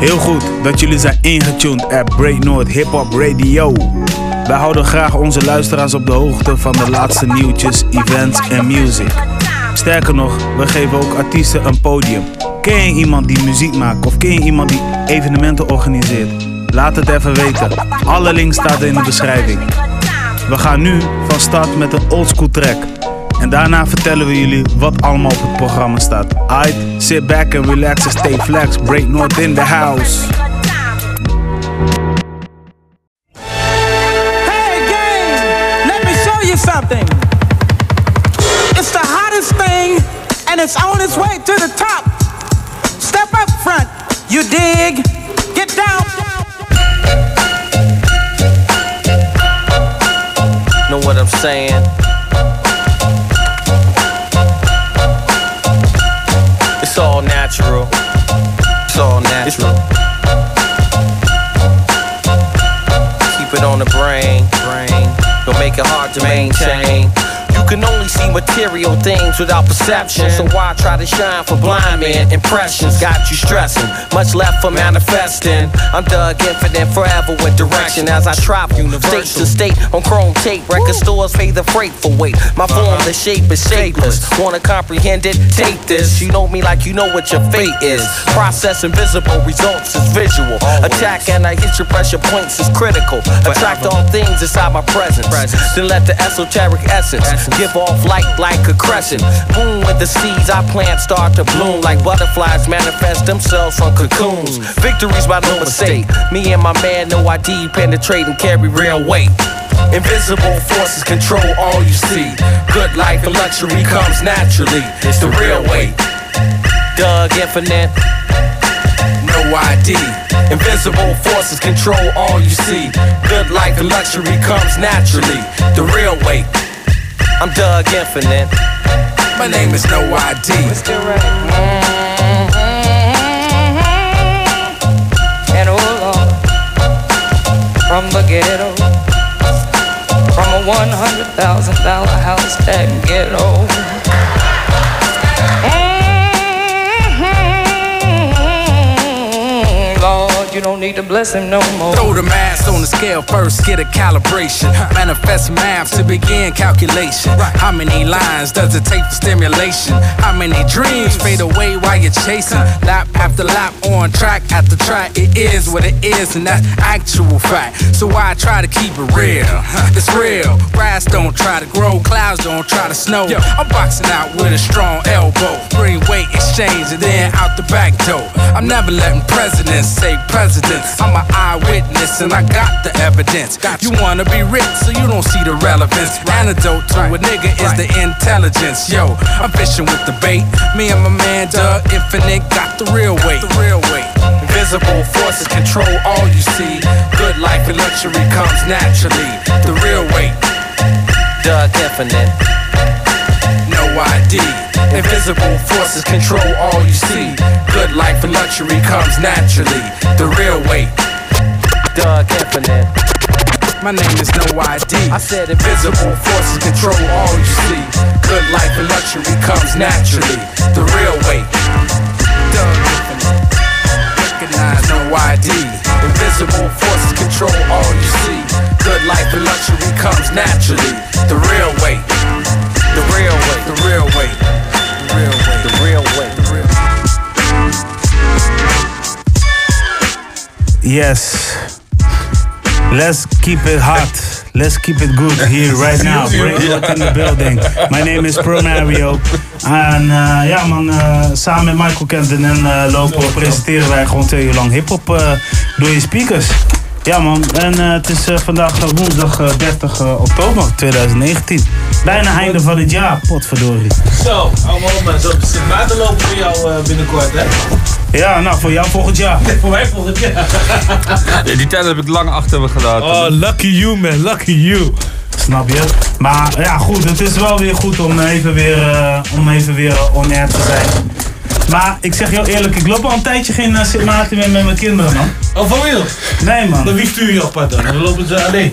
Heel goed dat jullie zijn ingetuned op BreakNorth Hip Hop Radio. Wij houden graag onze luisteraars op de hoogte van de laatste nieuwtjes, events en music. Sterker nog, we geven ook artiesten een podium. Ken je iemand die muziek maakt of ken je iemand die evenementen organiseert? Laat het even weten. Alle links staan in de beschrijving. We gaan nu van start met een oldschool track. En daarna vertellen we jullie wat allemaal op het programma staat. Aight, sit back and relax and stay flex. BreakNorth in the house. Hey gang, let me show you something. It's the hottest thing and it's on its way to the top. Step up front, you dig, get down. Know what I'm saying? It's all natural. It's all natural. Keep it on the brain. Don't make it hard to maintain. You can only see material things without perception, so why try to shine for blind man impressions? Got you stressing, much left for manifesting. I'm dug infinite forever with direction as I travel universal. State to state on chrome tape. Record stores pay the freight for weight. My form, the shape is shapeless. Wanna comprehend it? Take this. You know me like you know what your fate is. Process invisible, results is visual. Attack and I hit your pressure points is critical. Attract all things inside my presence. Then let the esoteric essence give off light like a crescent. Boom with the seeds I plant start to bloom. Like butterflies manifest themselves from cocoons. Victories by no mistake. Me and my man know I deep penetrate and carry real weight. Invisible forces control all you see. Good life and luxury comes naturally. It's the real weight. Doug Infinite. No ID. Invisible forces control all you see. Good life and luxury comes naturally. The real weight. I'm Doug Infinite. My name is No ID. And oh Lord, from the ghetto, from a $100,000 house that ghetto. Lord, you don't need to bless him no more. Throw the mask on the scale first, get a calibration. Manifest math to begin calculation. How many lines does it take for stimulation? How many dreams fade away while you're chasing? Lap after lap, on track after track. It is what it is and that's actual fact. So why try to keep it real? It's real. Grass don't try to grow, clouds don't try to snow. I'm boxing out with a strong elbow. Bring weight exchange and then out the back door. I'm never letting presidents say presidents. I'm an eyewitness and I got the evidence. You wanna be rich so you don't see the relevance. Antidote to a nigga is the intelligence. Yo, I'm fishing with the bait. Me and my man Doug Infinite got the real weight. Invisible forces control all you see. Good life and luxury comes naturally. The real weight. Doug Infinite. No ID. Invisible forces control all you see. Good life and luxury comes naturally. The real weight. Doug Infinite. My name is No ID. I said invisible forces control all you see. Good life and luxury comes naturally. The real weight. Doug Infinite. Recognize No ID. Invisible forces control all you see. Good life and luxury comes naturally. The real weight. The real weight. The real weight. The real weight. The real weight. The real weight. Yes, let's keep it hot, let's keep it good here right now. BreakNorth in the building. My name is Pro Mario. En ja man, samen met Michael Kenton en Lopo presenteren wij gewoon 2 uur lang hiphop door je speakers. Ja man, en het is vandaag woensdag 30 oktober 2019. Bijna einde van het jaar, potverdorie. Zo, allemaal maar zo te lopen voor jou binnenkort hè? Ja, nou voor jou volgend jaar. Voor mij volgend jaar. Ja, die tijd heb ik lang achter me gelaten. Oh, lucky you man, lucky you. Snap je? Maar ja goed, het is wel weer goed om even weer on-air te zijn. Maar ik zeg jou eerlijk, ik loop al een tijdje geen Sint Maarten meer met mijn kinderen man. Oh, van wil? Nee man. Dan wie stuur je apart dan? Dan lopen ze alleen.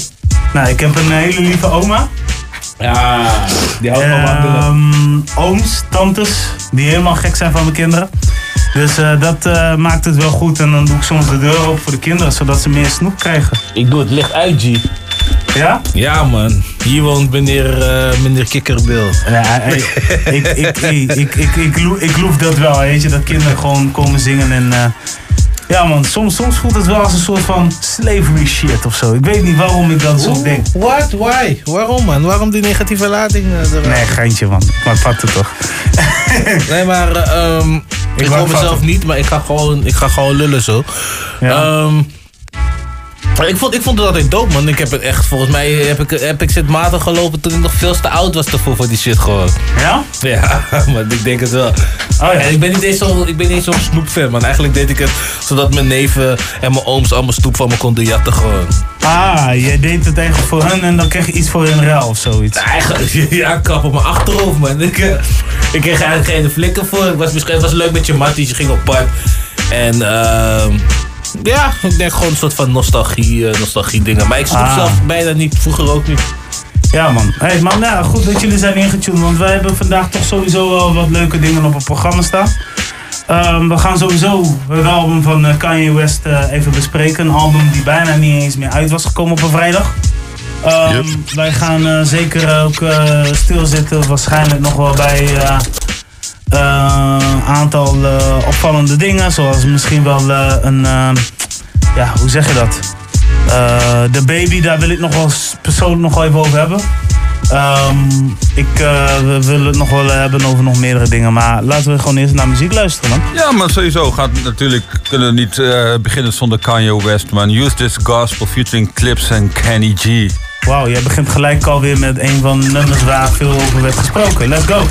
Nou, ik heb een hele lieve oma. Ja, die houdt van ooms, tantes, die helemaal gek zijn van mijn kinderen. Dus dat maakt het wel goed. En dan doe ik soms de deur open voor de kinderen, zodat ze meer snoep krijgen. Ik doe het licht uit, G. Ja? Ja, man. Hier woont meneer Kikkerbil. Ja, ik loef dat wel, weet je. Dat kinderen gewoon komen zingen en... ja man, soms voelt het wel als een soort van slavery shit of zo. Ik weet niet waarom ik dat zo denk. What? Why? Waarom man? Waarom die negatieve lading eraan? Nee, geintje man. Maar vat het toch. Nee, maar ik hoor mezelf niet, maar ik ga gewoon lullen zo. Ja. Ik vond het altijd dope man. Ik heb het echt, volgens mij heb ik zitmatig gelopen toen ik nog veel te oud was daarvoor voor die shit gewoon. Ja? Ja, maar ik denk het wel. Oh, ja. En ik ben niet eens zo'n snoepfan man. Eigenlijk deed ik het zodat mijn neven en mijn ooms allemaal snoep van me konden jatten gewoon. Ah, jij deed het eigenlijk voor hen en dan kreeg je iets voor hun ruil of zoiets. Nou, eigenlijk, ja, krap op mijn achterhoofd man. Ik kreeg eigenlijk geen flikker voor. Het was leuk met je matties, je ging op pad. En ja, ik denk gewoon een soort van nostalgie dingen. Maar ik snoep zelf bijna niet, vroeger ook niet. Ja man. Hey man, nou goed dat jullie zijn ingetuned. Want wij hebben vandaag toch sowieso wel wat leuke dingen op het programma staan. We gaan sowieso het album van Kanye West even bespreken. Een album die bijna niet eens meer uit was gekomen op een vrijdag. Yep. Wij gaan zeker ook stilzitten waarschijnlijk nog wel bij... een aantal opvallende dingen, zoals misschien wel ja, hoe zeg je dat? De baby, daar wil ik nog wel persoonlijk nog wel even over hebben. We willen het nog wel hebben over nog meerdere dingen, maar laten we gewoon eerst naar muziek luisteren, man. Ja, maar sowieso gaat natuurlijk, kunnen we niet beginnen zonder Kanye West, man. Use This Gospel featuring Clips en Kenny G. Wauw, jij begint gelijk alweer met een van de nummers waar veel over werd gesproken. Let's go!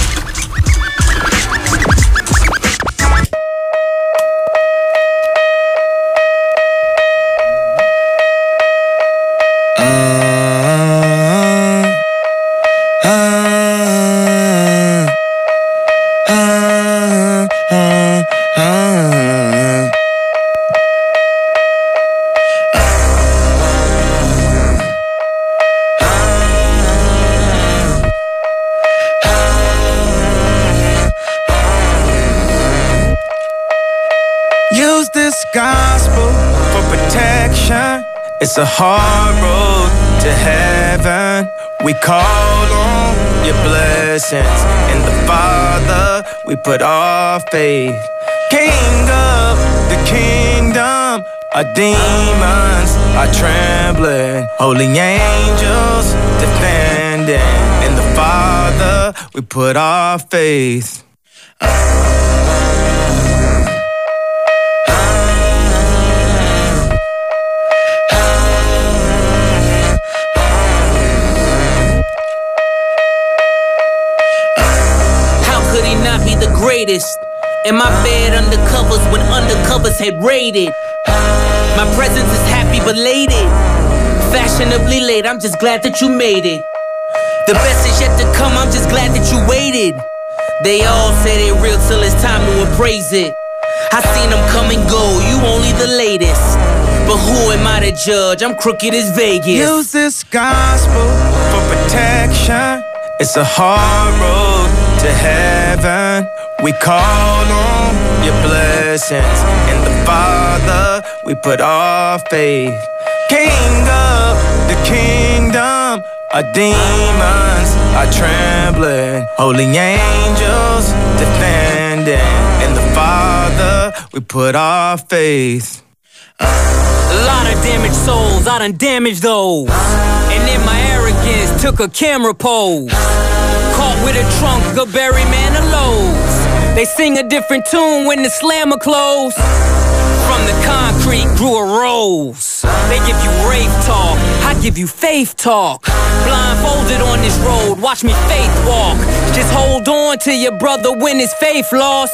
It's a hard road to heaven. We call on your blessings. In the Father, we put our faith. King of the kingdom, our demons are trembling. Holy angels defending. In the Father, we put our faith. Greatest. In my bed under covers when undercovers had raided. My presence is happy belated. Fashionably late, I'm just glad that you made it. The best is yet to come, I'm just glad that you waited. They all say they real till it's time to appraise it. I seen them come and go, you only the latest. But who am I to judge? I'm crooked as Vegas. Use this gospel for protection. It's a hard road to heaven. We call on your blessings. In the Father, we put our faith. King of the kingdom, our demons are trembling. Holy angels defending. In the Father, we put our faith. A lot of damaged souls, I done damaged those. And in my arrogance, took a camera pose. Caught with a trunk, a berry man alone. They sing a different tune when the slammer close. From the concrete grew a rose. They give you rave talk, I give you faith talk. Blindfolded on this road, watch me faith walk. Just hold on to your brother when his faith lost.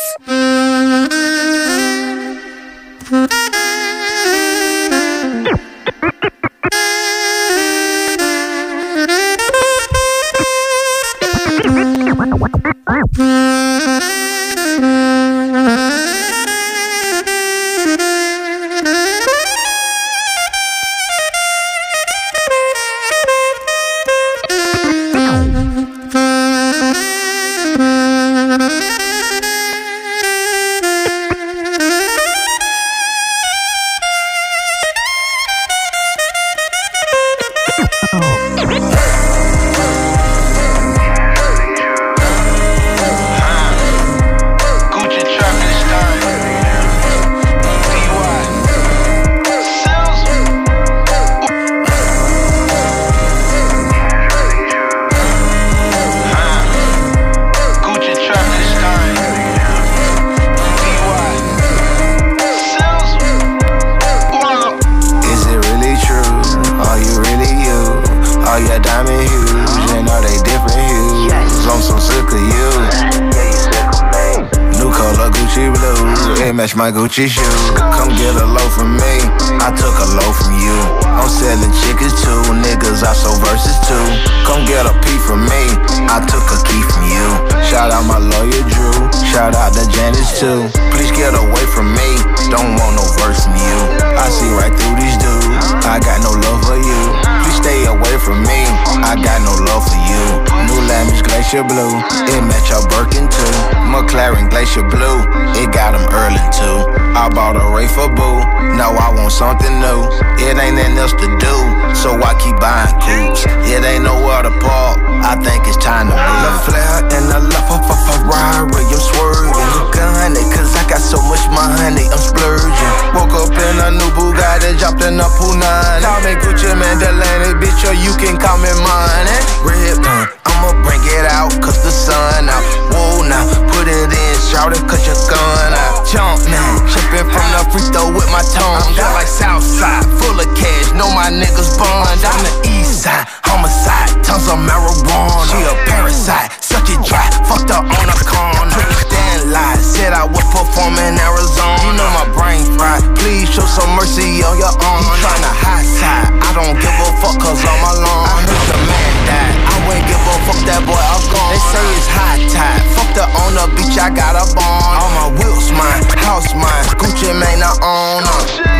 my Gucci shoes. Come get a loaf from me, I took a loaf from you. I'm selling chickens too, niggas I sold verses too. Come get a pee from me, I took a key from you. Shout out my lawyer Drew, shout out to Janice too. Please get away from me, don't want no verse from you. I see right through these dudes, I got no love for you. Please stay away from me, I got no love for you. New Lamis Glacier Blue, it match your Birkin too. McLaren Glacier Blue, it got them early too. I bought a Ray for boo, no I want something new. It ain't nothing else to do, so I keep buying coupes. It ain't nowhere to park, I think it's time to move. The flare and the love of a Ferrari, I'm swerving. Gun it, cause I got so much money, I'm splurging. Woke up in a new Bugatti, dropped in a Punani. Call me Gucci Mandalani, bitch, or you can call me mine. Red pen, I'ma bring it out, cause the sun out. Whoa now, put it in, shout it, cause your gun out. Jump now, shipping from the Frisco with my tongue. I'm down like Southside, full of cash, know my niggas bond. I'm the east side, homicide, tons of marijuana. She a parasite, suck it dry, fucked her on a corner. Stand lies, said I would perform in Arizona. You know my brain fried, please show some mercy on your own. You tryna high side, I don't give a fuck cause I'm alone. I heard the man died, I wouldn't give a fuck, that boy I'm gone. They say it's high tide, fucked up on the beach, I got a bond. All my wheels mine, house mine, Gucci man I own.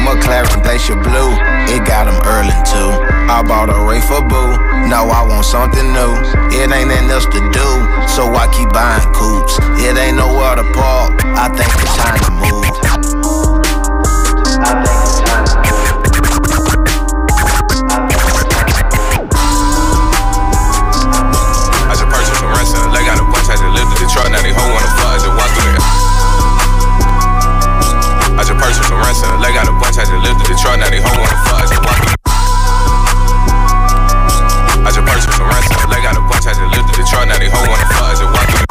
McLaren Glacier Blue, it got them early too. I bought a Ray for boo, now I want something new. It ain't nothing else to do, so I keep buying coupes. It ain't nowhere to park, I think it's time to move. I think it's time to move. I just purchased some rents and a leg out of punch. I just lived in Detroit, now they hoe on the floor, I just walked through there. I just purchased some rents and a leg out of punch. I just lived in Detroit, now they hoe on the floor, I just walked through there. I just purchased some rents and a leg out of punch. I just lived in Detroit, now they hoe on the floor, I just walked through there.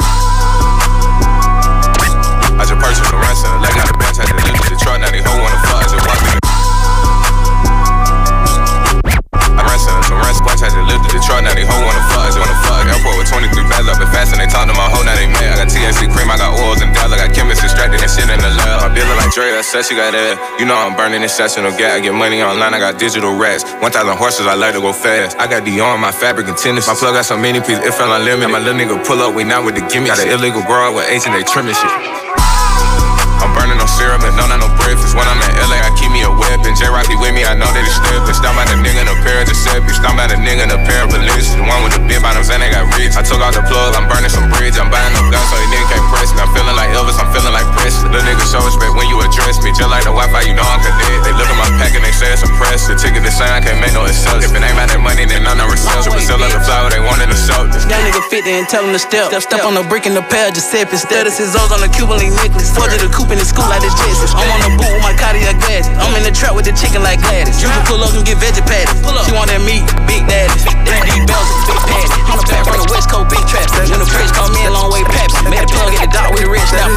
I just purchased a ransom, leg out the bench, I just lived in Detroit, now they hoe on the floor, I just walked in. I ransom, I just lived in Detroit, now they hoe on the floor, I just on the floor. Airport with 23 bags, up and fast, and they talk to my hoe, now they mad. I got THC cream, I got oils and dollar, I got chemists distracted and shit in the lab. I'm dealing like Dre, that said she got ass. You know I'm burning this session of gas, I get money online, I got digital racks. 1,000 horses, I like to go fast. I got Dior on my fabric and tennis. My plug got so many pieces, it fell unlimited. And my little nigga pull up, we now with the gimmicks. Got an illegal broad with H and they trimming shit. I'm burning no syrup and don't have no breakfast. When I'm in LA, I keep me a weapon. J-Rocky with me, I know that it's steppin'. Stopped by the nigga in a pair of Deceptics. Stopped by the nigga in a pair of Beliches. The one with the bib bottoms and they got rich. I took out the plug, I'm burning some bridge. I'm buying no guns so they nigga can't press me. I'm feeling like Elvis, I'm feeling like Presley. Little nigga show respect when you address me. Just like the Wi-Fi, you know I'm cadet. They look at my pack and they say it's suppressed. The ticket to sign, can't make no exception. If it ain't about that money, then I'm not receptive. But still on the flower, they wanted to soak this. Young nigga fit there and tell him to step. Step on the brick in the pair of Deceptics. Status is O's on the Cuban link necklace. Forged the coupe in the school like the Jetsons. I'm on the boot with my Cartier glasses. I'm in the trap with the chicken like Gladys. You can pull up and get veggie patties. She want that meat, big daddy. 3D bells and big patties. I'm a pack from the West Coast, big traps. When the fridge call me a long way paps. Made a plug at the dock with a red stop.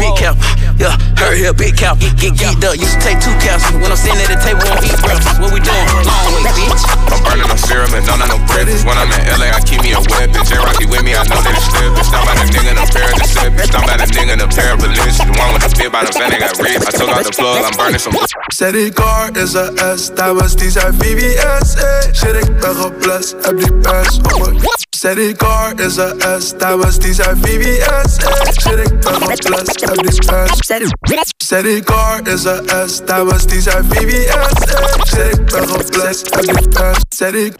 Big cap, yeah, hurry up, big cap. Get geeked up, used to take 2 caps. When I'm sitting at the table, won't eat breakfast. What we doing? Long way, bitch. I'm burning no syrup and don't have no breakfast. When I'm in LA, I keep me a weapon. J-Rocky with me, I know that it's stiff. It's not about a nigga in a pair of the slip. It's not about a nigga in a pair of the one with the bib bottoms and they got ripped. I took out the plug, I'm burning some. Zet die car in zijn ass, dames die zijn VVS. Shit, ik ben geblest, heb die pers op me. Zet die car in zijn ass, dames die zijn VVS. Shit, ik ben geblest, heb die pers. Zet die car in zijn ass, dames die zijn VVS. Shit, ik ben geblest, heb die pers. Zet die.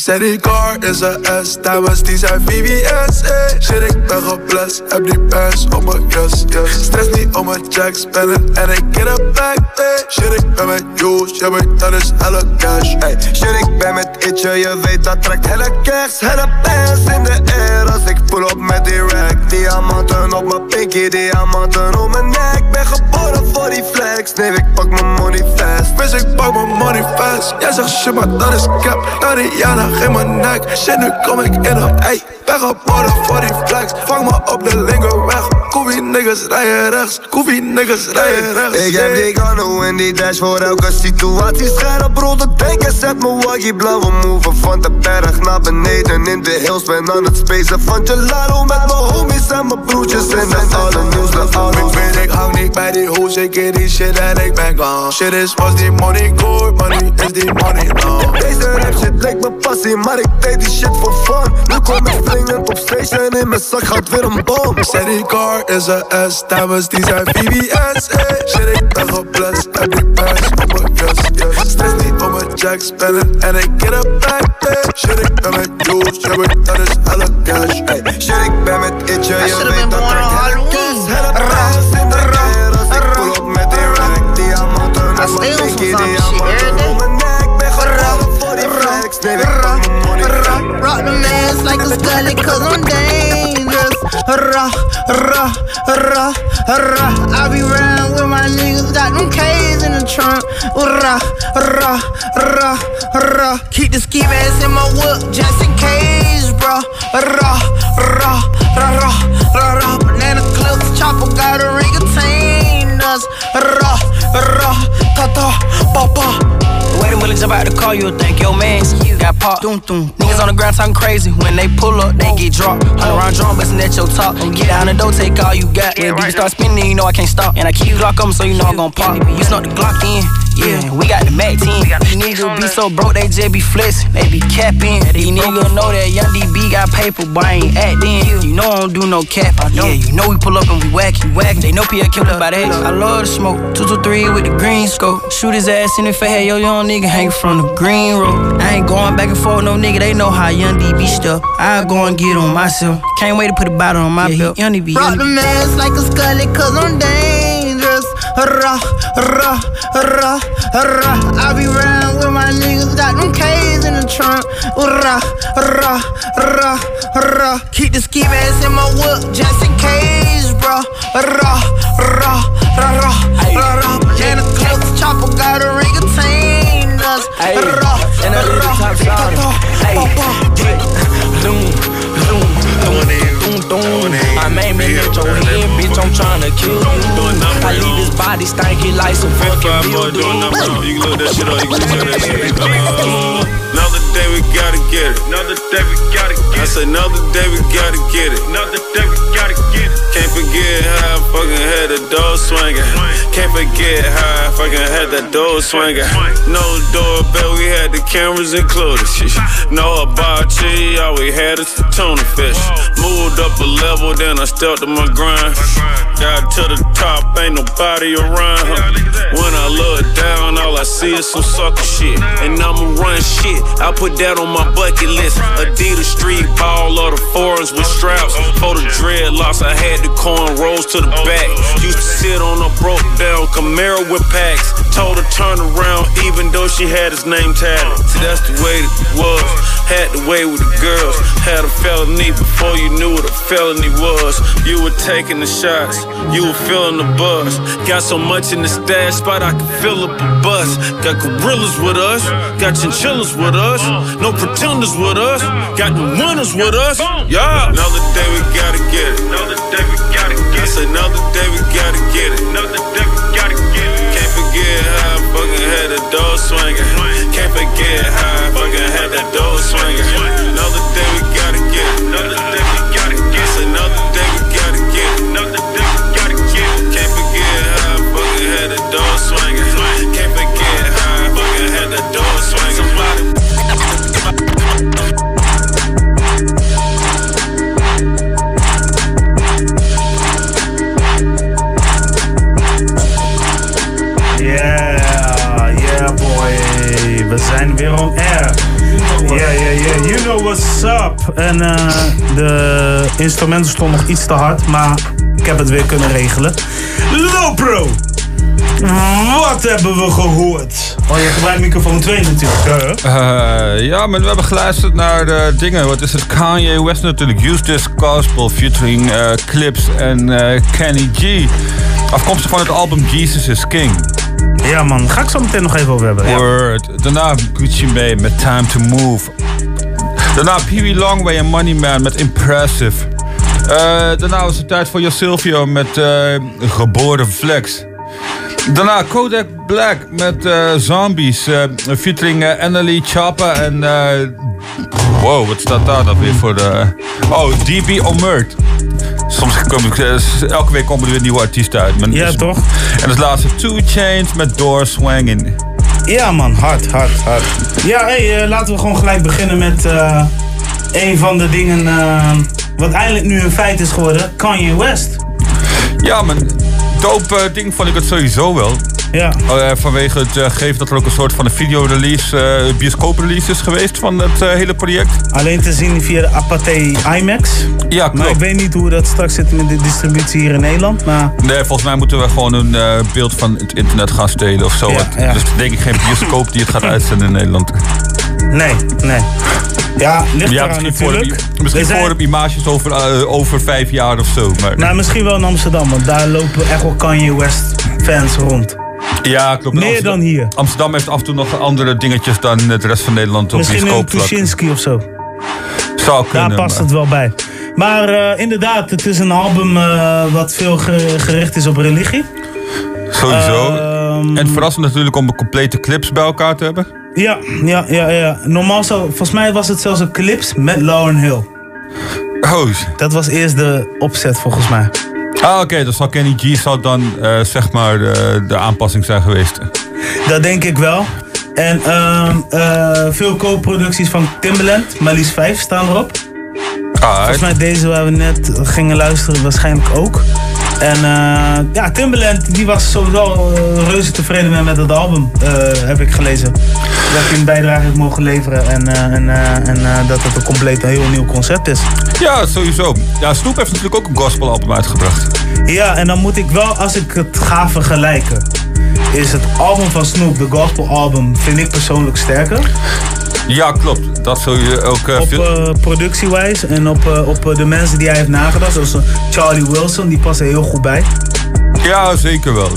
Zet die car in zijn ass, dames die zijn VVS. Shit, ik ben geblest, heb die pers op mijn yes, yes. Stress niet om mijn checks, spellen en ik get a back, hey. Shit, ik ben met Joes, jij weet dat is hella cash, hey. Shit, ik ben met Itje, je weet dat trekt hella cash. Hella pers in de air als ik pull op met die rack. Diamanten op mijn pinky, diamanten om mijn nek. Ben geboren voor die flex, nee, ik pak mijn money fast. Wist ik pak mijn money fast. Jij zegt shit, maar dat is cap. Noriega, geef me nek. Shit, nu kom ik in op, ey. Weggeboden voor die flex. Vang me op de linkerweg. Koefie niggas rijden rechts. Koefie niggas rijden rechts. Ik heb die Gano in die dash voor elke situatie. Schijn op rode tanken, zet me walkie blauw. We moven van de berg naar beneden. In de hills ben aan het spacen van gelato. Met mijn homies en mijn broertjes. En met alle nieuws naar alles. Ik hang niet bij die hoes, ik keer die shit en ik ben gone. Shit is was die money good, money is die money long. Deze rap shit lijkt me passie, maar ik deed die shit voor fun. Nu kom ik flingend op stage en in mijn zak gaat weer een bom. Zet die car is een S, dames die zijn VVS. Hey. Shit, ik ben geblest, heb die pers op mijn yes. Stress niet op mijn jack spellen en ik get a back. Hey. Shit, ik ben met Joes, Jimmy, dat is hella cash. Hey. Shit, ik ben met Itje, je weet dat ik cause I'm dangerous. Rah, rah, rah, rah. I be round with my niggas, got them K's in the trunk. Rah, rah, rah, rah. Keep the ski mask in my whip, just in case, bruh. Rah, rah, rah, rah, rah, rah. Banana clips, chopper, got a ring of us. Rah, rah, ta-ta, papa. Waiting will it jump out the car, you'll think your man's got popped. Niggas on the ground talking crazy. When they pull up, they get dropped. Hunt around drum, bustin' at your top. Get out the door, take all you got. When you start spinning, you know I can't stop. And I keep lock on, so you know I'm gon' pop. We snuck the Glock in, yeah, we got the Mac 10. These niggas be so broke, they just be flexing, they be capping. These niggas know that Young DB got paper, but I ain't actin'. You know I don't do no cap, yeah, you know we pull up and we whackin', whackin'. They know P.I. killed up by the X. I love the smoke, 223 with the green scope. Shoot his ass in the face, yo, yo. Nigga hang from the green road. I ain't going back and forth, no nigga. They know how Young DB stuff. I go and get on myself. Can't wait to put a bottle on my belt. Young DB. Brought the mask like a scully, cause I'm dangerous. Rah, rah, rah, rah. I be round with my niggas, got them K's in the trunk. Rah, rah, rah, rah. Keep the ski mask in my whip, just in case, bruh. Rah, rah, rah, rah, rah. Banana clips, chopper, got a ring of team. Ayy, and I live top side. Ayy, dick, loom, loom, doom, doom. I'm aiming at your head, bitch, I'm tryna kill you. I leave his body stanky like some fucking mildew. You can look that shit up, you can look that shit up. Another day we gotta get it, another day we gotta get it. I said another day we gotta get it, another day we gotta get it. Can't forget how I fucking had the door swinging. Can't forget how I fucking had that door swinging. No doorbell, we had the cameras included. No abachi, all we had is the tuna fish. Moved up a level, then I stepped to my grind. Got to the top, ain't nobody around. When I look down, all I see is some sucker shit. And I'ma run shit, I put that on my bucket list. Adidas street ball or the forums with straps. For the dreadlocks, I had the corn rolls to the back. Used to sit on a broke down Camaro with packs. Told her turn around even though she had his name tatted. See, that's the way it was. Had the way with the girls. Had a felony before you knew what a felony was. You were taking the shots, you were feeling the buzz. Got so much in the stash spot I could fill up a bus. Got gorillas with us, got chinchillas with us. No pretenders with us, got the winners with us. Yeah. Another day we gotta get it, another day we gotta get it. That's another day we gotta get it, another day we gotta get it. Can't forget how I fucking had the door swinging. Can't forget how I fucking had that door swinging. Another day we gotta get it, another day we gotta get it. That's another day we gotta get it, another day we gotta get it. Can't forget how I fucking had the door swinging. Can't forget how I fucking had that door swinging. We zijn weer on air. Yeah. You know what's up. En de instrumenten stonden nog iets te hard, maar ik heb het weer kunnen regelen. Lopro! Wat hebben we gehoord? Oh, je gebruikt microfoon 2 natuurlijk. Ja, maar we hebben geluisterd naar de dingen. Wat is het? Kanye West natuurlijk. Use This Gospel featuring Clips en Kenny G. Afkomstig van het album Jesus is King. Ja man, ga ik zo meteen nog even over hebben. Word. Ja. Daarna Gucci Mane met Time to Move. Daarna Pee Wee Longway en Money Man met Impressive. Daarna was het tijd voor Yo Silvio met Geboren Flex. Daarna Kodak Black met Zombies. Featuring Annalie Choppa en... wow, wat staat daar dan weer voor de... Oh, DB Omert. Soms komen elke week komen er weer nieuwe artiesten uit. Ja, dus, toch? En als laatste 2 Chainz met Door Swangin'. Ja man, hard. Ja, laten we gewoon gelijk beginnen met een van de dingen wat eigenlijk nu een feit is geworden. Kanye West. Ja man, dope ding vond ik het sowieso wel. Ja. Vanwege het gegeven dat er ook een soort van een video-release, bioscoop-release is geweest van het hele project. Alleen te zien via de Pathé IMAX. Ja, klopt. Maar ik weet niet hoe dat straks zit met de distributie hier in Nederland, maar... Nee, volgens mij moeten we gewoon een beeld van het internet gaan stelen of zo. Ja, ja. Dus denk ik geen bioscoop die het gaat uitzenden in Nederland. Nee. Ja, ligt ja, eraan natuurlijk. Misschien voor de images over 5 jaar of zo. Maar... Nou, misschien wel in Amsterdam, want daar lopen echt wel Kanye West fans rond. Ja, klopt. Meer dan hier. Amsterdam heeft af en toe nog andere dingetjes dan de rest van Nederland op die scoopvlak. Misschien een Tuschinski of zo. Zou kunnen. Daar past het wel bij. Maar inderdaad, het is een album wat veel gericht is op religie. Sowieso. En verrassend natuurlijk om complete clips bij elkaar te hebben. Ja. Normaal zo, volgens mij was het zelfs een clips met Lauryn Hill. Oh. Dat was eerst de opzet volgens mij. Ah, oké, dus Kenny G zou dan zeg maar de aanpassing zijn geweest. Dat denk ik wel. En veel co-producties van Timbaland, maar liefst 5 staan erop. Ah, volgens mij deze waar we net gingen luisteren waarschijnlijk ook. En ja, Timbaland die was sowieso reuze tevreden met het album, heb ik gelezen. Dat hij een bijdrage heeft mogen leveren en dat het een compleet heel nieuw concept is. Ja, sowieso. Ja, Snoop heeft natuurlijk ook een gospelalbum uitgebracht. Ja, en dan moet ik wel, als ik het ga vergelijken, is het album van Snoop, de gospelalbum, vind ik persoonlijk sterker. Ja, klopt. Dat zul je ook... op productiewijs en op de mensen die hij heeft nagedacht, zoals Charlie Wilson, die passen heel goed bij. Ja, zeker wel.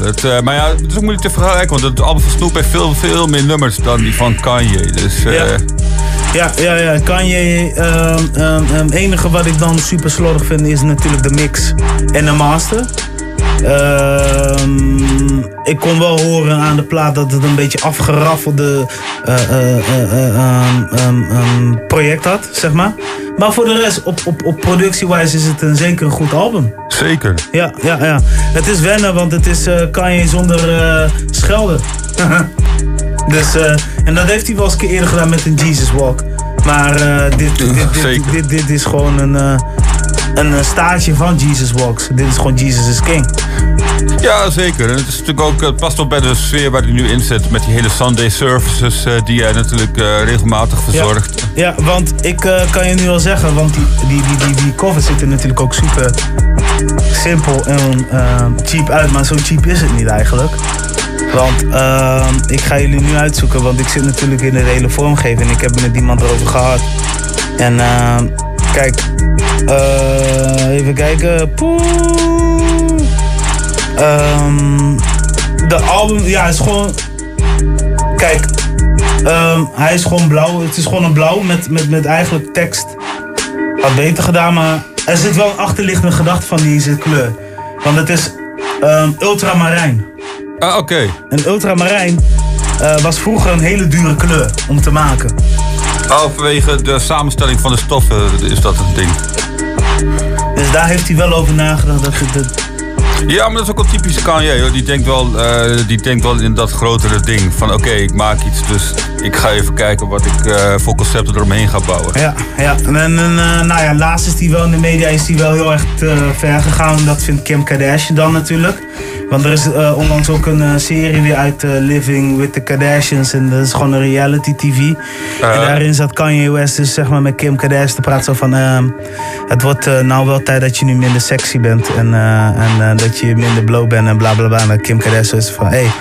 Maar ja, het is ook moeilijk te vergelijken, want het album van Snoop heeft veel meer nummers dan die van Kanye. Dus, ja. Kanye, enige wat ik dan super slordig vind is natuurlijk de mix en de master. Ik kon wel horen aan de plaat dat het een beetje afgeraffelde project had, zeg maar. Maar voor de rest, op productiewijs is het zeker een goed album. Zeker. Ja. Het is wennen, want het is Kanye zonder schelden. Dus, en dat heeft hij wel eens een keer eerder gedaan met een Jesus Walk. Maar dit is gewoon een stage van Jesus Walks. Dit is gewoon Jesus is King. Ja, zeker. En het is natuurlijk ook, het past ook bij de sfeer waar hij nu in zit. Met die hele Sunday services die jij natuurlijk regelmatig verzorgt. Ja, want ik kan je nu al zeggen, want die covers zitten natuurlijk ook super simpel en cheap uit. Maar zo cheap is het niet eigenlijk. Want ik ga jullie nu uitzoeken, want ik zit natuurlijk in de hele vormgeving. Ik heb met iemand erover gehad. En kijk... even kijken. De album, ja, is gewoon... Kijk, hij is gewoon blauw. Het is gewoon een blauw met eigenlijk tekst. Had beter gedaan, maar er zit wel een achterliggende gedachte van deze kleur. Want het is ultramarijn. Ah, oké. En ultramarijn was vroeger een hele dure kleur om te maken. Oh, vanwege de samenstelling van de stoffen is dat het ding. Dus daar heeft hij wel over nagedacht dat het... Ja, maar dat is ook een typische Kanye, hoor. Die denkt wel in dat grotere ding. Van oké, ik maak iets, dus ik ga even kijken wat ik voor concepten eromheen ga bouwen. Ja. En laatst is hij wel in de media heel erg ver gegaan. Dat vindt Kim Kardashian dan natuurlijk. Want er is onlangs ook een serie weer uit Living with the Kardashians. En dat is gewoon een reality TV. En daarin zat Kanye West dus zeg maar met Kim Kardashian te praten. Zo van, het wordt nou wel tijd dat je nu minder sexy bent. En dat je minder blow bent en bla bla bla. En Kim Kardashian is van, hey,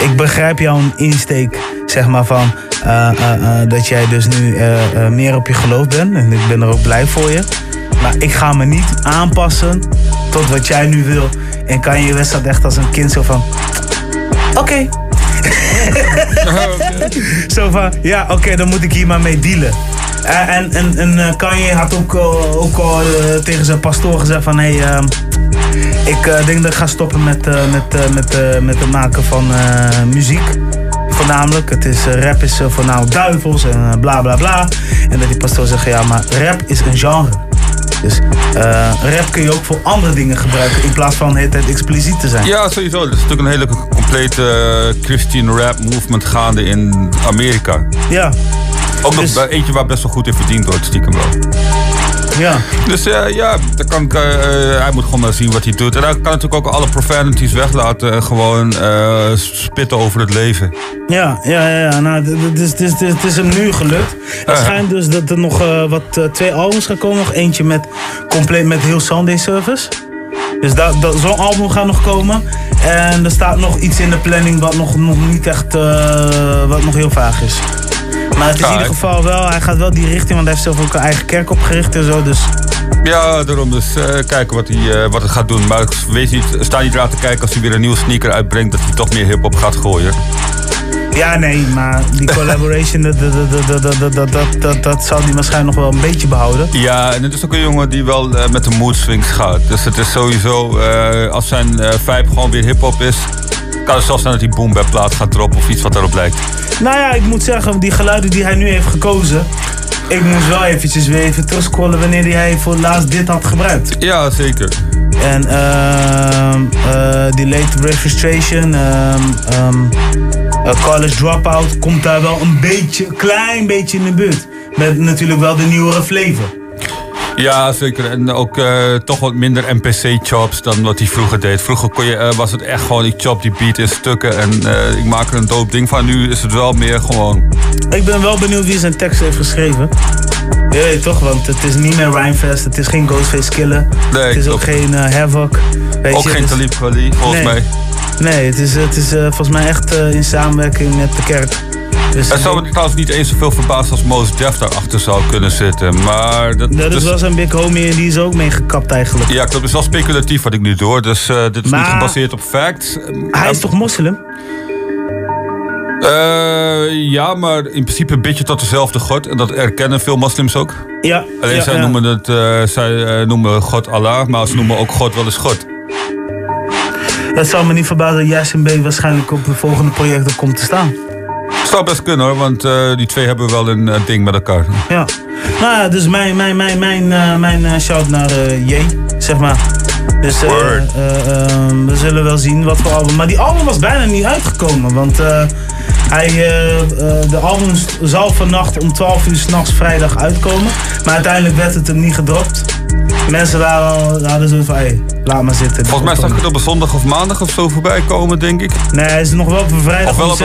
ik begrijp jouw insteek. Zeg maar van, dat jij dus nu meer op je geloof bent. En ik ben er ook blij voor je. Maar ik ga me niet aanpassen tot wat jij nu wil. En Kanye West staat echt als een kind zo van... Oké, oké. Zo van, ja, oké, dan moet ik hier maar mee dealen. En Kanye had ook al tegen zijn pastoor gezegd van, hé, hey, ik denk dat ik ga stoppen met het maken van muziek. Voornamelijk, het is, rap is voornamelijk duivels en bla bla bla. En dat die pastoor zegt, ja, maar rap is een genre. Dus rap kun je ook voor andere dingen gebruiken in plaats van het expliciet te zijn. Ja, sowieso. Er is natuurlijk een hele complete Christian rap movement gaande in Amerika. Ja. Ook dus, nog eentje waar best wel goed in verdiend wordt, stiekem wel. Ja. Dus ja, dan kan ik, hij moet gewoon maar zien wat hij doet. En hij kan natuurlijk ook alle profanities weglaten en gewoon spitten over het leven. Ja. Nou, het is hem nu gelukt. Het schijnt dus dat er nog twee albums gaan komen. Nog eentje compleet met heel Sunday Service. Dus zo'n album gaat nog komen. En er staat nog iets in de planning wat nog niet echt, wat nog heel vaag is. Maar het is in ieder geval wel, hij gaat wel die richting, want hij heeft zelf ook een eigen kerk opgericht en zo, dus... Ja, daarom, dus kijken wat hij gaat doen. Maar sta niet raar te kijken als hij weer een nieuwe sneaker uitbrengt, dat hij toch meer hip-hop gaat gooien. Ja, nee, maar die collaboration, dat zal hij waarschijnlijk nog wel een beetje behouden. Ja, en het is ook een jongen die wel met de mood swings gaat. Dus het is sowieso, als zijn vibe gewoon weer hip-hop is... Het kan zelfs zijn dat hij boom-bap plaat gaat droppen of iets wat daarop lijkt. Nou ja, ik moet zeggen, die geluiden die hij nu heeft gekozen... Ik moest wel eventjes weer even terugscrollen wanneer hij voor het laatst dit had gebruikt. Ja, zeker. En Delayed Registration, College Dropout komt daar wel een beetje, klein beetje in de buurt. Met natuurlijk wel de nieuwere flavor. Ja, zeker. En ook toch wat minder NPC-chops dan wat hij vroeger deed. Vroeger kon je, was het echt gewoon, ik chop die beat in stukken en ik maak er een dope ding van. Nu is het wel meer gewoon... Ik ben wel benieuwd wie zijn tekst heeft geschreven. Je weet toch, want het is niet meer Rhymefest, het is geen Ghostface Killen. Nee, het is ook geen Havoc. Ook je, geen dus... Talib Kweli, volgens mij. Nee, het is volgens mij echt in samenwerking met de kerk. Dus het zou me trouwens niet eens zoveel verbaasd als Mos Def daarachter zou kunnen zitten, maar... Dat was een big homie en die is ook meegekapt eigenlijk. Ja, dat is wel speculatief wat ik nu doe, dus dit is niet gebaseerd op facts. Hij is toch moslim? Ja, maar in principe een beetje tot dezelfde God. En dat erkennen veel moslims ook. Ja. Alleen zij noemen het, zij noemen God Allah, maar ze noemen ook God wel eens God. Het zou me niet verbazen dat Yasin Bey waarschijnlijk op de volgende projecten komt te staan. Het zou best kunnen hoor, want die twee hebben wel een ding met elkaar. Ja, nou ja, dus mijn shout naar J, zeg maar. Dus we zullen wel zien wat voor album. Maar die album was bijna niet uitgekomen, want de album zou vannacht om 12 uur 's nachts vrijdag uitkomen. Maar uiteindelijk werd het hem niet gedropt. Mensen hadden zo van, hé, laat maar zitten. Volgens mij zag ik het op zondag of maandag of zo voorbij komen, denk ik. Nee, het is nog wel op een vrijdag of wel op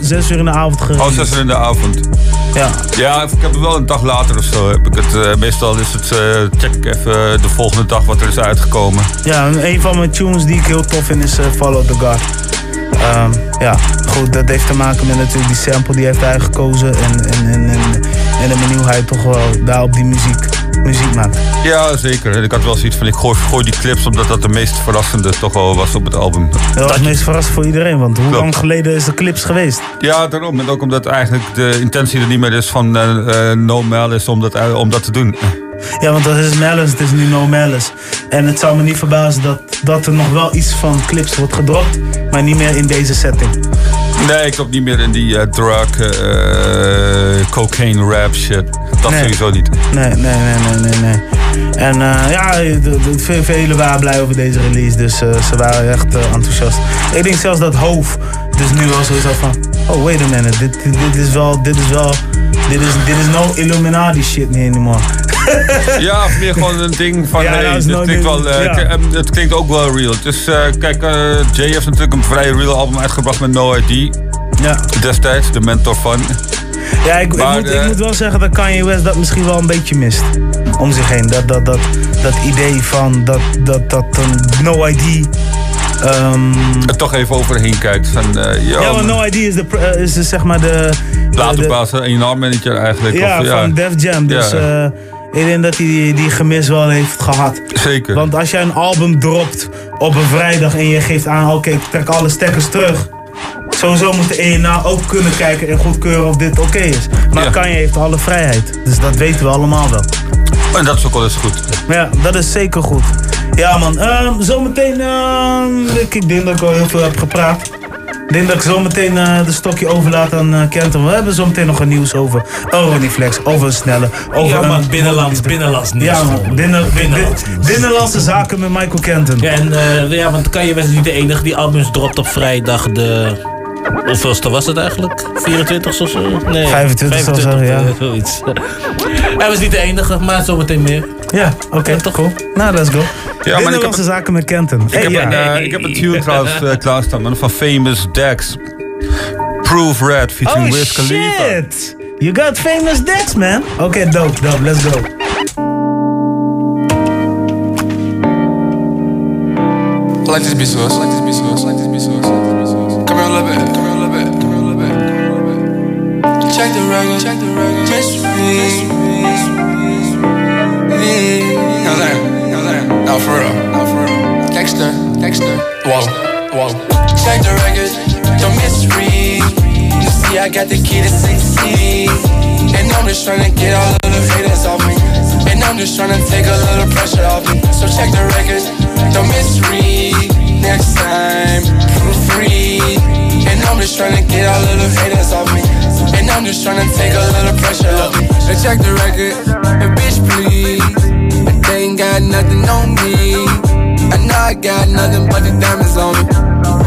6 uur in de avond gereden. Oh, 6 uur in de avond. Ja. Ja, ik heb het wel een dag later of zo. Heb ik het, meestal is het, check ik even de volgende dag wat er is uitgekomen. Ja, een van mijn tunes die ik heel tof vind is Follow the God. Ja, goed, dat heeft te maken met natuurlijk die sample die heeft hij gekozen en de manier hij toch wel daar op die muziek maakt. Ja, zeker. En ik had wel zoiets van, ik gooi die clips omdat dat de meest verrassende toch wel was op het album. Dat was het meest verrassend voor iedereen, want hoe lang geleden is de clips geweest? Ja, daarom. En ook omdat eigenlijk de intentie er niet meer is van no malice om dat te doen. Ja, want dat is malice, het is nu no malice. En het zou me niet verbazen dat er nog wel iets van clips wordt gedropt, maar niet meer in deze setting. Nee, ik loop niet meer in die drug, cocaine rap shit. Dat sowieso niet. Nee. En ja, velen waren blij over deze release, dus ze waren echt enthousiast. Ik denk zelfs dat Hoof dus nu wel sowieso van, oh wait a minute, dit is no Illuminati shit meer anymore. Ja, of meer gewoon een ding van, ja, hey, dit klinkt wel, het klinkt ook wel real. Dus kijk, Jay heeft natuurlijk een vrij real album uitgebracht met No ID. Ja. Destijds, de mentor van. Ja, ik moet wel zeggen dat Kanye West dat misschien wel een beetje mist. Om zich heen. Dat idee van dat No ID... er toch even overheen kijkt. Van, ja, want No ID is, is dus zeg maar de... Platenbaas, een naam-manager eigenlijk. Ja, of, van Def Jam. Dus ik denk dat hij die gemis wel heeft gehad. Zeker. Want als jij een album dropt op een vrijdag en je geeft aan... oké, ik trek alle stekkers terug... Sowieso moet de ENA ook kunnen kijken en goedkeuren of dit oké is. Maar ja. Kanye heeft alle vrijheid. Dus dat weten we allemaal wel. En dat is ook wel eens goed. Ja, dat is zeker goed. Ja man, zometeen... ik denk dat ik al heel veel heb gepraat. Ik denk dat ik zometeen de stokje overlaat aan Kenton. We hebben zometeen nog een nieuws over Ronnie Flex, over een Snelle, over ja, man, binnenlands nieuws. Ja man, binnenlandse zaken met Michael Kenton. Ja, en, ja, want Kanye West is niet de enige die albums dropt op vrijdag de... Hoeveelste was het eigenlijk? 24 of zo? Nee, 25 of zo, ja. Zoiets. Hij was niet de enige, maar zometeen meer. Ja, oké, toch cool. Nou, let's go. Ja, maar ik heb zaken met Kenton. Ik heb een tune trouwens klaarstaan, man, van Famous Dex. Proof Red featuring Wiz Khalifa. Oh shit! You got Famous Dex, man. Oké, dope, let's go. Like this be sauce, like this be sauce, like this be sauce. Come here a little bit, come here a little bit, come here a little bit, come here a little bit. Check the record, miss me. Now there. Now for real, Gangsta. Whoa. Check the record, don't misread. You see I got the key to 6 CDs. And I'm just tryna get all of the haters off me. And I'm just tryna take a little pressure off me. So check the record, don't misread. Next time, proofread. And I'm just tryna get all of the haters off me. And I'm just tryna take a little pressure off me. So check the record, and bitch please. They ain't got nothing on me. I know I got nothing but the diamonds on me.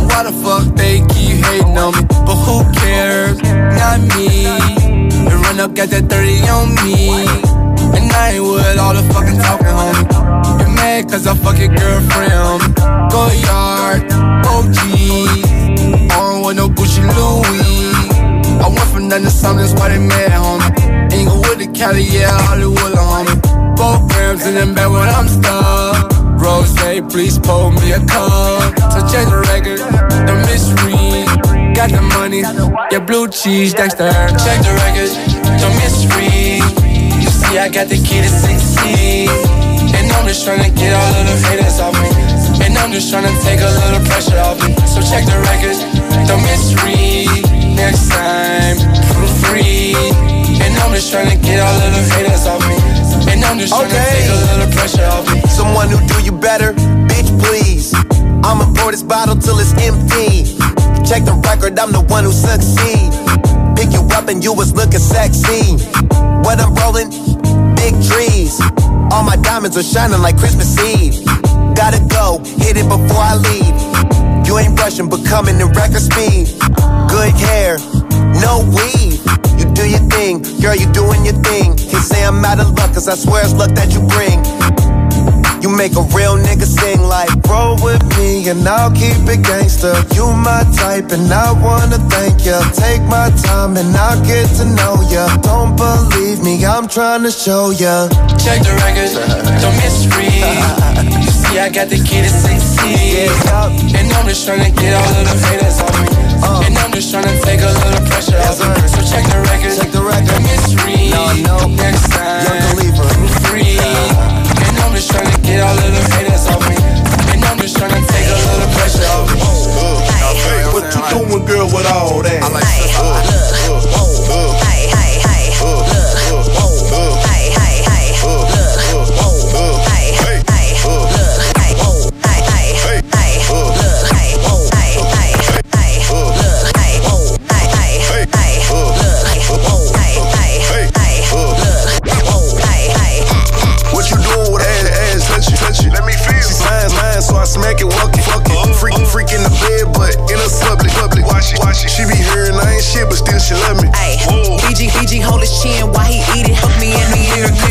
Why the fuck they keep hating on me? But who cares? Not me. And run up got that 30 on me. And I ain't with all the fucking talking, homie. You mad cause I fuck your girlfriend, homie. Go yard, OG. I don't want no Gucci Louis. I went from nothing to something, that's why they mad, homie. Ain't go with the Cali, yeah, Hollywood, homie. 4 grams in the bed when I'm stuck. Rose, please pour me a cup. So check the record, the misread. Got the money, your blue cheese next to her. Check the record, the misread. You see I got the key to 6 CDs. And I'm just tryna get all of the haters off me. And I'm just tryna take a little pressure off me. So check the record, the misread. Next time, proofread. And I'm just tryna get all of the haters off me. And I'm just trying to take a little pressure off me. Someone who do you better, bitch please. I'ma pour this bottle till it's empty. Check the record, I'm the one who succeed. Pick you up and you was looking sexy. What I'm rolling, big trees. All my diamonds are shining like Christmas Eve. Gotta go, hit it before I leave. You ain't rushing, but coming in record speed. Good hair, no weed. You do your thing, girl, you doing your thing. Can't say I'm out of luck, cause I swear it's luck that you bring. You make a real nigga sing like, roll with me and I'll keep it gangster. You my type and I wanna thank ya. Take my time and I'll get to know ya. Don't believe me, I'm tryna show ya. Check the record, don't misread. You see I got the key to 6 CDs. And I'm just tryna get all of the haters on me. And I'm just tryna take a little pressure off me. So check the record, don't misread. Next time, free. And I'm just tryna get all of the haters off me. And I'm just tryna take a little pressure off me. What you doing, girl, with all that? I like smack it, walk it, fuck it. Freak in the bed, but in a public. Watch it. She be hearing I ain't shit, but still she love me. Ayy, BG hold his chin while he eat it. Fuck me in the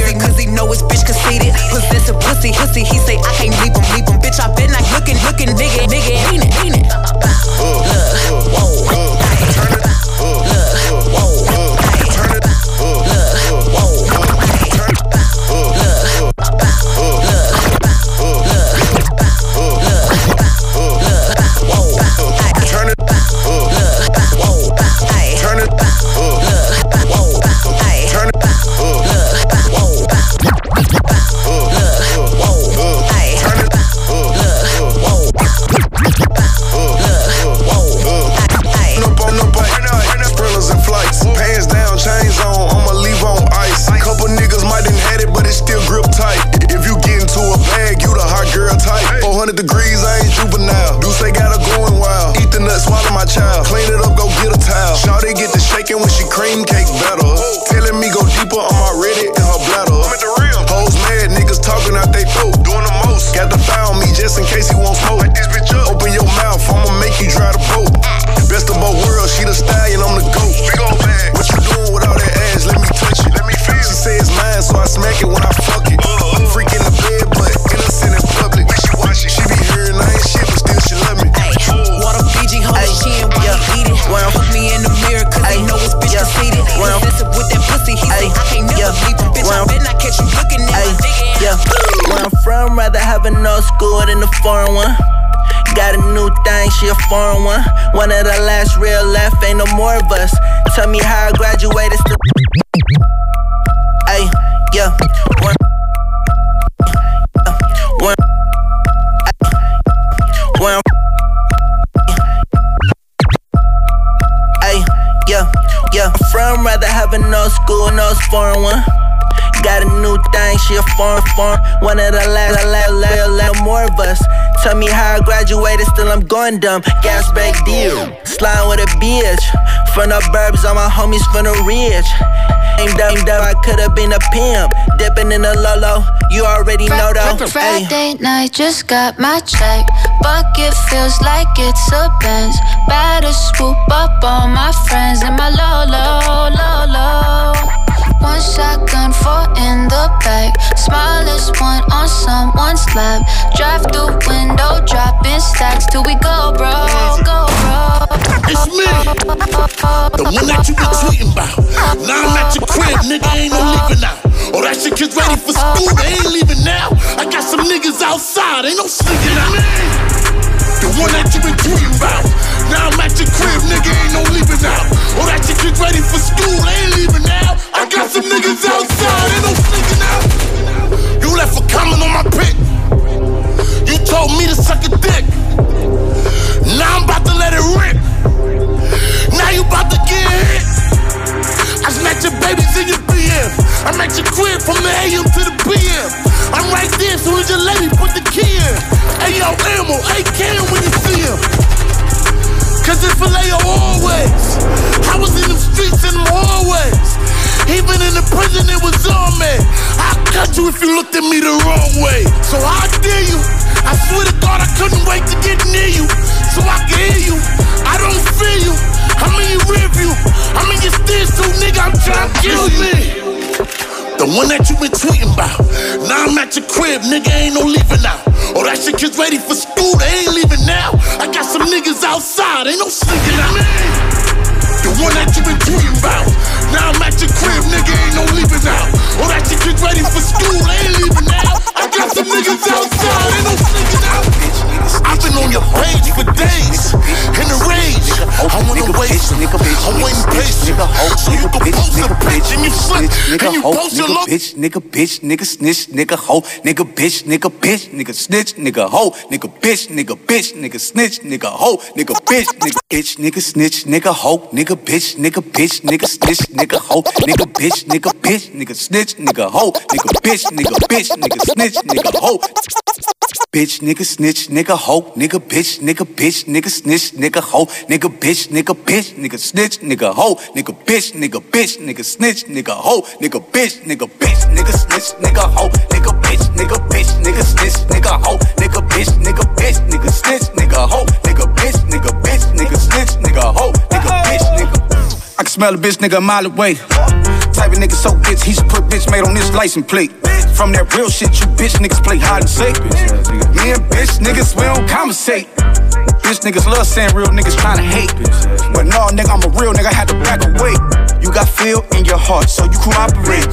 ear, cause he know his bitch conceited. Possessive pussy, he say I can't leave him. Bitch, I been like looking, nigga, ain't it. Look, whoa. fucking when she cream cake better. Telling me go deeper on my Reddit and her bladder. I'm at the rim. Hoes mad, niggas talking out they throat. Doing the most. Got the file on me just in case he won't smoke. Like this bitch up. Open your mouth, I'ma make you dry the boat. Best of both worlds, she the stallion, I'm the goat. Big old bag. What you doing with all that ass? Let me touch it. Let me feel it. She say it's mine, so I smack it when I fuck it. I'm freaking the bed, but innocent in public. When she watch it, she be hearing I ain't shit, but still she love me. Water BG, hold her chin, yeah, eat it. Fuck me in the mirror, cause they know it's bitch conceited. Offensive with that pussy, he say I can't never leave it. Bitch, I bet not catch you looking at my nigga. Where I'm from, rather have an old school than a foreign one. Got a new thing, she a foreign one. One of the last real left, ain't no more of us. Tell me how I graduated, still. Ayy, yeah. One. Ayy, yeah, yeah. From rather have a no school, no foreign one. Got a new thing, she a foreign. One of the last more of us. Tell me how I graduated, still I'm going dumb. Gas back deal, slime with a bitch. From the burbs, all my homies from the ridge. Ain't dumb, I could've been a pimp. Dipping in a Lolo, you already know though. Friday night, just got my check. Bucket feels like it's a Benz. Better swoop up all my friends in my Lolo, Lolo. One shotgun, four in the back. Smallest one on someone's lap. Drive through window, dropping stacks till we go, bro, go, bro. It's me, the one that you be tweeting about. Now I'm at your crib, nigga, ain't no leaving out. Oh, that shit kids ready for school, they ain't leaving now. I got some niggas outside, ain't no sneaking out. The one that you been tweeting about. Now I'm at your crib, nigga, ain't no leaving out. Oh, that shit kids ready for school, they ain't leaving now. I got some niggas outside, ain't no sneaking out. You left a comment on my pic. You told me to suck a dick. Now I'm about to let it rip. Now you about to get hit. I smacked your babies in your BM. I'm at your crib from the AM to the PM. I'm right there, soon as your lady put the key in. Ayo, ammo, AK when you see him. Cause it's Vallejo always. I was in them streets and them hallways. Even in the prison, it was on me. I'd cut you if you looked at me the wrong way. So how dare you? I swear to God, I couldn't wait to get near you. So I can hear you. I don't fear you. I'm in your rear view. I'm in your stairs too, nigga. I'm trying to kill you. The one that you been tweeting about. Now I'm at your crib, nigga. Ain't no leaving out. Oh, that shit gets ready for school. They ain't leaving now. I got some niggas outside. Ain't no sneaking out. The one that you been tweeting about. Now I'm at your crib, nigga, ain't no leaving out. Oh, that shit gets ready for school, they ain't leaving out. I got some niggas outside, ain't no sneaking out. I've been on your page for days, in a rage. I wanna wait, I'm waiting patient. So you can post a page and you slip, and you post your look. Bitch, nigga, snitch, nigga, hoe. Bitch, nigga, snitch, nigga, hoe. Bitch, nigga, snitch, nigga, hoe. Bitch, nigga, snitch, nigga, hoe. Bitch, nigga, snitch, nigga, hoe, nigga, bitch, snitch, nigga, hoe, bitch, nigga, snitch, nigga, hoe. Bitch, nigga, snitch, nigga, hoe, bitch, nigga, snitch, nigga, hoe, bitch, nigga, snitch, nigga, hoe, bitch, nigga, snitch, nigga, hoe, nigga, snitch, nigga, hoe, bitch, nigga, snitch, nigga, hoe, bitch, nigga, snitch, nigga, hoe, bitch, nigga, snitch, nigga, hoe, bitch, nigga. I can smell a bitch nigga a mile away. Type of nigga so bitch, he should put bitch made on his license plate. From that real shit, you bitch niggas play hide and seek. Me and bitch niggas, we don't conversate. Bitch niggas love saying real niggas tryna hate. But no nigga, I'm a real nigga, I had to back away. You got feel in your heart, so you cooperate.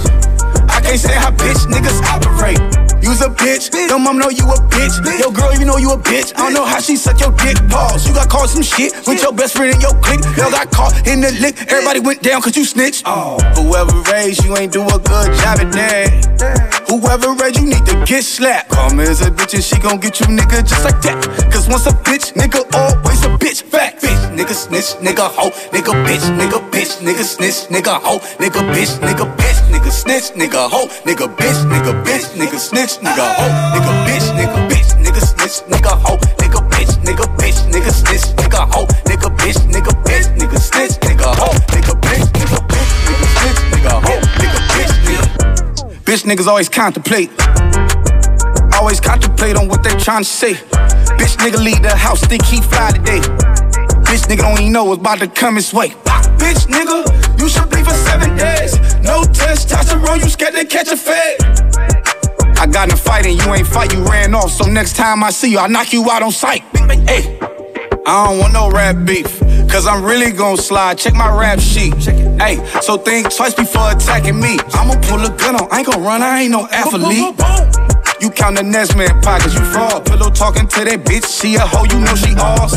I can't say how bitch niggas operate. You's a bitch, your mom know you a bitch. Yo girl, you know you a bitch. I don't know how she suck your dick balls. You got caught some shit with your best friend in your clique. Yo got caught in the lick, everybody went down cause you snitched. Whoever raised you ain't do a good job at that. Whoever raised you need to get slapped. Karma is a bitch and she gon' get you nigga just like that. Cause once a bitch, nigga always a bitch. Fact. Bitch, nigga snitch, nigga hoe. Nigga bitch, nigga snitch, nigga hoe. Nigga bitch, nigga snitch, nigga hoe. Nigga bitch, nigga snitch. Nigga, ho, nigga, bitch, nigga, ho, nigga, bitch, nigga, snitch, nigga, ho, nigga, bitch, nigga, ho, nigga, bitch. niggas always contemplate. Always contemplate on what they tryna say. Bitch nigga leave the house, think he fly today. Bitch nigga don't even know what's about to come his way. Bitch nigga, you should bleed for 7 days. No testosterone, you scared to catch a fade. I got in a fight and you ain't fight, you ran off. So next time I see you, I knock you out on sight. Hey, I don't want no rap beef, cause I'm really gon' slide, check my rap sheet. Hey, so think twice before attacking me. I'ma pull a gun on, I ain't gon' run, I ain't no athlete. You count the next man pockets, you fraud. Pillow talking to that bitch, she a hoe, you know she ours.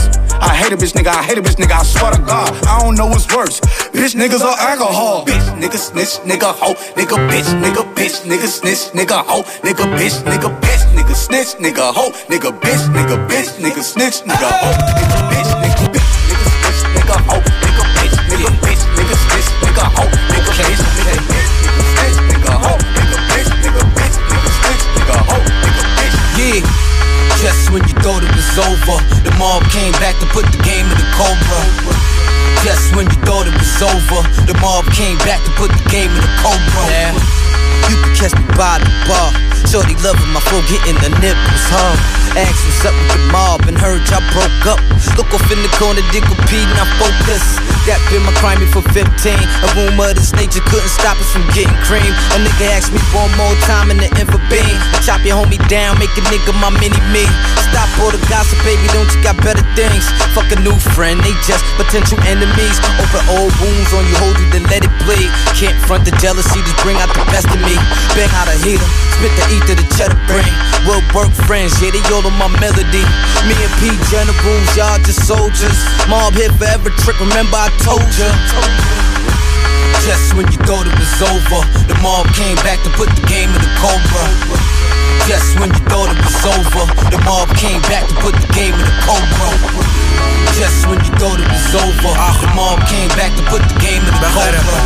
I hate a bitch nigga, I hate a bitch nigga, I swear to God. I don't know what's worse, bitch niggas or alcohol. Bitch nigga snitch, nigga hoe, nigga bitch nigga snitch, nigga hoe, nigga bitch snitch, nigga hoe, nigga bitch snitch, nigga hoe, bitch nigga hoe, nigga bitch snitch, nigga hoe, nigga bitch nigga hoe. Yeah, just when you thought it was over, the mob came back to put the game in the cobra. Just when you thought it was over, the mob came back to put the game in the cobra. Yeah. You could catch me by the bar, shorty loving my flow, getting the nipples hard. Asked what's up with the mob and heard y'all broke up. Look off in the corner, dick will pee, now focus. That been my crime for 15. A rumor of this nature couldn't stop us from getting cream. A nigga asked me one more time in the info beam. Chop your homie down, make a nigga my mini-me. Stop all the gossip, baby, don't you got better things? Fuck a new friend, they just potential enemies. Open old wounds on you, hold you, then let it bleed. Can't front the jealousy, just bring out the best of me. Bang out a heater, spit the ether, the cheddar brain. Well work friends, yeah, they all on my melody. Me and P generals, y'all just soldiers. Mob here forever, trick, remember I told ya. Just when you thought it was over, the mob came back to put the game in the cobra. Just when you thought it was over, the mob came back to put the game in the cobra. Just when you thought it was over, the mob came back to put the game in the cobra.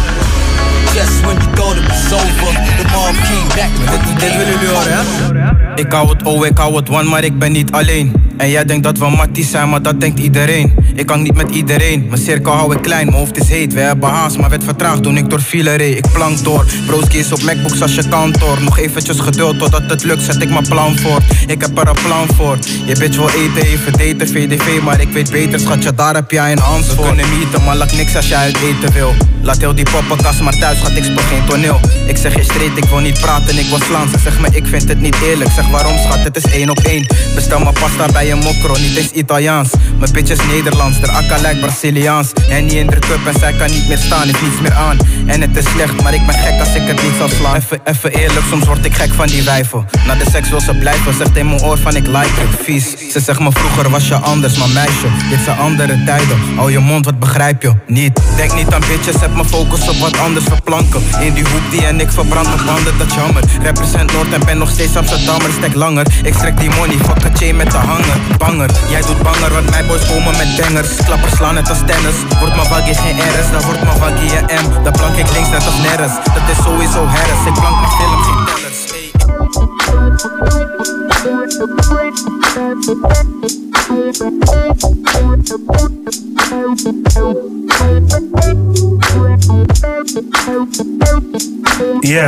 Just when you thought it was over, the mob came back to put the game in the cobra. Ik hou het oh, ik hou het one, maar ik ben niet alleen. En jij denkt dat we matties zijn, maar dat denkt iedereen. Ik hang niet met iedereen, mijn cirkel hou ik klein. Mijn hoofd is heet, we hebben haast, maar werd vertraagd toen ik door file reed. Ik plank door, broski is op MacBooks als je kantoor. Nog eventjes geduld, totdat het lukt, zet ik mijn plan voort. Ik heb er een plan voor. Je bitch wil eten, even daten, VDV. Maar ik weet beter, schatje, daar heb jij een hand voor. We kunnen meeten, maar laat niks als jij uit eten wil. Laat heel die poppenkast, maar thuis gaat ik speel geen toneel. Ik zeg je straight, ik wil niet praten, ik wil slaan. Ze zegt me, ik vind het niet eerlijk. Zeg waarom schat, het is 1 op 1. Bestel mijn pasta bij een mokro, niet eens Italiaans. Mijn bitch is Nederlands, de akka lijkt Braziliaans. En die in de cup en zij kan niet meer staan, is niets meer aan. En het is slecht, maar ik ben gek als ik het niet zal slaan. Even eerlijk, soms word ik gek van die wijven. Na de seks wil ze blijven, zegt in mijn oor van ik like het vies. Ze zegt me vroeger was je anders, maar meisje, dit zijn andere tijden. Hou je mond, wat begrijp je? Niet. Denk niet aan bitches, heb mijn focus op wat anders verplanken. In die hoek die en ik verbrand mijn banden, dat jammer. Represent Noord en ben nog steeds Amsterdammer, stek langer. Ik strek die money, fuck a chain met de hanger. Banger, jij doet banger, want mijn boys komen met dengers. Klappers slaan het als tennis, wordt mijn waggie geen RS. Dan wordt mijn waggie een M, dan plank ik links net als nergens. Dat is sowieso herres, ik plank mijn film geen tellers.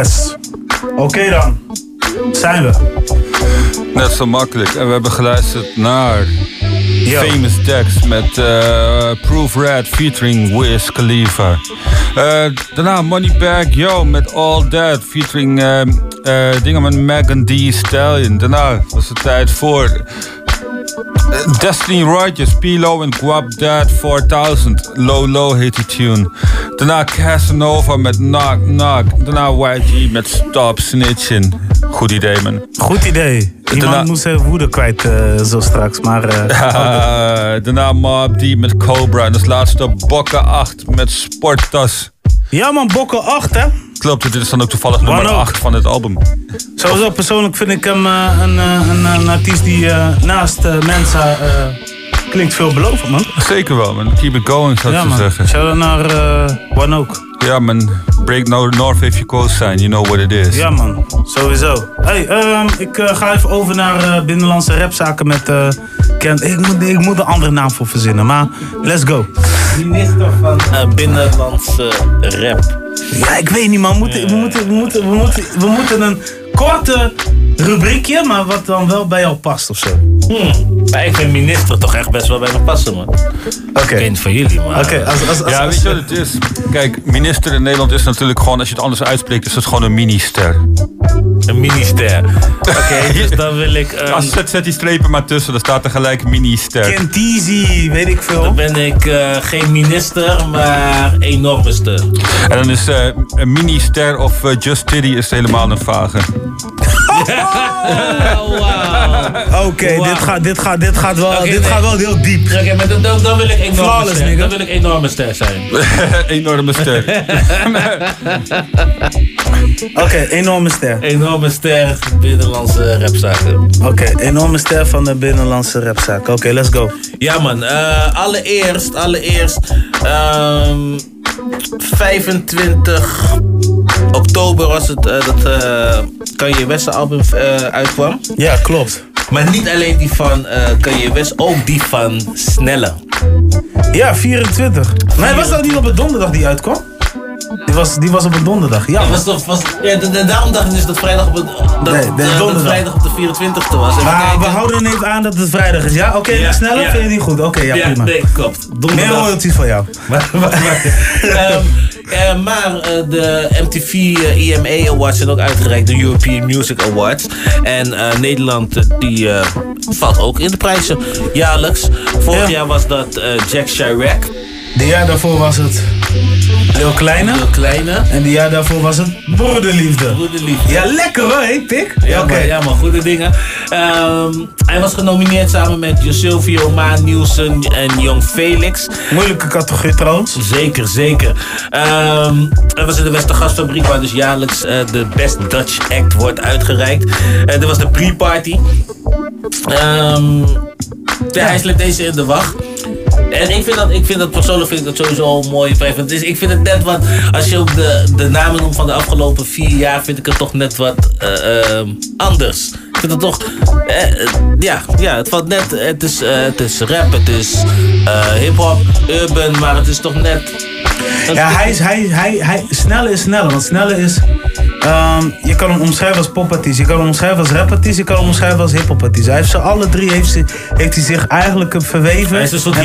Yes, oké dan, zijn we. Net zo makkelijk. En we hebben geluisterd naar Famous Dex met Proof Red featuring Wiz Khalifa. Daarna Moneybagg Yo met All That featuring dingen met Megan Thee Stallion. Daarna was het tijd voor Destiny Rogers, P-Lo en Guap Dad 4000. Low Low heet die tune. Daarna Casanova met Knock Knock. Daarna YG met Stop Snitching. Goed idee, man. Goed idee. Iemand moest zijn woede kwijt zo straks, maar... daarna Mob Deep met Cobra. En als laatste Bokke 8 met Sporttas. Ja man, Bokke 8 hè. Klopt, dit is dan ook toevallig nummer 8 van het album. Sowieso persoonlijk vind ik hem een artiest die naast Mensa klinkt veelbelovend, man. Zeker wel, man. Keep it going, zou ik zeggen. Shout out naar One Oak. Ja man, BreakNorth if you coast sign, you know what it is. Ja man, sowieso. Hey, ik ga even over naar Binnenlandse Rapzaken met Kent. Ik moet een andere naam voor verzinnen, maar let's go. Minister van Binnenlandse Rap. Ja, ik weet niet, man. We moeten een korte rubriekje, maar wat dan wel bij jou past ofzo. Maar ik vind minister toch echt best wel bij me passen, man. Oké. Kind van jullie, man. Oké. Ja, weet je wat het is? Kijk, minister in Nederland is natuurlijk gewoon, als je het anders uitspreekt, is het gewoon een minister. Een minister. Oké, dus dan wil ik... Zet die strepen maar tussen, dan staat er gelijk minister. Kentizi, weet ik veel. Dan ben ik geen minister, maar enormste. En dan is een minister of just titty is helemaal een vage. Wow. Oké, dit gaat wel heel diep. Oké, maar dan wil ik enorme ster. Dan wil ik enorme ster zijn. Enorme ster. Oké, enorme ster. Enorme ster, binnenlandse rapzaken. Oké, enorme ster van de binnenlandse rapzaken. Oké, let's go. Ja, man. Allereerst 25 oktober was het dat Kanye West album uitkwam. Ja, klopt. Maar niet alleen die van Kanye West, ook die van Snelle. Ja, 24. Maar was dat niet op een donderdag die uitkwam? Die was op een donderdag, ja. Daarom dacht ik dus dat vrijdag op de 24e was. Maar we houden even aan dat het vrijdag is, ja? Oké, ja, Snelle vind je die goed? Oké, ja, prima. Nee, klopt. Meer royalties van jou. Maar de MTV EMA Awards zijn ook uitgereikt, de European Music Awards. En Nederland die valt ook in de prijzen jaarlijks. Vorig jaar was dat Jack Chirac. De jaar daarvoor was het Heel Kleine. En de jaar daarvoor was het Broederliefde. Ja, lekker hoor, hé, Pik. Ja, okay. maar goede dingen. Hij was genomineerd samen met Josilvio, Maan Nielsen en Jong Felix. Moeilijke categorie trouwens. Zeker. Hij was in de Westergasfabriek, waar dus jaarlijks de Best Dutch Act wordt uitgereikt. Dat was de pre-party. Hij sleept deze in de wacht. En ik vind dat persoonlijk sowieso mooi. Dus ik vind het net wat, als je ook de namen noemt van de afgelopen 4 jaar, vind ik het toch net wat anders. Ik vind het toch, het valt net, het is rap, het is hiphop, urban, maar het is toch net... Ja, hij Snelle, want Snelle is... je kan hem omschrijven als popartiest, je kan hem omschrijven als rapartiest, je kan hem omschrijven als hiphopartiest. Hij heeft ze alle drie, heeft hij zich eigenlijk verweven. Hij is een soort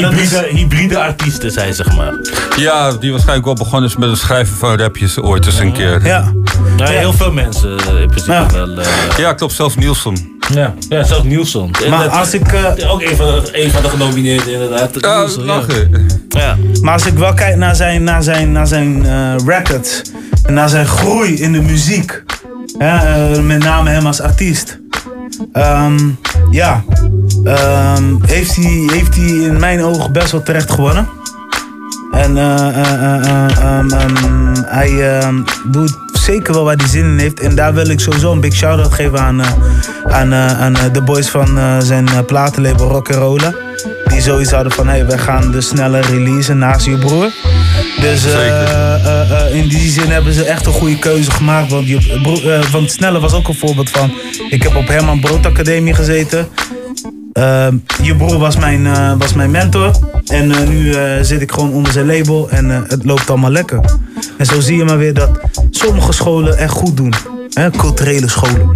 hybride artiest, is hij, zeg maar. Ja, die waarschijnlijk wel begonnen is met het schrijven van rapjes ooit eens een keer. Ja, heel veel mensen in principe wel. Ja, klopt, zelfs Nielsen. Ja, zelfs Nielsen. Maar als ik... ook een van de genomineerden, inderdaad. Ja. Maar als ik wel kijk naar zijn records, en naar zijn groei in de muziek, met name hem als artiest, heeft hij in mijn ogen best wel terecht gewonnen. En hij doet zeker wel waar hij zin in heeft. En daar wil ik sowieso een big shout-out geven aan de boys van zijn platenlabel Rock'n'Rolla. Die zoiets hadden van, hé, wij gaan de Snelle releasen naast je broer. Dus in die zin hebben ze echt een goede keuze gemaakt. Want Snelle was ook een voorbeeld van, ik heb op Herman Brood Academie gezeten. Je broer was mijn mentor. En nu zit ik gewoon onder zijn label en het loopt allemaal lekker. En zo zie je maar weer dat sommige scholen echt goed doen. Culturele scholen.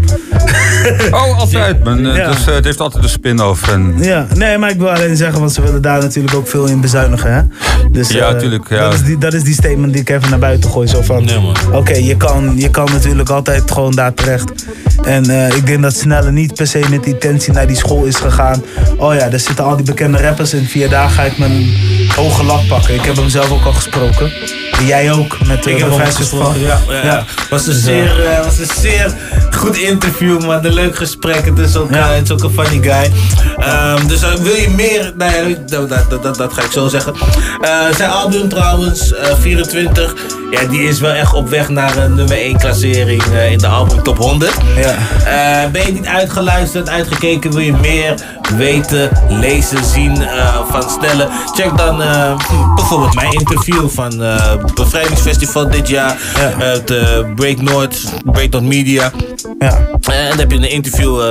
Oh, altijd. Dus, het heeft altijd een spin over. En... Ja, nee, maar ik wil alleen zeggen, want ze willen daar natuurlijk ook veel in bezuinigen. Hè? Dus, ja, natuurlijk. Ja. Dat is die statement die ik even naar buiten gooi. Zo van, nee, Oké, je kan natuurlijk altijd gewoon daar terecht. En ik denk dat Snelle niet per se met die intentie naar die school is gegaan. Oh ja, daar zitten al die bekende rappers in. 4 dagen ga ik mijn hoge lap pakken. Ik heb hem zelf ook al gesproken. Jij ook, met de vijfjes van. Ja. Was een zeer goed interview, maar een leuk gesprek. Het is ook een funny guy. Dus wil je meer? Nee, dat ga ik zo zeggen. Zijn album trouwens, 24. Ja, die is wel echt op weg naar een nummer 1 klassering in de album Top 100. Ja. Ben je niet uitgeluisterd, uitgekeken? Wil je meer weten, lezen, zien van Snelle? Check dan bijvoorbeeld mijn interview van Bevrijdingsfestival dit jaar. De BreakNorth Media. Ja. En dan heb je een interview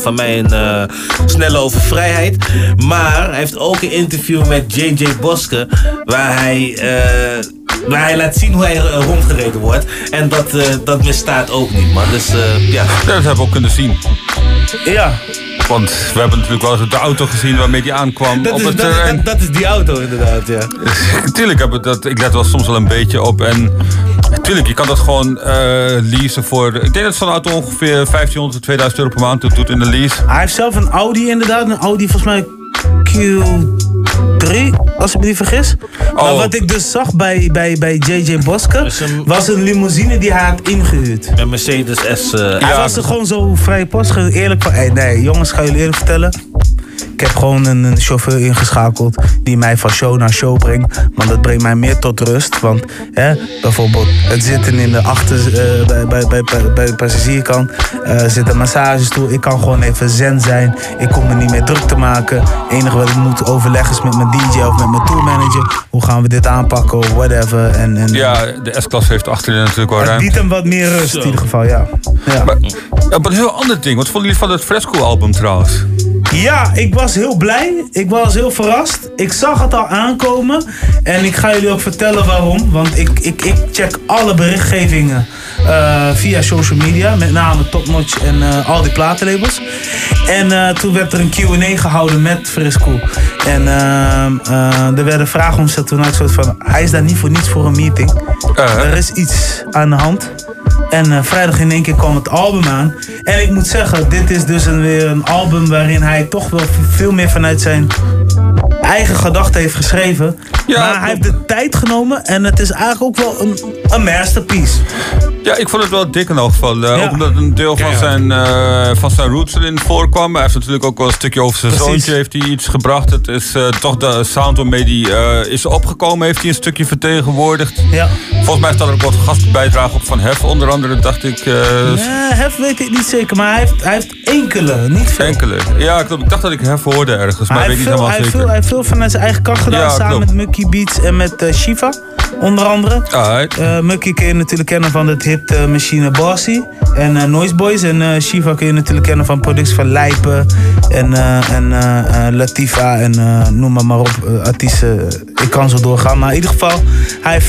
van mij en Snelle over vrijheid. Maar hij heeft ook een interview met JJ Boske, waar hij... Maar hij laat zien hoe hij rondgereden wordt. En dat misstaat ook niet, man. Dus ja. Dat hebben we ook kunnen zien. Ja. Want we hebben natuurlijk wel eens de auto gezien waarmee die aankwam op het terrein. Dat is die auto inderdaad, ja. Tuurlijk, ik let wel soms wel een beetje op. En tuurlijk, je kan dat gewoon leasen voor... Ik denk dat zo'n auto ongeveer 1500 tot 2000 euro per maand doet in de lease. Hij heeft zelf een Audi inderdaad. Een Audi volgens mij Q3, als ik me niet vergis. Oh. Maar wat ik dus zag bij JJ Bosker, was een limousine die hij had ingehuurd. Een Mercedes S. Hij was er gewoon zo vrij pas, eerlijk van, nee jongens, ga jullie eerlijk vertellen. Ik heb gewoon een chauffeur ingeschakeld die mij van show naar show brengt. Want dat brengt mij meer tot rust. Want bijvoorbeeld het zitten in de bij de passagierkant zit een massagestoel. Ik kan gewoon even zen zijn. Ik kom me niet meer druk te maken. Het enige wat ik moet overleggen is met mijn DJ of met mijn tourmanager. Hoe gaan we dit aanpakken of whatever. Ja, de S-klasse heeft achterin natuurlijk wel ruimte. Het biedt hem wat meer rust in ieder geval, ja. Maar een heel ander ding. Wat vonden jullie van het Fresco-album trouwens? Ja, ik was heel blij. Ik was heel verrast. Ik zag het al aankomen. En ik ga jullie ook vertellen waarom. Want ik check alle berichtgevingen via social media. Met name Topnotch en al die platenlabels. En toen werd er een Q&A gehouden met Frisco. En er werden vragen omgezet. Toen had ik soort van, hij is daar niet voor niets voor een meeting. Er is iets aan de hand. En vrijdag in één keer kwam het album aan. En ik moet zeggen, dit is dus weer een album waarin hij toch wel veel meer vanuit zijn eigen gedachten heeft geschreven. Ja, maar hij heeft de tijd genomen en het is eigenlijk ook wel een masterpiece. Ja, ik vond het wel dik in elk geval. Ook omdat een deel van zijn roots erin voorkwam. Hij heeft natuurlijk ook wel een stukje over zijn zoontje heeft hij iets gebracht. Het is toch de sound waarmee hij is opgekomen. Heeft hij een stukje vertegenwoordigd. Ja. Volgens mij staat er ook wat gastbijdrage op van Hef. Onder andere dacht ik... Hef weet ik niet zeker, maar hij heeft enkele, niet veel. Enkele. Ja, ik dacht dat ik Hef hoorde ergens, maar weet niet helemaal zeker. Hij heeft veel vanuit zijn eigen kant gedaan, samen met Mucky Beats en met Shiva. Onder andere. Mucky kun je natuurlijk kennen van het hit Machine Bossy en Noise Boys. En Shiva kun je natuurlijk kennen van producties van Lijpen en Latifa en noem maar op. Artiesten, ik kan zo doorgaan. Maar in ieder geval, hij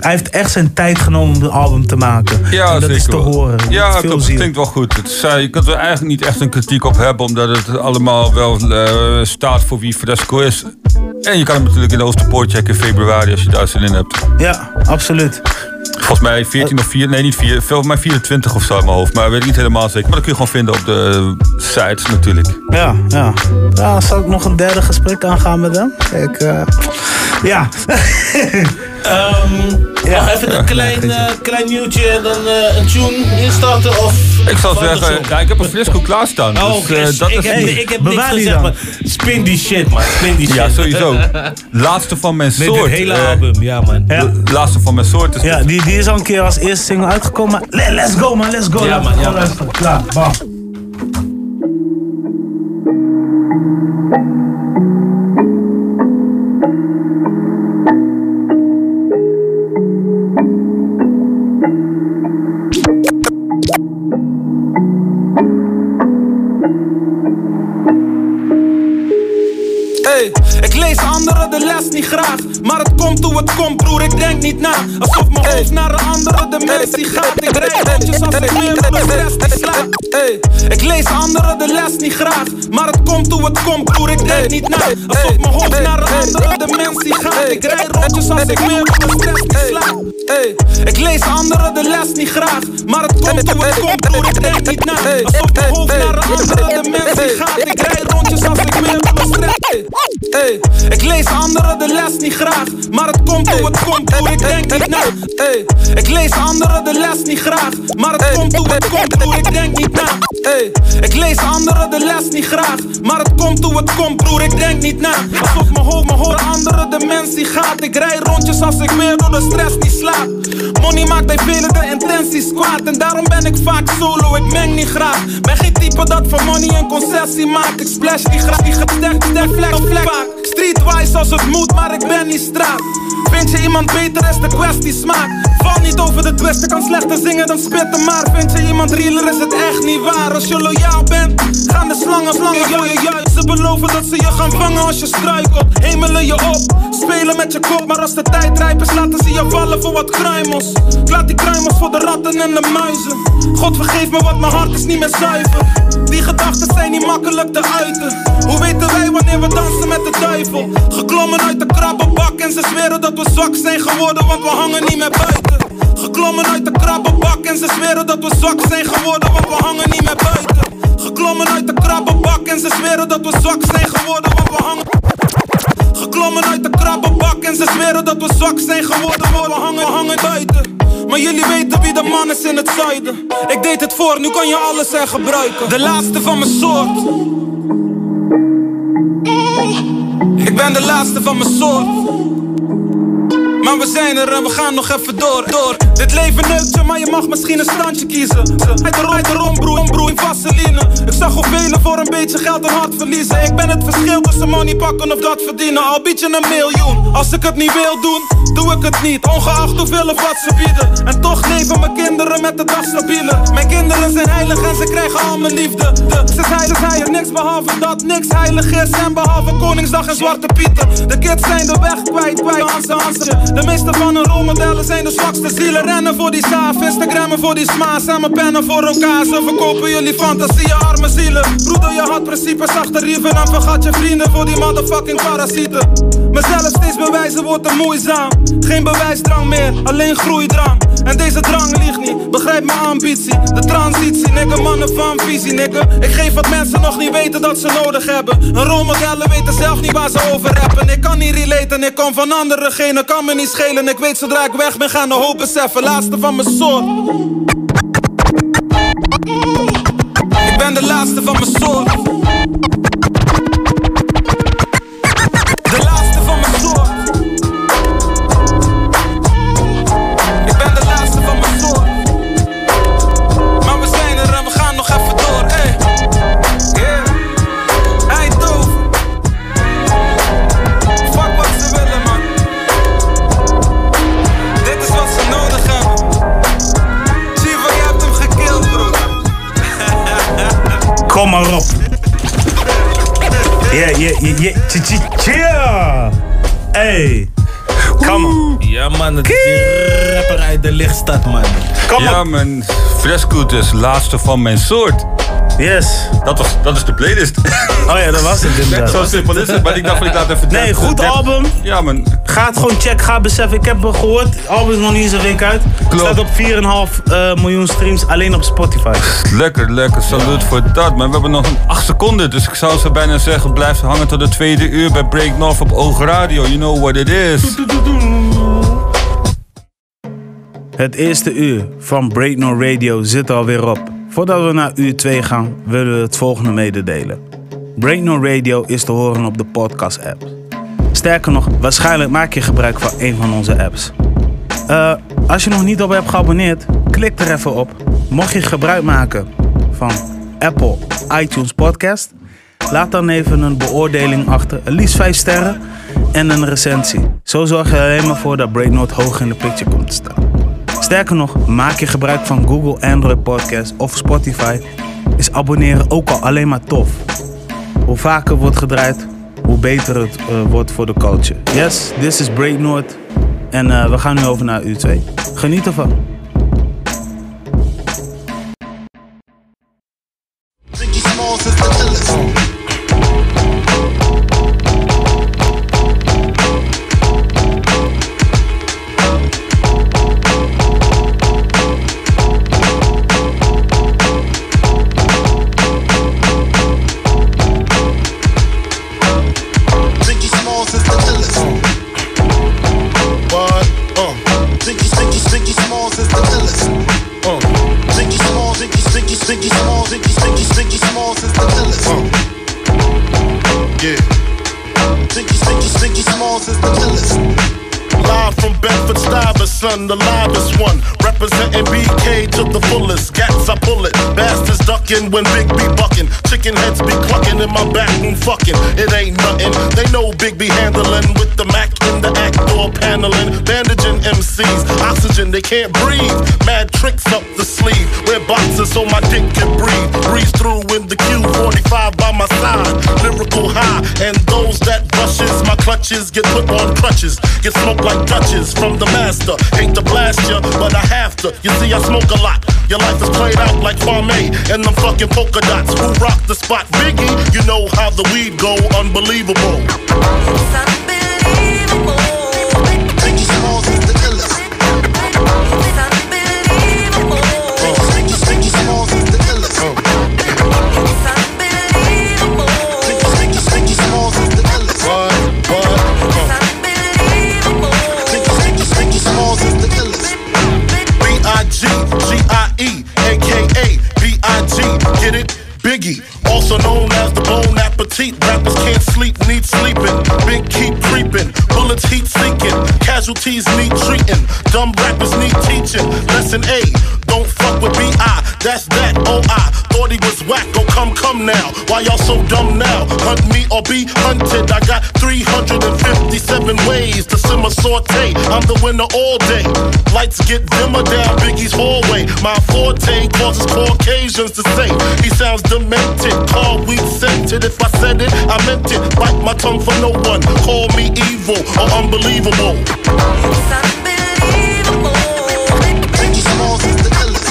heeft echt zijn tijd genomen om een album te maken. Ja, en dat zeker is te horen. Ja, dat klinkt wel goed. Je kunt er eigenlijk niet echt een kritiek op hebben, omdat het allemaal wel staat voor wie Fresco is. En je kan hem natuurlijk in de Oosterpoort checken in februari als je daar zin in hebt. Ja, absoluut. Volgens mij 14 of 4, nee niet 4, volgens mij 24 of zo in mijn hoofd. Maar weet ik niet helemaal zeker. Maar dat kun je gewoon vinden op de sites natuurlijk. Ja. Nou, zal ik nog een derde gesprek aangaan met hem? Kijk, ja. Even een klein nieuwtje en dan een tune instarten of... Ik zal zeggen, ik heb een Frisco klaarstaan. Ik heb niks gezegd, maar spin die shit, man. Spin die shit. Ja, sowieso. Laatste van mijn soort. Het hele album, ja man. Laatste van mijn soort. Ja, die is al een keer als eerste single uitgekomen. Let's go man, let's go. Ja man, ja man. Klaar, bam. Ik lees anderen de les niet graag, maar het komt hoe het komt, broer, ik denk niet na. Alsof mijn hoofd naar een andere dimensie gaat. Ik rijd rondjes als ik meer op mijn rest niet sla. Ik lees anderen de les niet graag, maar het komt hoe het komt, broer, ik denk niet na. Alsof mijn hoofd naar een andere dimensie gaat. Ik rijd rondjes als ik meer op mijn rest niet sla. Ik lees anderen de les niet graag, maar het komt hoe het komt, broer, ik denk niet na. Alsof mijn hoofd naar een andere dimensie gaat. Ik rijd rondjes als ik meer op mijn rest niet sla. Ik lees anderen de les niet graag, maar het komt hoe het komt, broer, ik denk niet na. Ik lees anderen de les niet graag, maar het komt hoe het komt, broer, ik denk niet na. Ik lees anderen de les niet graag, maar het komt hoe het komt, broer, ik denk niet na. Alsof mijn hoofd een andere dimensie gaat. Ik rij rondjes als ik meer door de stress niet slaap. Money maakt bij velen de intenties kwaad, en daarom ben ik vaak solo, ik meng niet graag. Ben geen type dat voor money een concessie maakt. Ik splash die graag, die gaat sterk, flex, vaak. Streetwise als het moet, maar ik ben niet straat. Vind je iemand beter is de kwestie smaak. Val niet over de twist, je kan slechter zingen dan spitten. Maar vind je iemand realer is het echt niet waar. Als je loyaal bent, gaan de slangen vangen. Ze beloven dat ze je gaan vangen als je struikelt. Hemelen je op, spelen met je kop. Maar als de tijd rijp is, laten ze je vallen voor wat kruimels. Ik laat die kruimels voor de ratten en de muizen. God vergeef me, want mijn hart is niet meer zuiver. Die gedachten zijn niet makkelijk te uiten. Hoe weten wij wanneer we dansen met de duivel? Geklommen uit de krabbenbak en ze zweren dat we zwak zijn geworden, want we hangen niet meer buiten. Geklommen uit de krabbenbak en ze zweren dat we zwak zijn geworden, want we hangen niet meer buiten. Geklommen uit de krabbenbak en ze zweren dat we zwak zijn geworden, want we hangen. Geklommen uit de krabbenbak en ze zweren dat we zwak zijn geworden, want we hangen buiten. Maar jullie weten wie de man is in het zuiden. Ik deed het voor, nu kan je alles er gebruiken. De laatste van mijn soort. Ik ben de laatste van mijn soort. Maar we zijn er en we gaan nog even door. Dit leven neukt je, maar je mag misschien een strandje kiezen. Uit de rombroe in vaseline. Ik zag hoeveel voor een beetje geld en hart verliezen. Ik ben het verschil tussen money pakken of dat verdienen. Al bied je een miljoen. Als ik het niet wil doen, doe ik het niet. Ongeacht hoeveel of wat ze bieden. En toch leven mijn kinderen met de dag stabiele. Mijn kinderen zijn heilig en ze krijgen al mijn liefde. Ze zeiden zij er niks behalve dat niks heilig is. En behalve Koningsdag en Zwarte Pieten. De kids zijn de weg kwijt, Hansen. De meeste van hun rolmodellen zijn de zwakste zielen. Rennen voor die saaf, Instagrammen voor die smaas. Samen pennen voor elkaar, ze verkopen jullie fantasieën, arme zielen. Broeder, je had principes achter rieven. En vergat je vrienden voor die motherfucking parasieten. Mezelf steeds bewijzen wordt te moeizaam. Geen bewijsdrang meer, alleen groeidrang. En deze drang liegt niet, begrijp mijn ambitie. De transitie, nigga, mannen van visie, nigga. Ik geef wat mensen nog niet weten dat ze nodig hebben. Een rolmodellen weten zelf niet waar ze over rappen. Ik kan niet relaten, ik kom van andere genen, kan me niet schelen. Ik weet zodra ik weg ben, gaan de hoop beseffen. Laatste van mijn soort. Ik ben de laatste van mijn soort. De laatste van mijn soort. Ik ben de laatste van mijn soort. Maar we zijn er en we gaan nog even door. Hey, yeah. Eindhoven. Fuck wat ze willen, man. Dit is wat ze nodig hebben. Shiva, je hebt hem gekild, bro. Kom maar op. Yeah. Chill. Hey. Come on. Ja man, het is die rapper uit de lichtstad, man. Come on. Ja man, Frisco is laatste van mijn soort. Yes. Dat is de playlist. Oh ja, dat was het inderdaad. Zo simpel is het, maar ik dacht van ik laat even... Nee, goed album. Ja man. Ga het gewoon checken, ga beseffen. Ik heb het gehoord, het album is nog niet eens een week uit. Het staat op 4,5 miljoen streams alleen op Spotify. Lekker, salut voor dat. Maar we hebben nog 8 seconden, dus ik zou ze bijna zeggen... blijf ze hangen tot de 2e uur bij BreakNorth op Oog Radio. You know what it is. Het eerste uur van BreakNorth Radio zit alweer op. Voordat we naar uur 2 gaan, willen we het volgende mededelen. BreakNorth Radio is te horen op de podcast-app. Sterker nog, waarschijnlijk maak je gebruik van een van onze apps. Als je nog niet op hebt geabonneerd, klik er even op. Mocht je gebruik maken van Apple iTunes Podcast, laat dan even een beoordeling achter. Liefst 5 sterren en een recensie. Zo zorg je er alleen maar voor dat BreakNorth hoog in de picture komt te staan. Sterker nog, maak je gebruik van Google Android Podcast of Spotify. Is abonneren ook al alleen maar tof. Hoe vaker wordt gedraaid, hoe beter het wordt voor de culture. Yes, this is BreakNorth. En we gaan nu over naar U2. Geniet ervan. Biggie Smalls is father's son, the loudest one, representing BK to the fullest. Gats I pull it, bastards ducking when Big B bucking. Chicken heads be clucking in my back room fucking. It ain't nothing, they know Big B handling with the Mac in the act door paneling, bandaging MCs, oxygen they can't breathe. Mad tricks up the sleeve, wear boxes so my dick can breathe. Breeze through in the Q45 by my side, lyrical high, and those that rushes my clutches get put on crutches, get smoked like Dutches from the master. Hate to blast ya, but I have to. You see, I smoke a lot. Your life is played out like Farmay and them fucking polka dots. Who rock the spot? Biggie, you know how the weed go. Unbelievable. It's unbelievable. Biggie Smalls is the illest. It's unbelievable. Biggie Smalls is the illest. It's unbelievable. Biggie Smalls is the illest. What? G-I-E, a.k.a. B-I-G, get it? Biggie, also known as the Bon Appetit. Rappers can't sleep, need sleeping. Big keep creeping, bullets heat seeking. Casualties need treating, dumb rappers need teaching. Lesson A, don't fuck with B.I., that's that, O.I. Thought he was whack, oh come now. Why y'all so dumb now? Hunt me or be hunted. I got 357 ways to simmer saute. I'm the winner all day. Lights get dimmer down Biggie's hallway. My forte causes Caucasians to say he sounds demented. Call weed scented. If I said it, I meant it. Bite my tongue for no one. Call me evil or unbelievable. It's unbelievable. Biggie Smalls is the illest.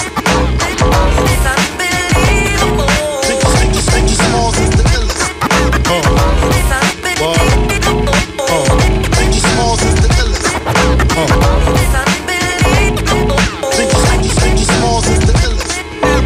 It's unbelievable. Biggie Smalls is the illest. It's unbelievable. Biggie Smalls is the illest. It's unbelievable. Biggie Smalls is the illest.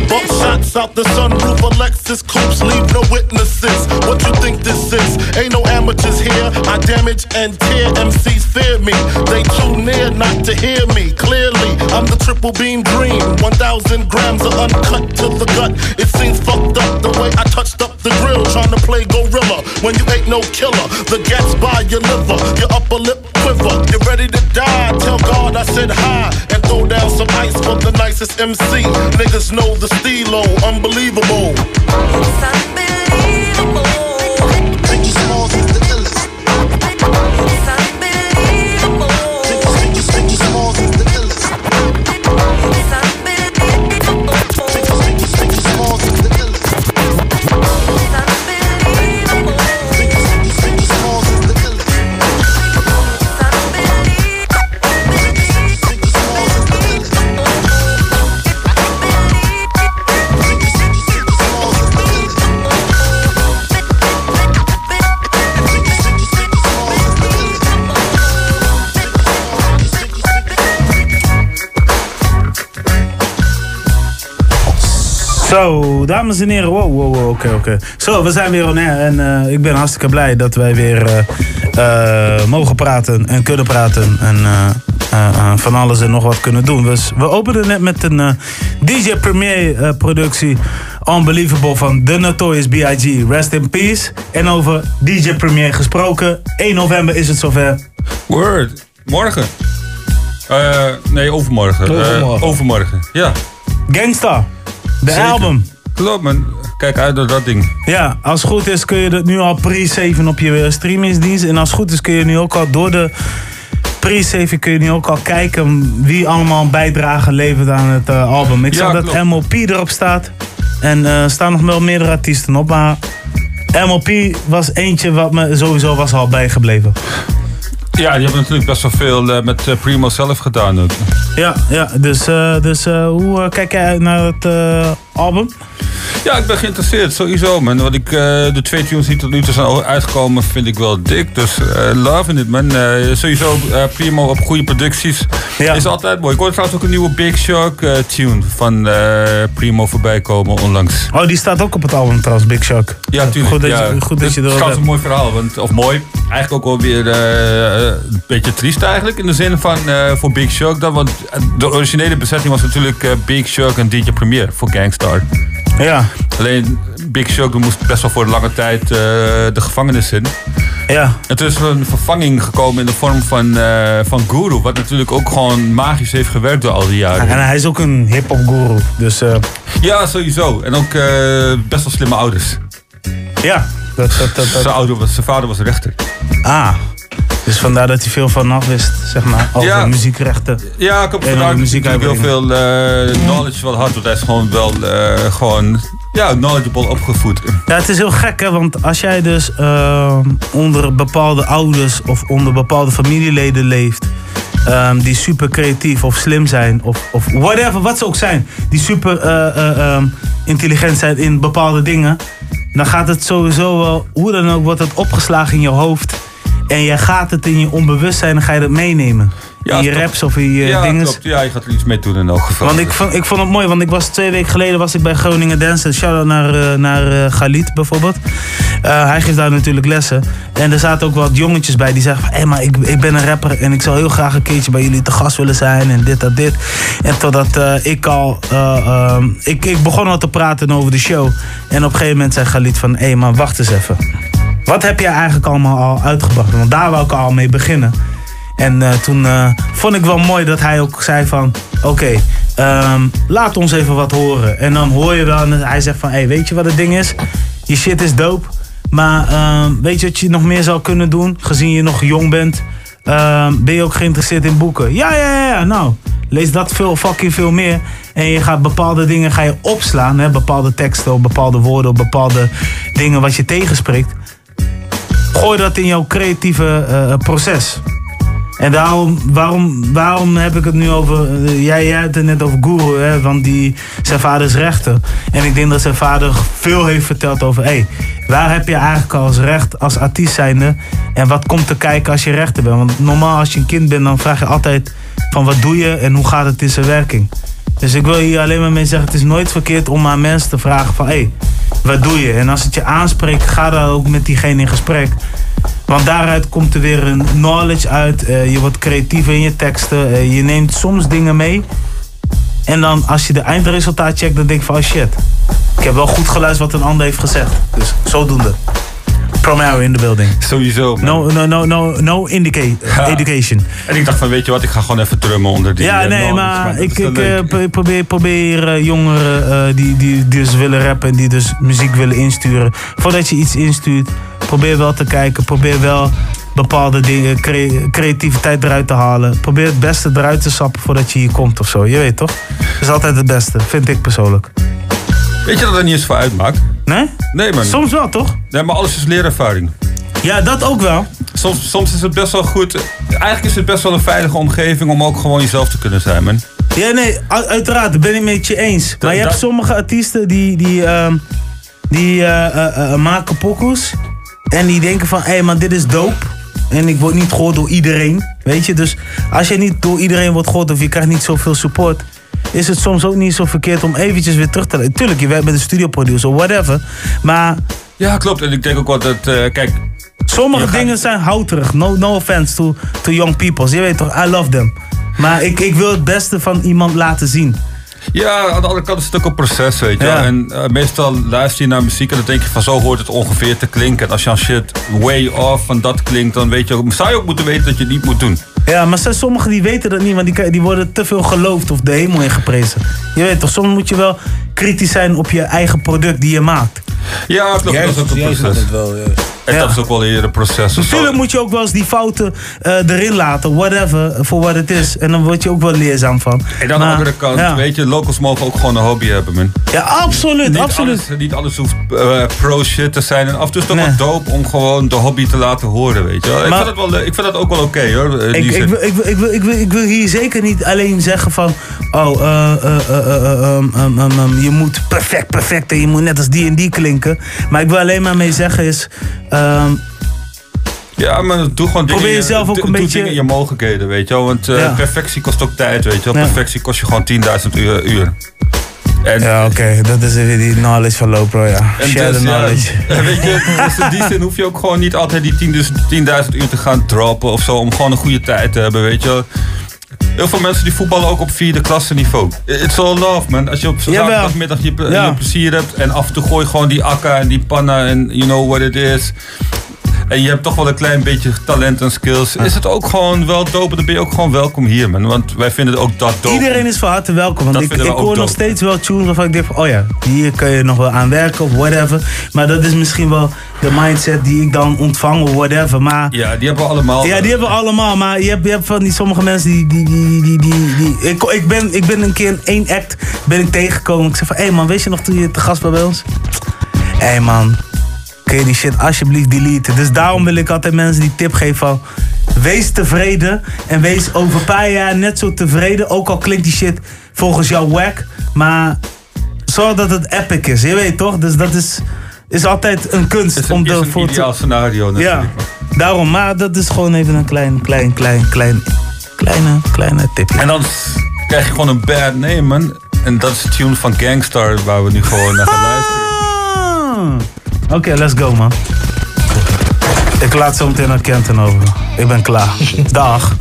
Bump shots out the sunroof, Alexis Coops, leave no witnesses. What you think this is? Ain't no amateurs here. I damage and tear, MCs fear me. They too near not to hear me clearly. I'm the triple beam dream, 1,000 grams of uncut to the gut. It seems fucked up the way I touched up the grill, trying to play gorilla when you ain't no killer. The gas by your liver, your upper lip quiver. You're ready to die, tell God I said hi, and throw down some ice for the nicest MC. Niggas know the steelo, unbelievable. It's unbelievable. Biggie Smalls is the illest. It's unbelievable. Biggie Smalls is the illest. It's unbelievable. Biggie Smalls is the illest. It's unbelievable. Biggie Smalls is the illest. It's unbelievable. Biggie Smalls is the illest. Zo, dames en heren, wow, oké. Zo, we zijn weer on air en ik ben hartstikke blij dat wij weer mogen praten en kunnen praten en van alles en nog wat kunnen doen. Dus we openden net met een DJ Premier productie, Unbelievable van The Notorious B.I.G. Rest in peace. En over DJ Premier gesproken, 1 november is het zover. Word, morgen. Nee, overmorgen. Overmorgen, ja. Gangsta. De Zeker. Album. Klopt man, kijk uit naar dat ding. Ja, als het goed is kun je dat nu al pre-saven op je streamingsdienst. En als het goed is kun je nu ook al door de pre-saven kun je nu ook al kijken wie allemaal bijdrage levert aan het album. Ik zag dat MOP erop staat. En er staan nog wel meerdere artiesten op. Maar MOP was eentje wat me sowieso was al bijgebleven. Ja, die hebben natuurlijk best wel veel met Primo zelf gedaan. Ja, dus hoe kijk jij uit naar het album? Ja, ik ben geïnteresseerd, sowieso man. Want de 2 tunes die tot nu toe zijn uitgekomen vind ik wel dik. Dus loving it man. Sowieso Primo op goede producties. Ja. Is altijd mooi. Ik hoorde trouwens ook een nieuwe Big Shock tune van Primo voorbij komen onlangs. Oh, die staat ook op het album trouwens, Big Shock. Ja, tuurlijk. Goed dat je dat trouwens een mooi verhaal. Of mooi, eigenlijk ook wel weer een beetje triest eigenlijk. In de zin van voor Big Shock. Want de originele bezetting was natuurlijk Big Shock en DJ Premier voor Gang Starr. Ja. Alleen Big Shock moest best wel voor lange tijd de gevangenis in. Ja. Het is een vervanging gekomen in de vorm van Guru. Wat natuurlijk ook gewoon magisch heeft gewerkt door al die jaren. En hij is ook een hip-hop guru. Dus, ja, sowieso. En ook best wel slimme ouders. Ja. Zijn vader was rechter. Ah. Dus vandaar dat hij veel vanaf wist, zeg maar, over muziekrechten. Ja, ik heb vandaag natuurlijk heel veel knowledge wel hard. Want hij is gewoon wel knowledgeable opgevoed. Ja, het is heel gek, hè. Want als jij dus onder bepaalde ouders of onder bepaalde familieleden leeft... die super creatief of slim zijn of whatever, wat ze ook zijn... die super intelligent zijn in bepaalde dingen... dan gaat het sowieso wel, hoe dan ook, wordt het opgeslagen in je hoofd... En jij gaat het in je onbewustzijn en ga je dat meenemen. Ja, in je raps of in je dinges. Ja, je gaat er iets mee doen in elk geval. Want ik vond het mooi, want ik was 2 weken geleden was ik bij Groningen Dance. Shout-out naar Galit bijvoorbeeld. Hij geeft daar natuurlijk lessen. En er zaten ook wat jongetjes bij die zeggen van... Hé, maar ik ben een rapper en ik zou heel graag een keertje bij jullie te gast willen zijn. En dit, dat, dit. En totdat ik begon al te praten over de show. En op een gegeven moment zei Galit van... Hé, maar wacht eens even. Wat heb jij eigenlijk allemaal al uitgebracht? Want daar wou ik al mee beginnen. En toen vond ik wel mooi dat hij ook zei van... Oké, laat ons even wat horen. En dan hoor je wel... En hij zegt van, hey, weet je wat het ding is? Je shit is dope. Maar weet je wat je nog meer zou kunnen doen? Gezien je nog jong bent... ben je ook geïnteresseerd in boeken? Ja, nou... Lees dat fucking veel meer. En je gaat bepaalde dingen ga je opslaan. Hè? Bepaalde teksten, bepaalde woorden... bepaalde dingen wat je tegenspreekt... Gooi dat in jouw creatieve proces. En waarom heb ik het nu over... jij hebt het net over Guru, hè, want zijn vader is rechter. En ik denk dat zijn vader veel heeft verteld over... waar heb je eigenlijk als recht, als artiest zijnde... en wat komt te kijken als je rechter bent? Want normaal als je een kind bent, dan vraag je altijd... van wat doe je en hoe gaat het in zijn werking? Dus ik wil hier alleen maar mee zeggen... het is nooit verkeerd om aan mensen te vragen van... wat doe je? En als het je aanspreekt, ga daar ook met diegene in gesprek. Want daaruit komt er weer een knowledge uit. Je wordt creatiever in je teksten. Je neemt soms dingen mee. En dan als je de eindresultaat checkt, dan denk je van... oh shit, ik heb wel goed geluisterd wat een ander heeft gezegd. Dus zodoende. Primary in the building. Sowieso. Man. No education. En ik dacht van, weet je wat, ik ga gewoon even drummen onder die... Ja, nee, maar ik probeer jongeren die dus willen rappen... en die dus muziek willen insturen. Voordat je iets instuurt, probeer wel te kijken. Probeer wel bepaalde dingen, creativiteit eruit te halen. Probeer het beste eruit te sappen voordat je hier komt of zo. Je weet toch? Dat is altijd het beste, vind ik persoonlijk. Weet je dat er niet eens voor uitmaakt? Nee? Nee, man. Soms wel, toch? Nee, maar alles is leerervaring. Ja, dat ook wel. Soms is het best wel goed. Eigenlijk is het best wel een veilige omgeving om ook gewoon jezelf te kunnen zijn, man. Ja, nee, uiteraard. Dat ben ik met je eens. Maar je hebt sommige artiesten die maken pokoes. En die denken van, maar dit is dope. En ik word niet gehoord door iedereen. Weet je, dus als je niet door iedereen wordt gehoord of je krijgt niet zoveel support... is het soms ook niet zo verkeerd om eventjes weer terug te... Tuurlijk, je werkt met een studioproducer, whatever. Maar... Ja, klopt. En ik denk ook wel dat... kijk... Sommige dingen zijn houterig. No offense to young people. Je weet toch, I love them. Maar ik wil het beste van iemand laten zien. Ja, aan de andere kant is het ook een proces, weet je. Ja. En meestal luister je naar muziek en dan denk je van zo hoort het ongeveer te klinken. En als je aan shit way off van dat klinkt, dan weet je ook, zou je ook moeten weten dat je het niet moet doen. Ja, maar sommigen die weten dat niet, want die worden te veel geloofd of de hemel in geprezen. Je weet toch, soms moet je wel kritisch zijn op je eigen product die je maakt. Ja, klopt, dat is ook een proces. En dat is ook wel eerder een proces. Natuurlijk moet je ook wel eens die fouten erin laten, whatever, voor wat het is. En dan word je ook wel leerzaam van. En aan de andere kant, weet je, locals mogen ook gewoon een hobby hebben, man. Ja, absoluut, absoluut. Niet alles hoeft pro-shit te zijn. En af en toe is het ook wel dope om gewoon de hobby te laten horen, weet je. Ik vind dat ook wel oké, hoor. Ik wil hier zeker niet alleen zeggen van, je moet perfect en je moet net als die en die klinken. Maar ik wil alleen maar mee zeggen is... maar doe gewoon dingen, probeer jezelf ook een beetje... dingen in je mogelijkheden, weet je wel. Want perfectie kost ook tijd, weet je wel. Perfectie kost je gewoon 10.000 uur. En ja, oké. Dat is weer die knowledge van Lopro, ja. Share the knowledge. Ja, weet je, dus in die zin hoef je ook gewoon niet altijd die 10.000 uur te gaan droppen of zo. Om gewoon een goede tijd te hebben, weet je wel. Heel veel mensen die voetballen ook op 4e klasse niveau. It's all love, man. Als je op zaterdagmiddag je plezier hebt en af en toe gooi je gewoon die akka en die panna en you know what it is. en je hebt toch wel een klein beetje talent en skills, is het ook gewoon wel dope. Dan ben je ook gewoon welkom hier, man. Want wij vinden ook dat dope. Iedereen is van harte welkom. Want ik hoor nog steeds wel tunes waarvan ik denk van, oh ja, hier kun je nog wel aan werken of whatever. Maar dat is misschien wel de mindset die ik dan ontvang of whatever. Maar, ja, die hebben we allemaal. Ja, die hebben we allemaal. Maar je hebt van die sommige mensen die ik ben een keer in één act ben ik tegengekomen. Ik zeg van, hé man, weet je nog toen je te gast was bij ons? Hé man, kun je die shit alsjeblieft deleten? Dus daarom wil ik altijd mensen die tip geven van, wees tevreden en wees over een paar jaar net zo tevreden. Ook al klinkt die shit volgens jou wack, maar zorg dat het epic is. Je weet toch? Dus dat is altijd een kunst. Het is een ideaal scenario natuurlijk. Ja, daarom. Maar dat is gewoon even een kleine tipje. En dan krijg je gewoon een bad name, man. En dat is de tune van Gang Starr waar we nu gewoon naar gaan luisteren. Oké, let's go, man. Ik laat zo meteen naar Kenton over. Ik ben klaar. Dag.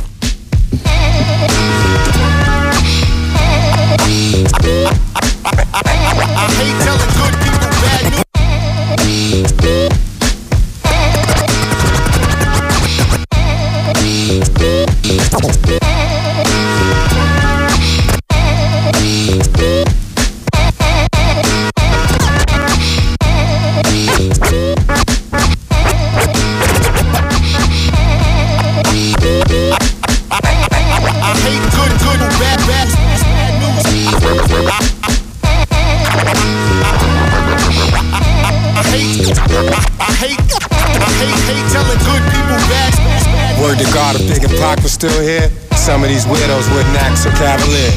Still here, some of these weirdos wouldn't act so cavalier.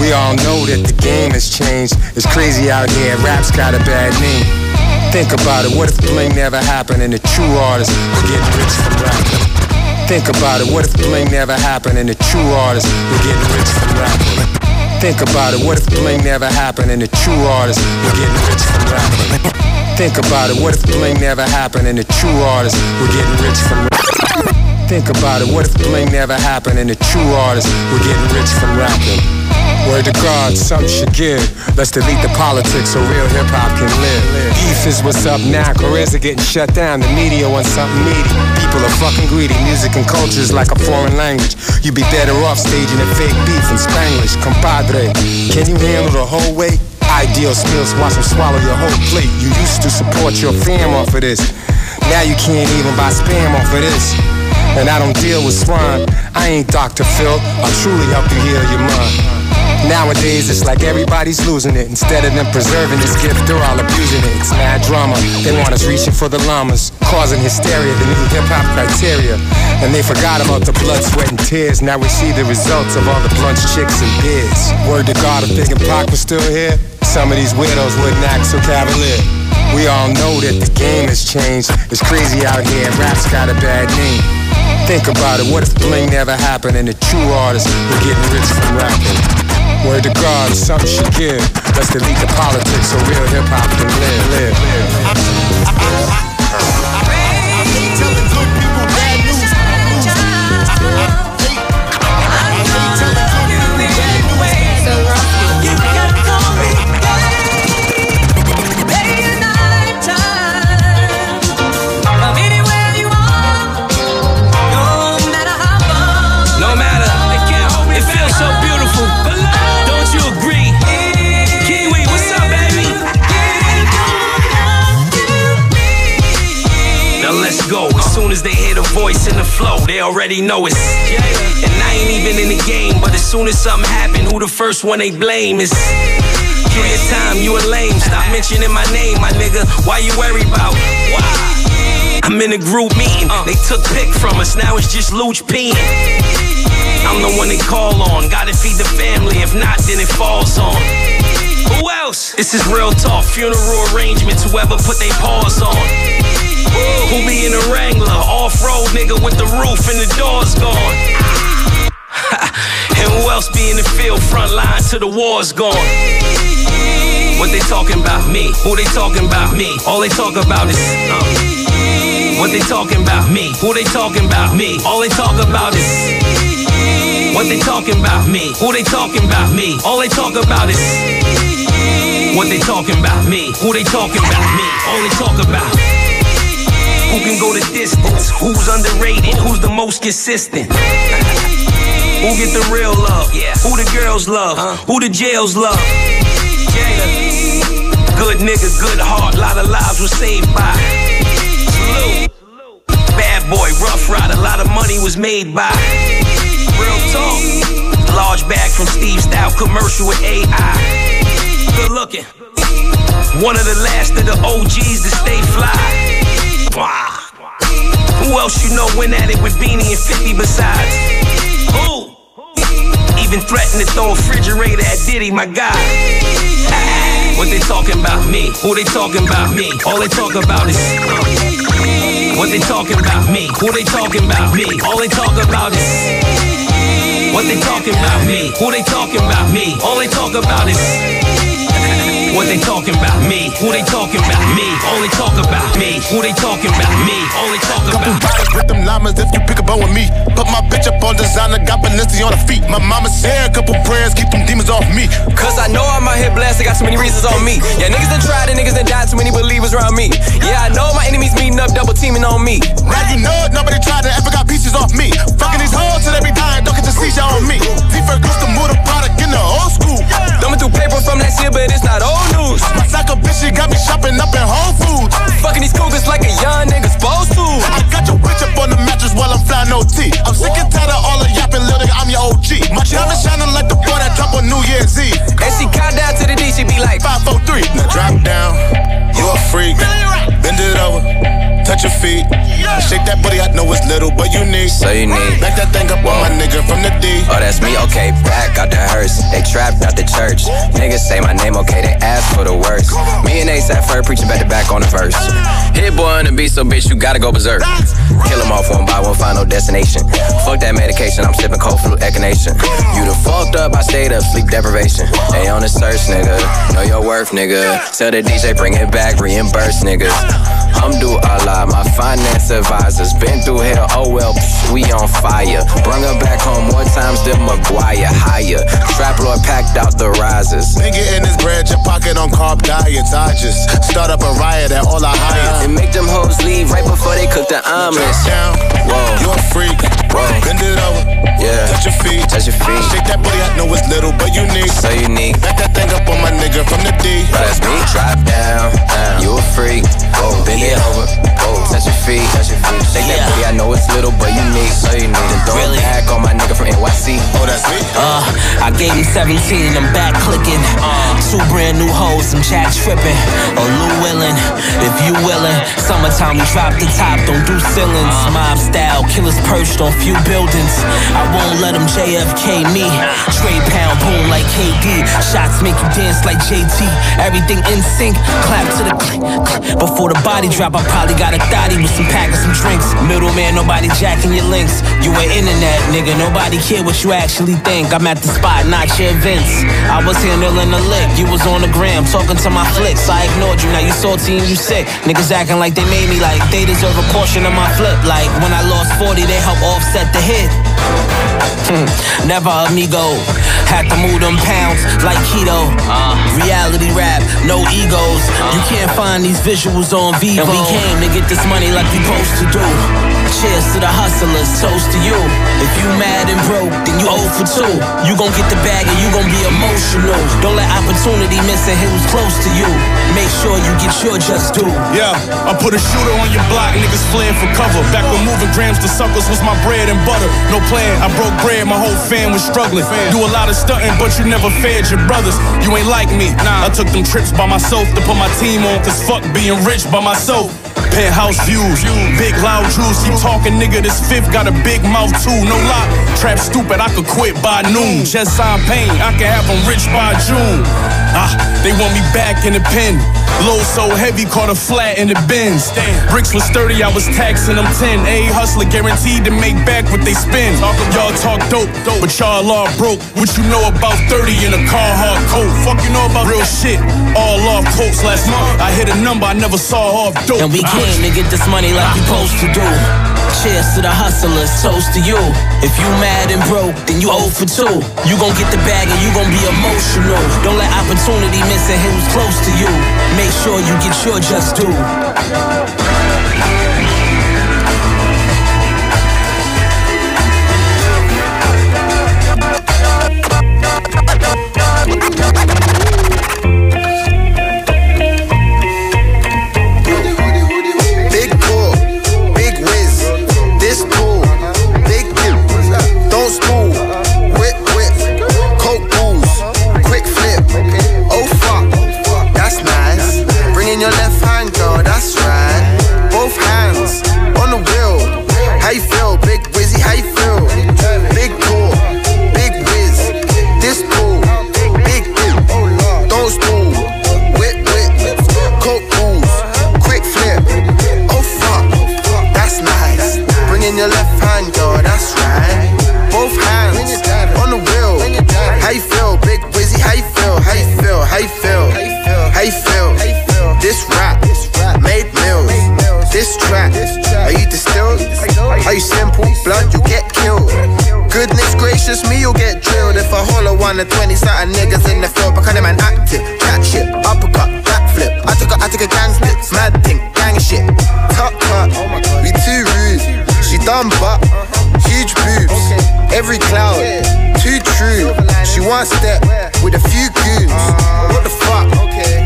We all know that the game has changed. It's crazy out here, rap's got a bad name. Think about it, what if bling never happened and the true artists were getting rich from rapping? Think about it, what if bling never happened and the true artists were getting rich from rapping? Think about it, what if bling never happened and the true artists were getting rich from rapping? Think about it, what if bling never happened and the true artists were getting rich from rapping? Think about it, what if bling never happened and the true artists were getting rich from rapping? Word to God, some should give. Let's delete the politics so real hip-hop can live. Beef is what's up now, careers are getting shut down. The media wants something meaty. People are fucking greedy. Music and culture is like a foreign language. You'd be better off staging a fake beef in Spanglish. Compadre, can you handle the whole weight? Ideal skills, watch them swallow your whole plate. You used to support your fam off of this. Now you can't even buy spam off of this. And I don't deal with swine. I ain't Dr. Phil. I'll truly help you heal your mind. Nowadays it's like everybody's losing it. Instead of them preserving this gift, they're all abusing it. It's mad drama. They want us reaching for the llamas, causing hysteria, the new hip-hop criteria. And they forgot about the blood, sweat, and tears. Now we see the results of all the blunts, chicks, and beers. Word to God, if Big and Pac was still here, some of these widows wouldn't act so cavalier. We all know that the game has changed. It's crazy out here, and rap's got a bad name. Think about it, what if bling never happened and the true artists were getting rich from rapping? Word to God, some should give. Let's delete the politics so real hip-hop can live. I hate telling good people bad news. I hate telling good people bad news. You can call me day and night time. From anywhere you are. So beautiful, don't you agree? Kiwi, what's up, baby? Now let's go. As soon as they hear the voice and the flow, they already know it's. And I ain't even in the game, but as soon as something happen, who the first one they blame is? Kill your time, you a lame. Stop mentioning my name, my nigga. Why you worry about? Why? I'm in a group meeting. They took pick from us, now it's just looch peeing. I'm the one they call on. Gotta feed the family. If not, then it falls on. Who else? This is real talk. Funeral arrangements. Whoever put their paws on. Who be in a Wrangler? Off-road nigga with the roof and the doors gone. And who else be in the field front line till the war's gone? What they talking about? Me. Who they talking about? Me. All they talk about is. What they talking about? Me. Who they talking about? Me. All they talk about is. What they talking about me? Who they talking about me? All they talk about is. What they talking about me? Who they talking about me? All they talk about. Who can go the distance? Who's underrated? Who's the most consistent? Who get the real love? Who the girls love? Who the jails love? Good nigga, good heart, lot of lives were saved by. Salute. Bad boy, rough ride, a lot of money was made by. Real talk. Large bag from Steve Style, commercial with AI. Good looking. One of the last of the OGs to stay fly. Wow. Who else you know went at it with Beanie and 50 besides? Who? Even threatened to throw a refrigerator at Diddy, my guy. What they talking about me? Who they talking about me? All they talk about is what they talking about me? Who they talking about me? All they talk about is what they talking about me? Who they talking about me? All they talk about is what they talking about me? Who they talking about me? All they talk about me. Who they talking about me? All they talk about me. Couple bottles with them llamas if you pick a bone with me. Put my bitch up on designer, got Balenci on her feet. My mama said a couple prayers, keep them demons off me. Cause I know I'm out here blessed, I got so many reasons on me. Yeah, niggas done tried and niggas done died, too many believers around me. Yeah, I know my enemies meeting up, double teaming on me. Now you know nobody tried to ever got pieces off me. Fucking these hoes till they be dying, don't get your seizure on me. T-Fur close to move the product in the old school. Thumbing through paper from last year, but it's not old news. My psycho bitch, she got me shopping up in Whole Foods. Fucking these cougars like a young nigga supposed to. I got your bitch up on the mattress while I'm flying OT. I'm sick and tired of all the yapping, little nigga, I'm your OG. My diamond shining like the boy that drop on New Year's Eve. And she count down to the D, she be like 5, 4, 3. Now drop down, you a freak. Bend it over, touch your feet. Shake that booty, I know it's little, but you need. So you need. Back that thing up on my nigga from the D. Oh, that's me, okay, back out the hearse. They trapped out the church. Niggas say my name, okay, they ask for the worst. Me and Ace at first, preaching back to back on the verse. Hit boy on the beat, so bitch, you gotta go berserk. Kill them off one by one, final destination. Fuck that medication, I'm sipping cold flu echinacea. You done fucked up, I stayed up, sleep deprivation. They on the search, nigga. Know your worth, nigga. Tell the DJ, bring it back, reimburse, niggas. I'm do Allah, my finance advisors. Been through hell, oh well, psh, we on fire. Bring her back home more times than Maguire. Higher, trap lord packed out the risers. Been getting this bread, your pocket on carb diets. I just start up a riot at all I hire. And make them hoes leave right before they cook the omelets. Whoa, you a freak. Whoa. Bend it over, yeah. Touch your feet, touch your feet. Shake that booty, I know it's little, but you need. So you need. Back that thing up on my nigga from the D. That's me, drop down, you a freak. Whoa, bend it over, whoa, touch your feet, touch your feet. Shake that booty, I know it's little, but you need. So you need. And throw it back on my nigga from NYC. Oh, that's me. I gave him 17, I'm back clicking. Two brand new hoes, some chat tripping. Oh, Lou willin', if you willin'. Summertime, we drop the top, don't do ceilings. Mob style, killers perched on few buildings. I won't let them JFK me. Trade pound, boom like KD. Shots make you dance like JT. Everything in sync, clap to the click, click. Before the body drop, I probably got a thotty with some pack and some drinks. Middleman, nobody jacking your links. You ain't internet, nigga, nobody care what you actually think. I'm at the spot, not your events. I was handling the lick, you was on the gram, talking to my flicks. I ignored you, now you salty and you sick. Niggas acting like they made me, like they deserve a portion of my flip. Like when I lost 40, they helped offset the hit. Never amigo. Had to move them pounds like keto. Reality rap, no egos. You can't find these visuals on Vivo. And we came to get this money like we supposed to do. Cheers to the hustlers, toast to you. If you mad and broke, then you 0 for 2. You gon' get the bag and you gon' be emotional. Don't let opportunity miss and hit who's close to you. Make sure you get your just due. Yeah, I put a shooter on your block, niggas fleeing for cover. Back when moving grams to suckers was my bread and butter. No plan, I broke bread, my whole fam was struggling. Do a lot of stunting, but you never fed your brothers. You ain't like me, nah. I took them trips by myself to put my team on, cause fuck being rich by myself. Penthouse views, big loud juice. Keep talking, nigga, this fifth got a big mouth too. No lie, trap stupid, I could quit by noon. Just sign pain, I can have them rich by June. They want me back in the pen. Low so heavy, caught a flat in the bins. Bricks was 30, I was taxing them 10. A hustler guaranteed to make back what they spend. Y'all talk dope, but y'all all broke. What you know about 30 in a Carhartt coat? Fuck you know about real shit. All off coats last month. I hit a number I never saw off dope. And we came to get this money like we supposed to do. Cheers to the hustlers, toast to you. If you mad and broke, then you 0 for 2. You gon' get the bag and you gon' be emotional. Don't let opportunity miss and hit who's close to you. Make sure you get your just due. the 20-something niggas in the field, but kind of man active. Cat shit, uppercut, backflip. I took a gang slip, mad thing, gang shit. Cut, cut, we too rude. She done butt, huge boobs. Every cloud, too true. She one step with a few goons. What the fuck?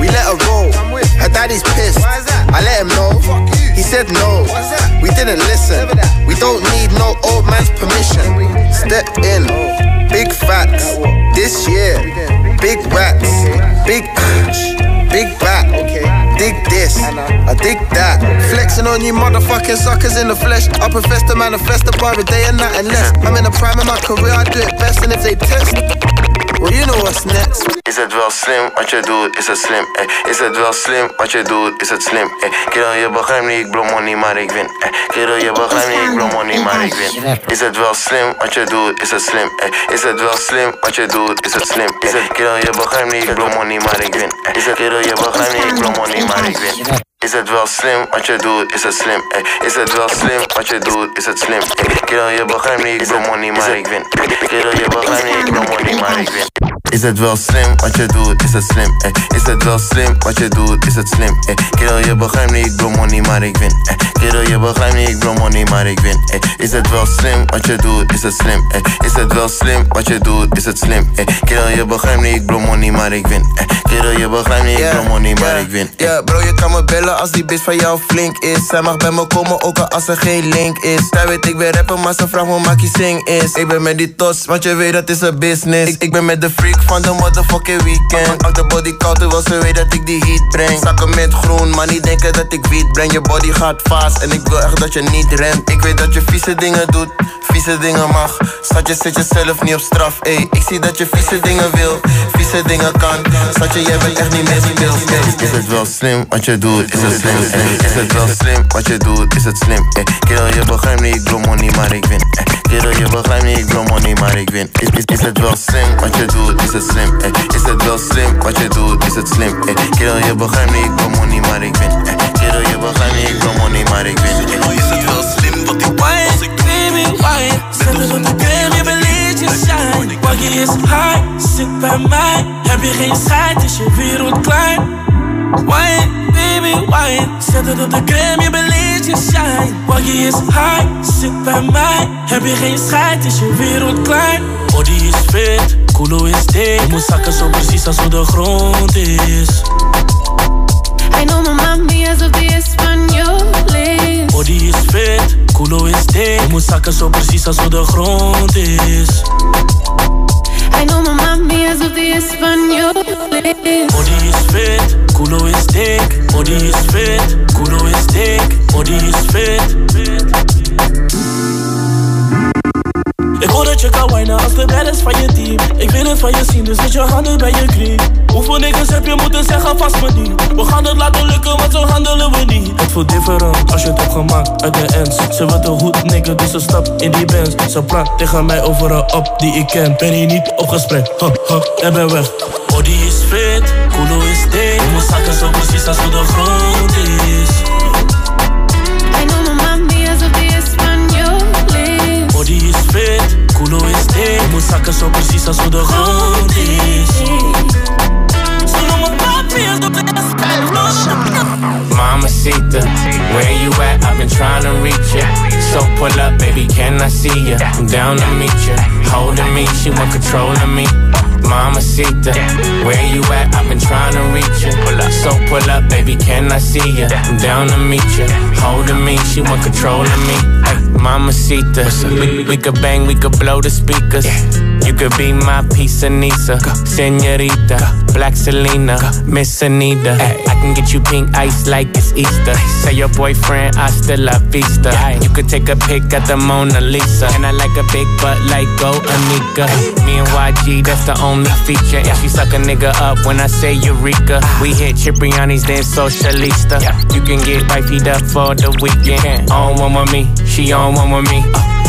We let her roll. Her daddy's pissed. I let him know. He said no. We didn't listen. We don't need no old man's permission. Step in. Big facts. This year. Big racks. Big bitch. Big back. Dig this. I dig that. Flexing on you motherfucking suckers in the flesh. I profess to manifest the bar a day and night and less. I'm in the prime of my career. I do it best. And if they test, well, you know what's next. Is het wel slim wat je doet? Is het slim? Ey? Is het wel slim wat je doet? Is het slim? Kerel, je begrijpt niet, ik blow money, maar ik win. Kerel, je begrijpt niet, ik blow money, maar ik win. Is het wel slim wat je doet? Is het slim? Ey? Is het wel slim wat je doet? Is het slim? Kerel, je begrijpt niet, ik blow money, maar ik win. Kerel, je begrijpt niet, ik blow money, maar ik win. Is het wel slim wat je doet? Is het slim? Is het wel slim wat je doet? Is het slim? Kerel, je begrijpt niet, ik blow money, maar ik win. Kerel, je begrijpt niet, ik blow money, maar ik win. Is het wel slim wat je doet? Is het slim? Is het wel slim wat je doet? Is het slim? Kerel, je begrijpt niet, ik blow money, maar ik win. Kerel, je begrijpt niet, ik blow money, maar ik win. Is het wel slim wat je doet? Is het slim? Is het wel slim wat je doet? Is het slim? Kerel, je begrijpt niet, ik blow money, maar ik win. Kerel, je begrijpt niet, ik blow money, maar ik win. Ja, bro, je kan me bellen als die bitch van jou flink is. Zij mag bij me komen, ook al als er geen link is. Zij weet ik ben rapper, maar ze vraagt hoe Maki Sing is. Ik ben met die tots, want je weet dat is een business. Ik ben met de freak van de motherfucking weekend. Op de body koud, terwijl ze weet dat ik die heat breng. Zakken met groen, maar niet denken dat ik wiet breng. Je body gaat vast en ik wil echt dat je niet remt. Ik weet dat je vieze dingen doet, vieze dingen mag. Schatje, zet jezelf niet op straf, ey. Ik zie dat je vieze dingen wil, vieze dingen kan. Schatje, jij bent echt niet meer speels. Is het wel slim wat je doet? Is het slim? Is het wel slim wat je doet? Is het slim? Kerel, je begrijpt niet, ik blow money, maar ik win. Kerel, je begrijpt niet, ik blow money, maar ik win. Is het wel slim wat je doet? Is het slim? Is het wel slim wat je doet? Is het slim? Kerel, je begrijpt niet, ik blow money, maar ik win. Kerel, je begrijpt niet, ik blow money, maar ik win. Is het wel slim wat ik waai? Als ik baby waai, zet het op de game, je bent lichtjes shine. Baggy is high, zit bij mij. Heb je geen scheid, is je wereld klein. Why, baby, why? Zet het op de gram, je beleeft je shine. Waggie is high, zit bij mij. Heb je geen scheid, is je wereld klein. Body is fit, culo is dik. Je moet zakken zo precies als hoe de grond is. I know my mami alsof die Espanol is. Body is fit, culo is dik. Je moet zakken zo precies als hoe de grond is. I know my mami alsof die Espanol is. Body is fit, culo is dik, body is fit, culo is dik, body is fit. Ik hoor dat je kan wijnen als de badass van je team. Ik wil het van je zien, dus zet je handen bij je knie. Hoeveel niggas heb je moeten zeggen, vast me niet. We gaan het laten lukken, want zo handelen we niet. Het voelt different als je het hebt gemaakt uit de ends. Ze wordt een hoed nigger, dus ze stapt in die bands. Ze praat tegen mij over een op die ik ken. Ben hier niet op gesprek, en ben weg. Body is fit, culo is dik. Je moet zakken zo precies als hoe de grond is. I know my mami alsof die Espanol is. Body is fit, culo is dik. Je moet zakken zo precies als hoe de grond is. Ze noemen papi alsof de Espanol is. Mamacita, where you at? I've been trying to reach ya. So pull up, baby, can I see ya? I'm down to meet ya. Holding me, she want control of me. Mamacita, where you at? I've been trying to reach ya. So pull up, baby, can I see ya? I'm down to meet ya. Holding me, she want control of me. Ay, Mamacita, we could bang, we could blow the speakers. You could be my pizza Nisa, senorita, black Selena, Miss Anita. I can get you pink ice like it's Easter. Say your boyfriend, hasta la vista. You could take a pic at the Mona Lisa. And I like a big butt like Go Anika. Me and YG, that's the only feature. And she suck a nigga up when I say Eureka. We hit Cipriani's, then Socialista. You can get wifey up for the weekend. On one with me, she on one with me.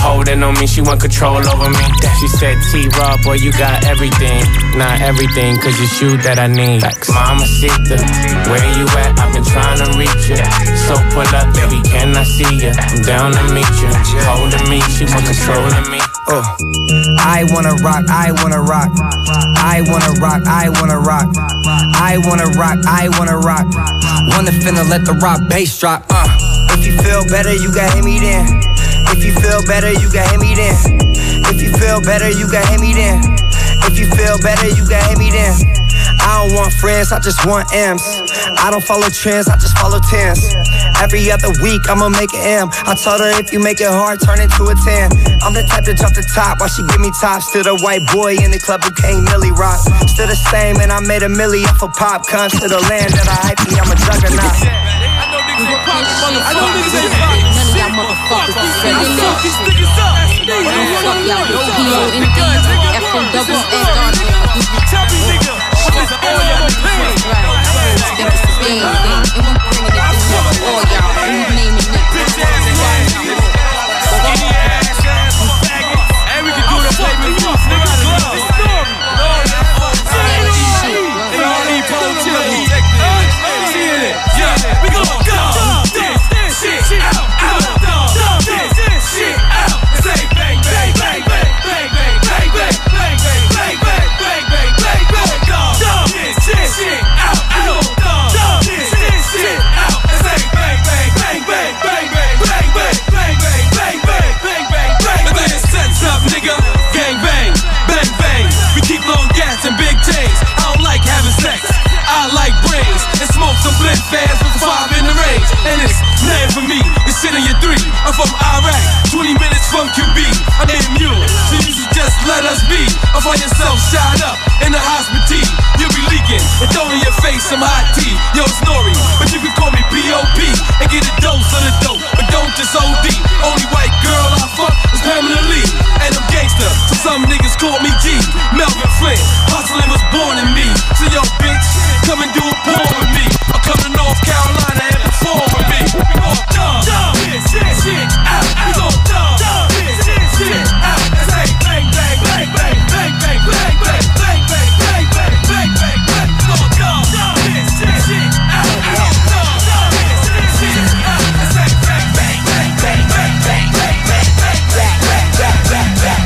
holding on me, she want control over me. She said, T-Raw, boy, you got everything. Not everything, cause it's you that I need. Mama Sita, where you at? I've been trying to reach ya. So pull up, baby, can I see ya? I'm down to meet ya. Holding me, she want control of me. I wanna rock, I wanna rock. I wanna rock, I wanna rock. I wanna rock, I wanna rock. Wanna finna let the rock bass drop. If you feel better, you gon' hit me then. If you feel better, you gon' hit me then. If you feel better, you gon' hit me then. If you feel better, you gon' hit me then. I don't want friends, I just want M's. I don't follow trends, I just follow tens. Every other week, I'ma make an M. I told her if you make it hard, turn it to a 10. I'm the type to drop the top while she give me tops. Still the white boy in the club who can't milli rock. Still the same, and I made a milli off of pop. Come to the land that I hype me, I'm a juggernaut. I like brains and smoke some blunt fast with five in the range. And it's nothing for me, it's shit on your three. I'm from Iraq, 20 minutes from QB. I'm in mule, so you should just let us be. I find yourself shot up in the hospital. You'll be leaking and throwing in your face some hot tea. Yo, it's Nori, but you can call me P.O.P. And get a dose of the dope, but don't just OD. Only white girl I fuck is Pamela Lee. And I'm gangster, so some niggas call me G. Melvin Flynn, hustling was born in me. So yo, bitch, come and do a porn with me. Or come to North Carolina and perform with me. We gon' dumb this shit out. We gon' dumb this shit out. And say bang, bang, bang, bang, bang, bang, bang, bang, bang, bang, bang, bang, bang, bang, bang. We gon' dumb this shit out. We gon' dumb this shit out. And say bang, bang, bang, bang, bang, bang, bang, bang, bang, bang, bang, bang, bang, bang, bang.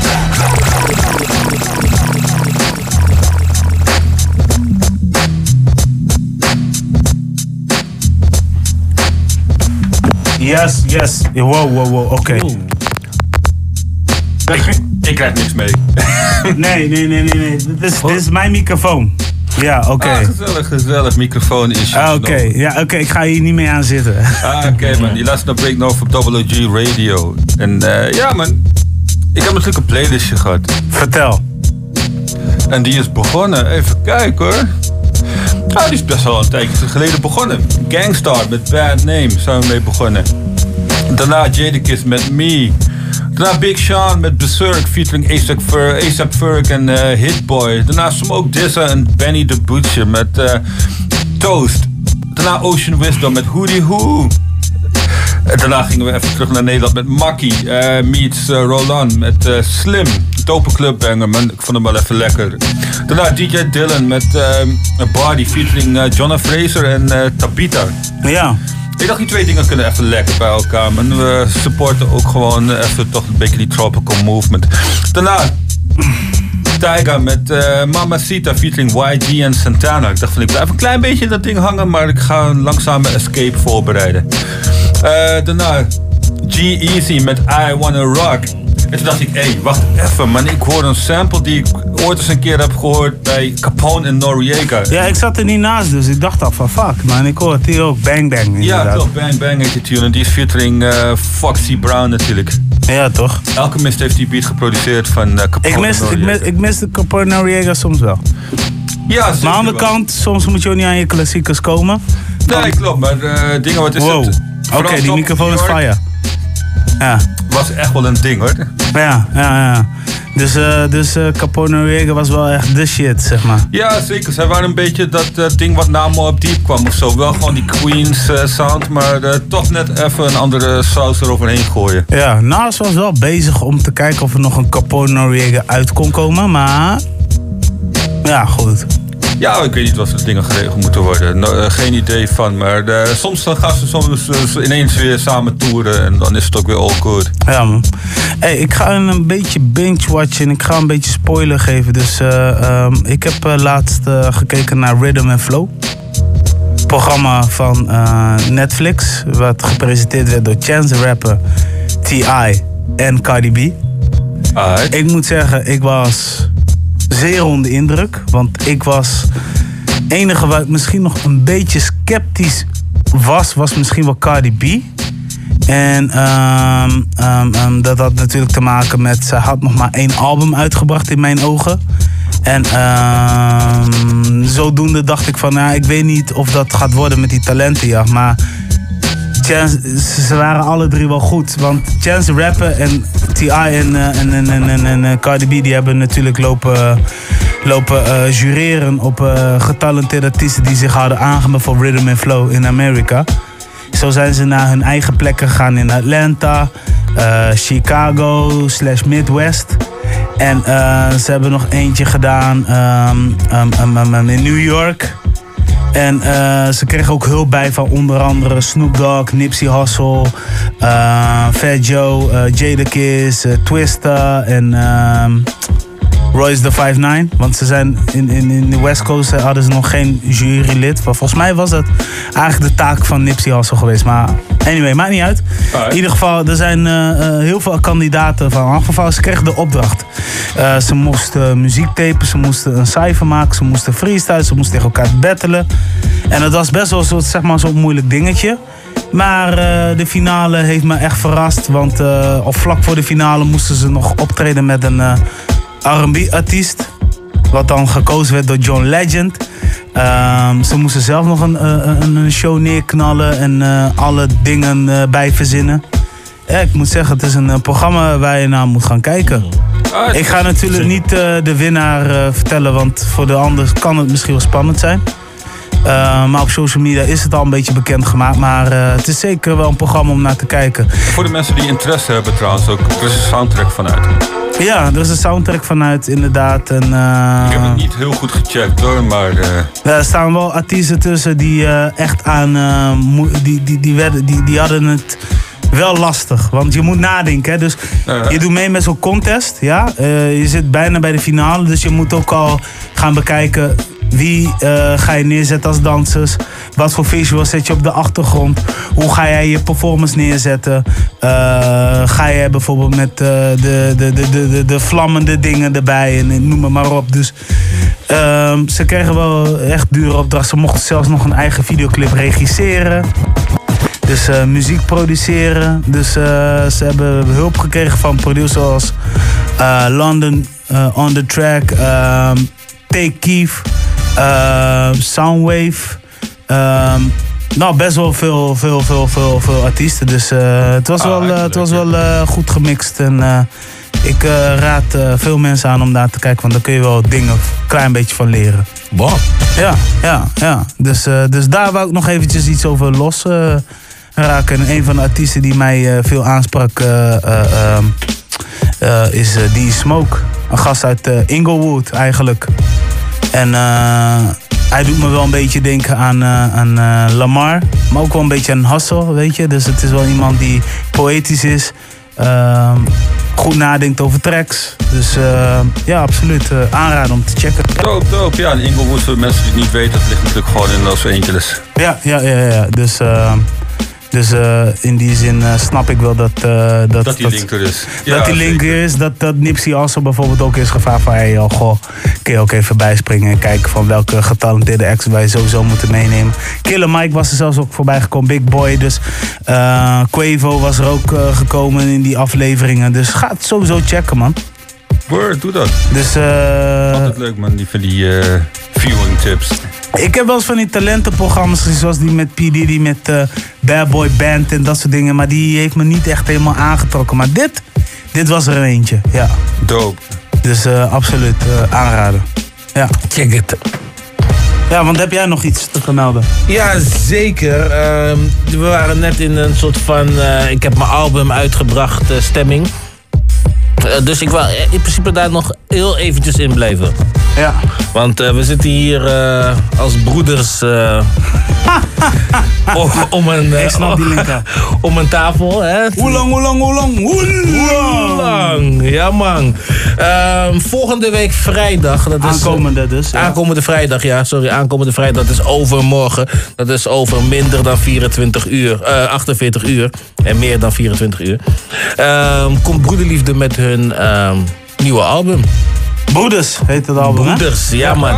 Yes, yes. Wow, wow, wow. Oké. Ik krijg niks mee. Nee. Dit is mijn microfoon. Ja, oké. Okay. Ah, gezellig. Microfoon is. Oké. Ik ga hier niet mee aan zitten. Oké, man. Je luistert naar BreakNorth op WG Radio. En ja, man. Ik heb natuurlijk een playlistje gehad. Vertel. En die is begonnen. Even kijken hoor. Die is best wel een tijdje geleden begonnen. Gang Starr met Bad Name zijn we mee begonnen. Daarna Jadakiss met Me. Daarna Big Sean met Berserk featuring A$AP Ferg en Hitboy. Daarna Smoke Dizza en Benny the Butcher met Toast. Daarna Ocean Wisdom met Hoodie Hoo. Daarna gingen we even terug naar Nederland met Makkie meets Roland met Slim. Dope clubbanger, man. Ik vond hem wel even lekker. Daarna DJ Dylan met Body featuring Jonna Fraser en Tabitha. Ja. Ik dacht die twee dingen kunnen even lekker bij elkaar. En we supporten ook gewoon even toch een beetje die tropical movement. Daarna Tyga met Mamacita featuring YG en Santana. Ik dacht van ik blijf een klein beetje dat ding hangen, maar ik ga een langzame escape voorbereiden. Daarna G-Eazy met I Wanna Rock. En toen dacht ik, wacht even man, ik hoor een sample die ik ooit eens een keer heb gehoord bij Capone en Noriega. Ja, ik zat er niet naast, dus ik dacht al van fuck man, ik hoor het hier ook, Bang Bang inderdaad. Ja, toch, Bang Bang heet die tune en die is featuring Foxy Brown natuurlijk. Ja, toch. Alchemist heeft die beat geproduceerd van Capone en Noriega. Ik mis de Capone en Noriega soms wel. Ja, maar aan de andere kant, soms moet je ook niet aan je klassiekers komen. Nee, klopt, maar dingen wat is het? Oké, die microfoon is fire. Ja. Was echt wel een ding hoor. Ja. Dus Capone en Noriega was wel echt de shit, zeg maar. Ja, zeker. Zij waren een beetje dat ding wat na MOP diep kwam of zo. Wel gewoon die Queens sound, maar toch net even een andere saus eroverheen gooien. Ja, Nas was wel bezig om te kijken of er nog een Capone en Noriega uit kon komen, maar... Ja, goed. Ja, ik weet niet wat voor dingen geregeld moeten worden. No, geen idee van, maar soms dan gaan ze soms ineens weer samen toeren en dan is het ook weer all good. Ja man. Hey, ik ga een beetje binge-watchen en ik ga een beetje spoiler geven. Dus ik heb laatst gekeken naar Rhythm and Flow. Programma van Netflix, wat gepresenteerd werd door Chance the Rapper, T.I. en Cardi B. Alright. Ik moet zeggen, ik was... zeer onder indruk, want ik was enige waar ik misschien nog een beetje sceptisch was misschien wel Cardi B. En dat had natuurlijk te maken met, ze had nog maar 1 album uitgebracht in mijn ogen. En zodoende dacht ik van, nou, ik weet niet of dat gaat worden met die talentenjacht, maar Chance, ze waren alle 3 wel goed, want Chance the Rapper en T.I. en Cardi B die hebben natuurlijk lopen jureren op getalenteerde artiesten die zich hadden aangemeld voor Rhythm and Flow in Amerika. Zo zijn ze naar hun eigen plekken gegaan in Atlanta, Chicago/Midwest. En ze hebben nog eentje gedaan in New York. En ze kregen ook hulp bij van onder andere Snoop Dogg, Nipsey Hussle, Fat Joe, Jadakiss, Twista en Royce the 5'9". Want ze zijn in de West Coast hadden ze nog geen jurylid. Maar volgens mij was dat eigenlijk de taak van Nipsey Hussle geweest. Maar anyway, maakt niet uit. In ieder geval, er zijn heel veel kandidaten van. In ieder geval, ze kregen de opdracht. Ze moesten muziek tapen, ze moesten een cijfer maken, ze moesten freestylen, ze moesten tegen elkaar battelen. En dat was best wel zo'n moeilijk dingetje. Maar de finale heeft me echt verrast. Want al vlak voor de finale moesten ze nog optreden met een... R&B-artiest, wat dan gekozen werd door John Legend. Ze moesten zelf nog een show neerknallen en alle dingen bij verzinnen. Ja, ik moet zeggen, het is een programma waar je naar moet gaan kijken. Ik ga natuurlijk niet de winnaar vertellen, want voor de ander kan het misschien wel spannend zijn. Maar op social media is het al een beetje bekendgemaakt. Maar het is zeker wel een programma om naar te kijken. Voor de mensen die interesse hebben trouwens ook, er is een soundtrack vanuit. Ja, er is een soundtrack vanuit inderdaad. En, ik heb het niet heel goed gecheckt hoor, maar... Er staan wel artiesten tussen die echt aan... Die hadden het wel lastig, want je moet nadenken. Hè? Dus je doet mee met zo'n contest, ja? Je zit bijna bij de finale, dus je moet ook al gaan bekijken... Wie ga je neerzetten als dansers? Wat voor visuals zet je op de achtergrond? Hoe ga jij je performance neerzetten? Ga jij bijvoorbeeld met de vlammende dingen erbij en noem maar op. Dus ze kregen wel echt dure opdrachten. Ze mochten zelfs nog een eigen videoclip regisseren. Dus muziek produceren. Dus ze hebben hulp gekregen van producers als London on the Track, Take Keef. Soundwave. Nou, best wel veel artiesten. Dus het was wel goed gemixt. En ik raad veel mensen aan om daar te kijken. Want daar kun je wel dingen een klein beetje van leren. Wow. Ja. Dus daar wou ik nog eventjes iets over los raken. En een van de artiesten die mij veel aansprak is D. Smoke. Een gast uit Inglewood eigenlijk. En hij doet me wel een beetje denken aan Lamar. Maar ook wel een beetje aan Hustle, weet je. Dus het is wel iemand die poëtisch is. Goed nadenkt over tracks. Dus ja, absoluut. Aanraden om te checken. Doop. Ja, in Inglewood, voor de mensen die het niet weten, dat ligt natuurlijk gewoon in Los Angeles. Ja. Dus in die zin snap ik wel dat die link er is. Dat Nipsey Hussle bijvoorbeeld ook is gevraagd van... Hey, goh, kun je ook even bijspringen en kijken van welke getalenteerde acts wij sowieso moeten meenemen. Killer Mike was er zelfs ook voorbij gekomen, Big Boy. Dus Quavo was er ook gekomen in die afleveringen. Dus ga het sowieso checken, man. Word, doe dat. Dus, altijd leuk, man, die viewing tips. Ik heb wel eens van die talentenprogramma's gezien, zoals die met P. Diddy, met Bad Boy Band en dat soort dingen. Maar die heeft me niet echt helemaal aangetrokken. Maar dit was er eentje, ja. Dope. Dus absoluut aanraden. Ja. Check it. Ja, want heb jij nog iets te vermelden? Ja, zeker. We waren net in een soort van... ik heb mijn album uitgebracht stemming. Dus ik wil in principe daar nog heel eventjes in blijven. Ja. Want we zitten hier als broeders... om een tafel, hè? Hoe lang? Ja, man. Volgende week vrijdag. Dat is, aankomende dus. Ja. Aankomende vrijdag, ja. Sorry, aankomende vrijdag. Dat is overmorgen. Dat is over minder dan 24 uur. 48 uur. En meer dan 24 uur. Komt Broederliefde met hun nieuwe album. Broeders heet het album, hè? Broeders, ja, man.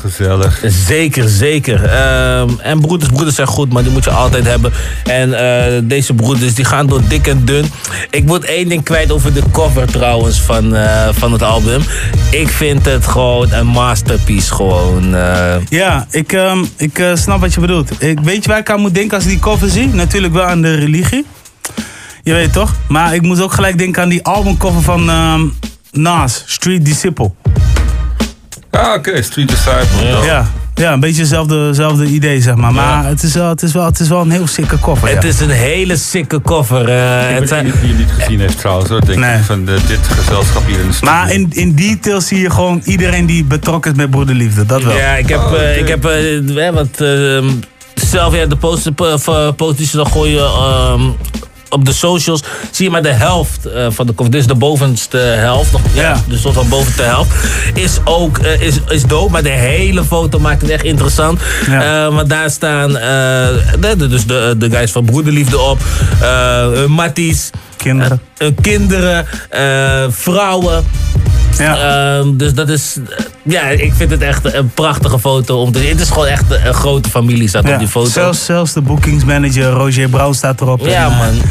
Gezellig. Zeker, zeker. En broeders zijn goed, maar die moet je altijd hebben. En deze broeders, die gaan door dik en dun. Ik moet één ding kwijt over de cover trouwens van het album. Ik vind het gewoon een masterpiece gewoon. Ja, ik snap wat je bedoelt. Weet je waar ik aan moet denken als ik die cover zie? Natuurlijk wel aan de religie. Je weet toch? Maar ik moet ook gelijk denken aan die albumcover van Nas, Street Disciple. Ah, oké, Street Disciple. Ja. Ja, een beetje hetzelfde idee, zeg maar. Maar ja. Het is wel een heel sikke koffer. Het is een hele sikke koffer. Ik weet niet wie je niet gezien heeft trouwens, hoor. Denk ik van dit gezelschap hier in de stad. Maar in details zie je gewoon iedereen die betrokken is met Broederliefde. Dat wel. Ja, ik heb de post die ze dan gooien... op de socials zie je maar de helft van de koffer. Dit is de bovenste helft. Dus tot van bovenste helft. Is ook is dope, maar de hele foto maakt het echt interessant. Ja. Want daar staan de guys van Broederliefde op. Matties. Kinderen. Kinderen. Vrouwen. Ja. Dus dat is... ik vind het echt een prachtige foto. Het is gewoon echt een grote familie staat op die foto. Zelfs de boekingsmanager Roger Brouw staat erop. Ja, en, man.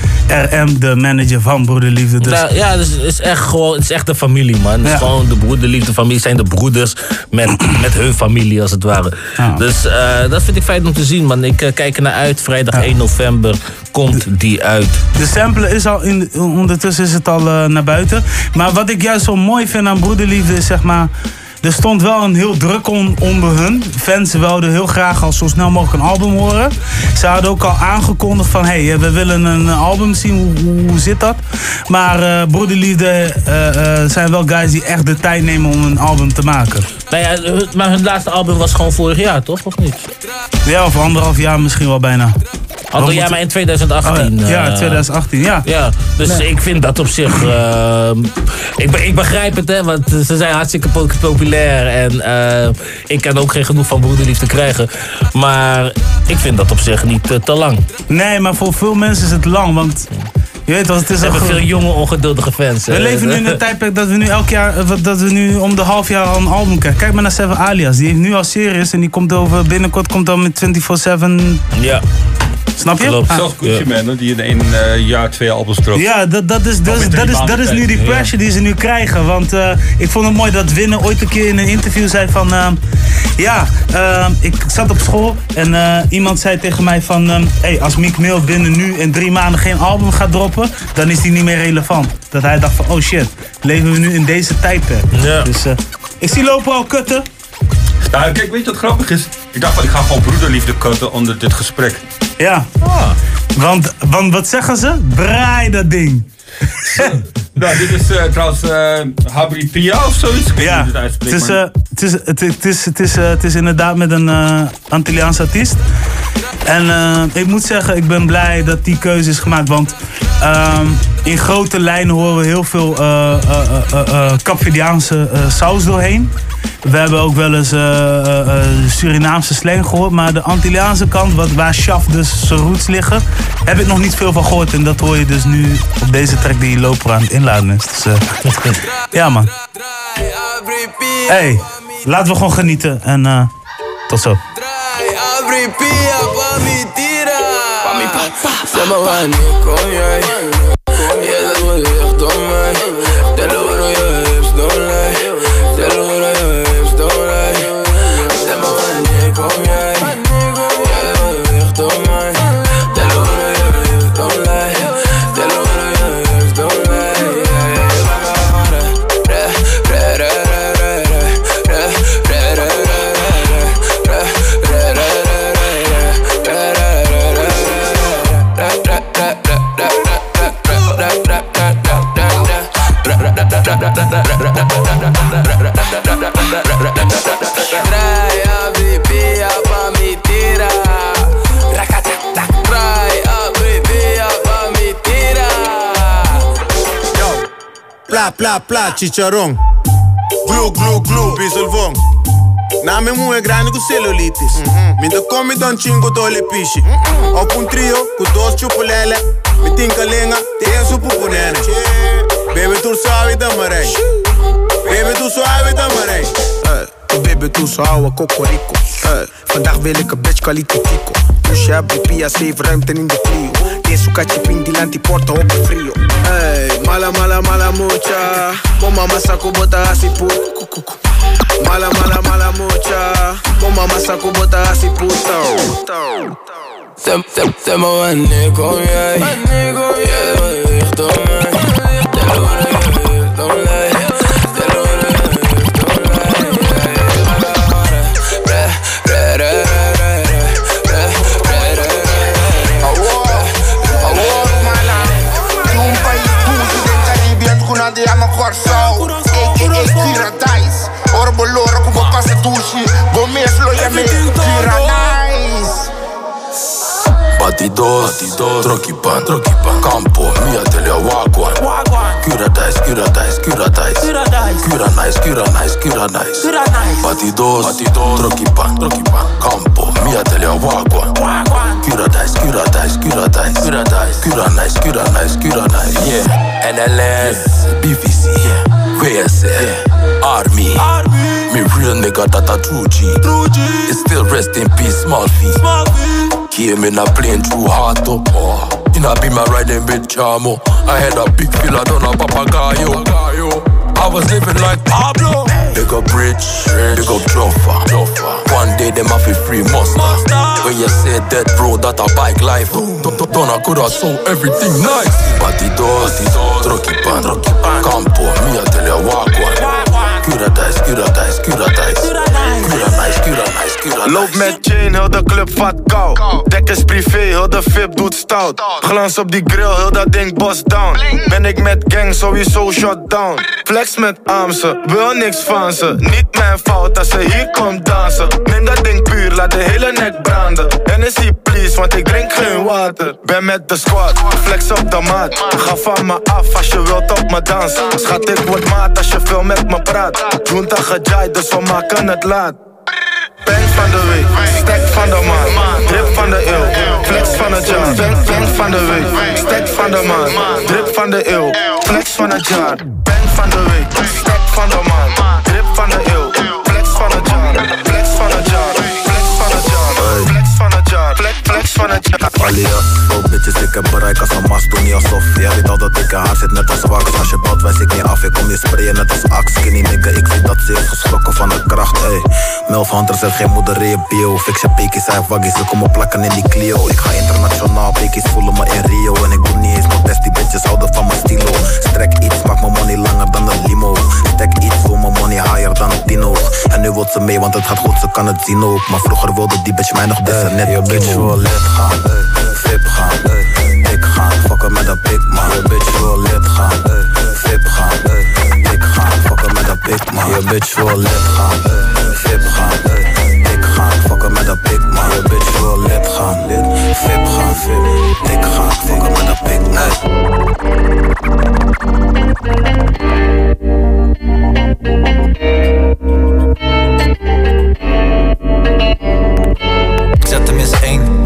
RM, de manager van Broederliefde. Dus. Ja, dus het is echt een familie, man. Het is gewoon de Broederliefde familie. zijn de broeders met hun familie, als het ware. Ja. Dus dat vind ik fijn om te zien, man. Ik kijk er naar uit. Vrijdag 1 november komt die uit. De sample is al... ondertussen is het al naar buiten. Maar wat ik juist zo mooi vind aan Broederliefde is, zeg maar... Er stond wel een heel druk onder hun. Fans wilden heel graag al zo snel mogelijk een album horen. Ze hadden ook al aangekondigd van... we willen een album zien, hoe zit dat? Maar Broederliefde zijn wel guys die echt de tijd nemen om een album te maken. Nou ja, maar hun laatste album was gewoon vorig jaar, toch? Of niet? Ja, of anderhalf jaar misschien wel bijna. Ja, maar in 2018. 2018, ja. Ja, dus ik vind dat op zich... ik begrijp het, hè, want ze zijn hartstikke populair. En ik kan ook geen genoeg van Broederliefde krijgen. Maar ik vind dat op zich niet te lang. Nee, maar voor veel mensen is het lang, want... Je weet wat, het is hebben veel jonge, ongeduldige fans. We leven nu in een tijdperk dat we nu om de half jaar al een album krijgen. Kijk maar naar Seven Alias. Die heeft nu al series en die komt binnenkort dan met 24/7. Ja. Snap je? Zelfs Gucci Man, die in één jaar 2 albums trok. Ja, dat is nu die pressure die ze nu krijgen. Want ik vond het mooi dat Winne ooit een keer in een interview zei van... ik zat op school en iemand zei tegen mij van... als Meek Mill binnen nu in 3 maanden geen album gaat droppen... dan is die niet meer relevant. Dat hij dacht van, oh shit, leven we nu in deze tijdperk. Ja. Dus ik zie lopen al kutten. Nou, kijk, weet je wat grappig is? Ik dacht van, ik ga gewoon Broederliefde kutten onder dit gesprek. Ja, want wat zeggen ze? Braai dat ding. Nou, dit is trouwens Habri Pia of zoiets. Ja, het is inderdaad met een Antilliaans artiest. En ik moet zeggen, ik ben blij dat die keuze is gemaakt. Want in grote lijnen horen we heel veel Capverdiaanse saus doorheen. We hebben ook wel eens Surinaamse slang gehoord. Maar de Antilliaanse kant, waar Shaf dus zijn roots liggen, heb ik nog niet veel van gehoord. En dat hoor je dus nu op deze track die Loper aan het inladen is. Dus, ja, man. Hey, laten we gewoon genieten. En tot zo. Pla, pla, pla, chicharrón. Glu, glu, glu, piso el von. Nada me mueve grande con celulitis. Mientras come don chingo todo le piche. Op un trio con dos chupoleles. Me tinka lenga, te en su pupunene. Baby, tú sabes tamaré. Baby, tú sabes tamaré. Baby, tú sabes cocorico. Vandaag wil ik een bitch kwalitatico. Pusha, bepia, save ruimte in de trio. Geen sucatje pindilant, die porta op de frio. Hey, mala, mala, mala mocha. Mama masako bota asi puta. Mala, mala, mala mocha. Mama masako bota asi puta. Zeg maar wanneer kom jij? Jij ligt om mij. Stel hoor je wilt om mij. Stel hoor je wilt om mij. Patidos, trokipan, campo, mia tele wagwan. Cura nice. Patidos, trokipan, campo, mia tele wagwan. Cura nice. Yeah, NLS, BVC, WSL, Army. Me real nigga that a true G. It's still rest in peace, small feet. Came in a plane through hard up. In a beamer riding with Chamo. I had a big filler down a Papagayo. I was living like Pablo. Big up Rich. Big up Joffa. One day them have a free monster. When you say that bro, that a bike life. Don't I coulda sold everything nice. Patidos, trokipan, campo, mia tele wagwan. Cura nice. Loop met chain, heel de club vat kou. Dek is privé, heel de VIP doet stout. Glans op die grill, heel dat ding boss down. Ben ik met gang, sowieso shut down. Flex met Amse, wil niks van ze. Niet mijn fout als ze hier komt dansen. Neem dat ding puur, laat de hele nek branden. Hennessy please, want ik drink geen water. Ben met de squad, flex op de maat. Ga van me af als je wilt op me dansen. Schat, ik word maat als je veel met me praat. Junta gejaai, dus we maken het laat. Bang van de week, stack van de maand. Drip van de eeuw, flex van het jaar. Bang van de week, stack van de maand. Drip van de eeuw, flex van het jaar. Bang van de week, stack van de maand. Drip van de eeuw, flex van het jaar. Flex van het jaar, flex van het jaar. Flex van het jaar, flex van het jaar. Alia, oh bitches, ik heb bereik als een mas, doe niet alsof. Jij weet al dat ik in haar zit net als wax. Als je bad wijs ik niet af, ik kom je sprayen net als ax. Skinny nigga, ik zie dat ze is geschrokken van de kracht, ey. Melf hunters en geen moeder in bio. Fix je pekies, hij waggies, ze komen plakken in die Clio. Ik ga internationaal, pekies voelen me in Rio. En ik doe niet eens mijn best, die bitches houden van mijn stilo. Strek iets, maak mijn money langer dan een limo. Stek iets, voel mijn money higher dan een tino. En nu wil ze mee, want het gaat goed, ze kan het zien ook. Maar vroeger wilde die bitch mij nog bessen, net je bitch wil lid gaan, flip gaan, ik ga fokken met een pik man. Je bitch wil lid gaan, flip gaan, ik ga fokken met een pik man. Je bitch wil lid gaan, flip gaan, ik ga fokken met een pik man. Je bitch wil lid gaan, flip gaan, ik ga fokken met een pik man. Ik zet hem eens één.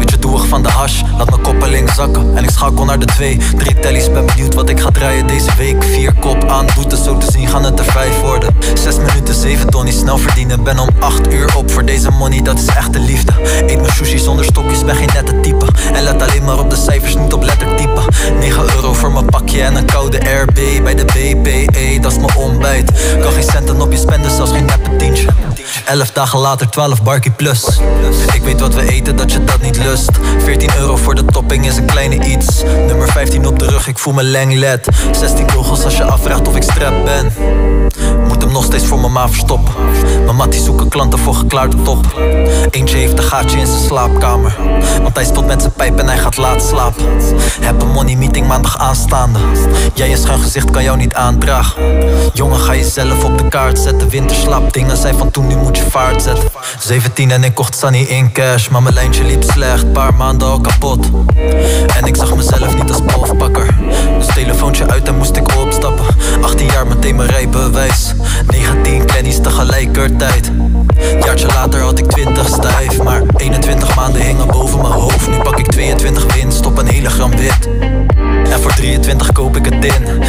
Van de hash, laat mijn koppeling zakken en ik schakel naar de 2, 3 tellies. Ben benieuwd wat ik ga draaien deze week. 4 kop aan boetes, zo te zien gaan het er 5 worden. 6 minuten 7 tonnie, snel verdienen. Ben om 8 uur op voor deze money, dat is echte liefde. Eet mijn sushi zonder stokjes, ben geen nette type. En let alleen maar op de cijfers, niet op lettertype. 9 euro voor mijn pakje en een koude RB. Bij de BPE, dat is mijn ontbijt. Kan geen centen op je spenden, zelfs geen neppe tientje. 11 dagen later, 12 barkie plus. Ik weet wat we eten, dat je dat niet lust. 14 euro voor de topping is een kleine iets. Nummer 15 op de rug, ik voel me langlet. 16 kogels als je afvraagt of ik strep ben. Moet hem nog steeds voor mama verstop. Mijn matties zoeken klanten voor gekluide top. Eentje heeft een gaatje in zijn slaapkamer, want hij stopt met zijn pijp en hij gaat laat slapen. Heb een money meeting maandag aanstaande. Jij een schuin gezicht kan jou niet aandragen. Jongen, ga jezelf op de kaart zetten. Winterslaap, dingen zijn van toen, nu moet je vaart zetten. 17 en ik kocht Sunny in cash, maar mijn lijntje liep slecht, paar maanden al kapot. En ik zag mezelf niet als bovenbakker, dus telefoontje uit en moest ik opstappen. 18 jaar meteen mijn rijbewijs, 19 kennies tegelijkertijd. Jaartje later had ik 20 stijf, maar 21 maanden hingen boven mijn hoofd. Nu pak ik 22 winst op een hele gram wit. En voor 23 koop ik het in.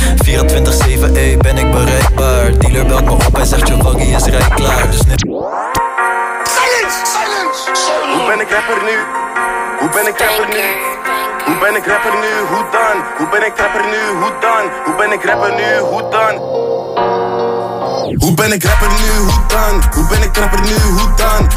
24-7, ey, ben ik bereikbaar. Dealer belt me op, hij zegt je waggie is rij klaar. Dus nu... Silence! Silence! Hoe ben ik rapper nu? Hoe ben ik rapper nu? Hoe ben ik rapper nu? Hoe dan? Hoe ben ik rapper nu? Hoe dan? Hoe ben ik rapper nu? Hoe dan? Hoe ben ik rapper nu? Hoe dan? Hoe ben ik rapper nu? Hoe dan?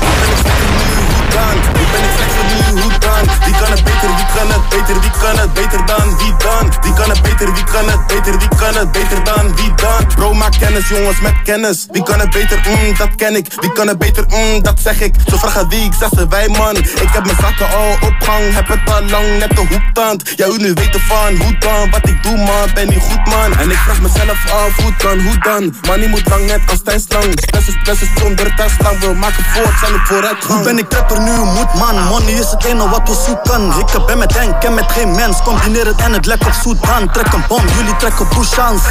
Hoe ben ik rapper nu? Hoe dan? Hoe ben ik rapper nu? Hoe dan? Wie kan het beter? Wie kan het beter? Wie kan het beter dan? Wie dan? Wie kan het beter? Wie kan het beter? Wie kan het beter dan? Wie dan? Bro, maak kennis, jongens, met kennis. Wie kan het beter? Dat ken ik. Wie kan het beter? Dat zeg ik. Zo vragen wie, ik zeg ze wij, man. Ik heb mijn zakken al op gang. Heb het al lang, net de hoektand. Ja, u nu weet ervan. Hoe dan? Wat ik doe, man. Ben niet goed, man. En ik vraag mezelf af, hoe dan? Hoe dan? Man, die moet lang, net als Tijnslang. Stress is zonder tijdslang. We maken voort, zijn op vooruitgang. Hoe ben ik rapper nu? Moet, man. Money is het ene wat we zoeken. Ik ben met Henk en met geen mens. Combineer het en het lek op Soedan. Trek een bom, jullie trekken Bouchans.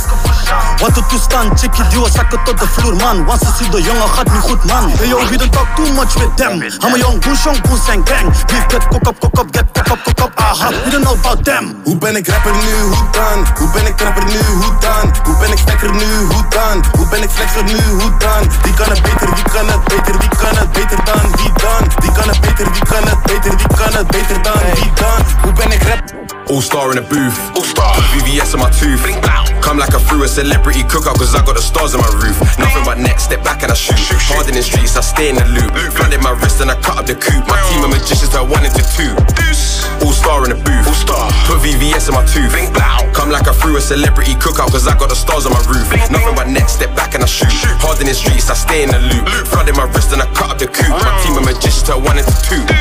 Wat de toestand, chickie duo zakken tot de vloer, man. Want ze zien de jongen gaat niet goed, man. Hey yo, we don't talk too much with them. Hammer jong, Bouchon, Boes en gang. Beef, get cock up, get cock up, aha. We don't know about them. Hoe ben ik rapper nu, hoe dan? Hoe ben ik rapper nu, hoe dan? Hoe ben ik stekker nu, hoe dan? Hoe ben ik flexer nu, hoe dan? Wie kan het beter, wie kan het beter? Wie kan het beter dan? Wie dan? Wie kan het beter, wie kan het beter? Wie kan het beter dan? Wie dan? Hoe ben ik rap? All star in the booth, all star. VVS on my tooth. Come like I threw a celebrity cookout, cause I got the stars on my roof. Nothing but next, step back and I shoot. Hard in the streets, I stay in the loop. Flooded my wrist and I cut up the coupe. My team of magicians turn 1 into 2. All star in the booth, all star. Put VVS on my tooth. Come like I threw a celebrity cookout, cause I got the stars on my roof. Nothing but next, step back and I shoot. Hard in the streets, I stay in the loop. Flooded my wrist and I cut up the coupe. My team of magicians turn 1 into 2.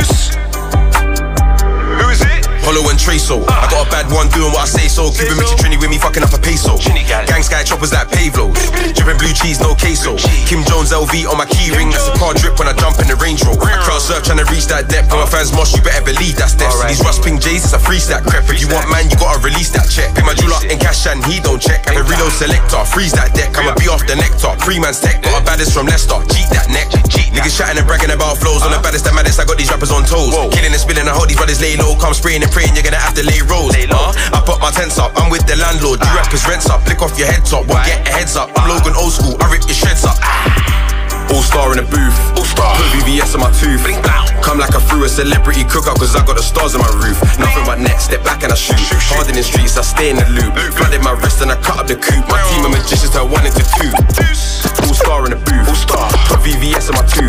Who is it? Hollow and Traso. I got a bad one doing what I say so. Cuban Richie Trini with me fucking up a peso. Gang sky choppers like Pavlos. Dripping blue cheese, no queso. Kim Jones LV on my key ring. That's a car drip when I jump in the Range Rover. I crowd surf trying to reach that depth. All my fans mosh, you better believe that's depth. These rust pink J's, it's a free stack crep. If you want man, you gotta release that check. Pick my jewel up in cash and he don't check. I'm a reload selector, freeze that deck. I'ma be off the nectar, pre-man's tech. Got a baddest from Leicester, cheat that neck. Niggas chatting and bragging about flows. On the baddest and maddest, I got these rappers on toes. Killing and spilling, I hold these brothers lay low. Come spraying and praying, you're gonna have to lay rolls. I put my tents up, I'm with the landlord. You rappers rents up, lick off your head top. Well, get a heads up, I'm Logan old school, I rip your shreds up. All star in the booth, all star. Put VVS on my tooth. Come like I threw a celebrity cookout, cause I got the stars on my roof. Nothing but next, step back and I shoot. Hard in the streets, I stay in the loop. Flooded my wrist and I cut up the coupe. My team of magicians turned 1 into 2. All star in the booth, all star. Put VVS on my tooth.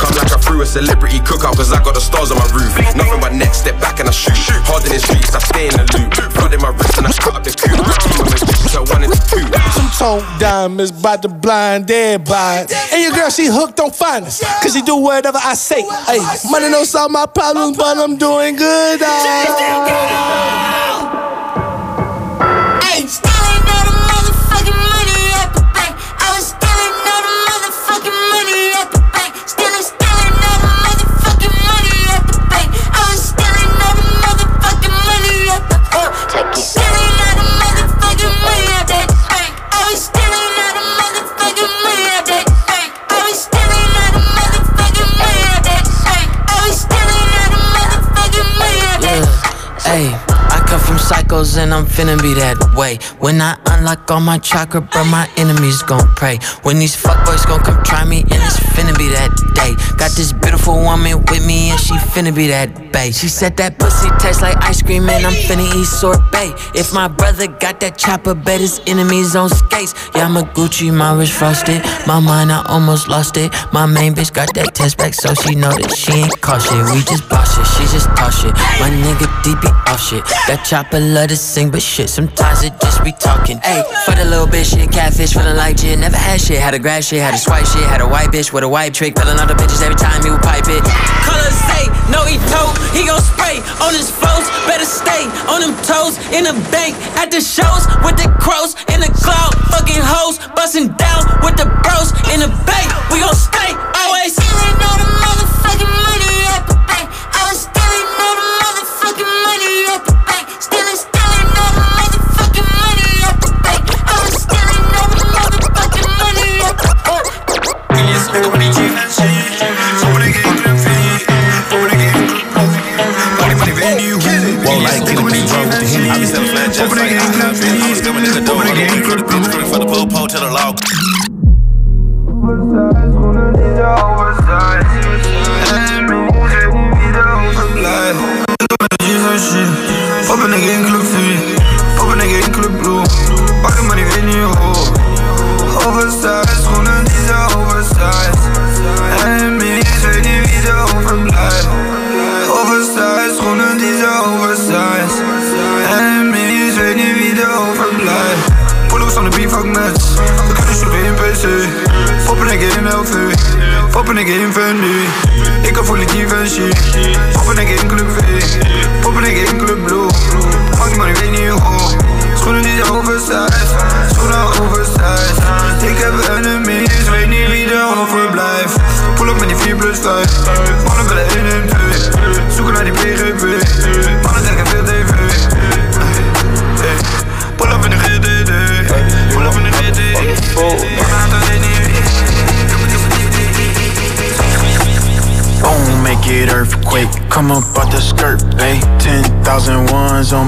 Come like I threw a celebrity cookout, cause I got the stars on my roof. Nothing but next, step back and I shoot. Hard in the streets, I stay in the loop. Flooded my wrist and I cut up the coupe. My team of magicians turned 1 into 2. Some tone diamonds by the blind, dead by. And your girl, she hooked on finance, cause she do whatever I say. Ayy, money don't solve my problems, but I'm doing good. Ayy, stealing all the motherfucking money at the bank. I was stealing all the motherfucking money at the bank. Stealing all the motherfucking money at the bank. I was stealing all the motherfucking money at the bank. Stealing all the motherfucking money at the bank. I was stealing all the motherfucking money at the bank. Hey, I come from psychos and I'm finna be that way. When I unlock all my chakra, bro, my enemies gon' pray. When these fuckboys gon' come try me, and it's finna be that day. Got this beautiful woman with me and she finna be that bae. She said that pussy tastes like ice cream and I'm finna eat sorbet. If my brother got that chopper, bet his enemies on skates. Yeah, I'm a Gucci, my wrist frosted. My mind, I almost lost it. My main bitch got that test back, so she know that she ain't cautious. We just boss it, she just toss it. My nigga DP off shit. That chopper love love to sing, but shit, sometimes it just be talking. Ayy, for the little bitch shit, catfish, feeling like shit. Never had shit, had a grab shit, had a swipe shit. Had a white bitch with a white trick, telling all the bitches every time he would pipe it. Colors say, no he dope, he gon' spray on his foes. Better stay on them toes, in the bank, at the shows. With the crows, in the cloud, fucking hoes. Bustin' down with the bros, in the bank, we gon' stay always. Stealing all the motherfucking money at the bank. I was stealing all the motherfucking money at the bank. Stealing all the motherfucking money at the bank. I was stealing all the motherfucking money at the bank. Yes, I'm gonna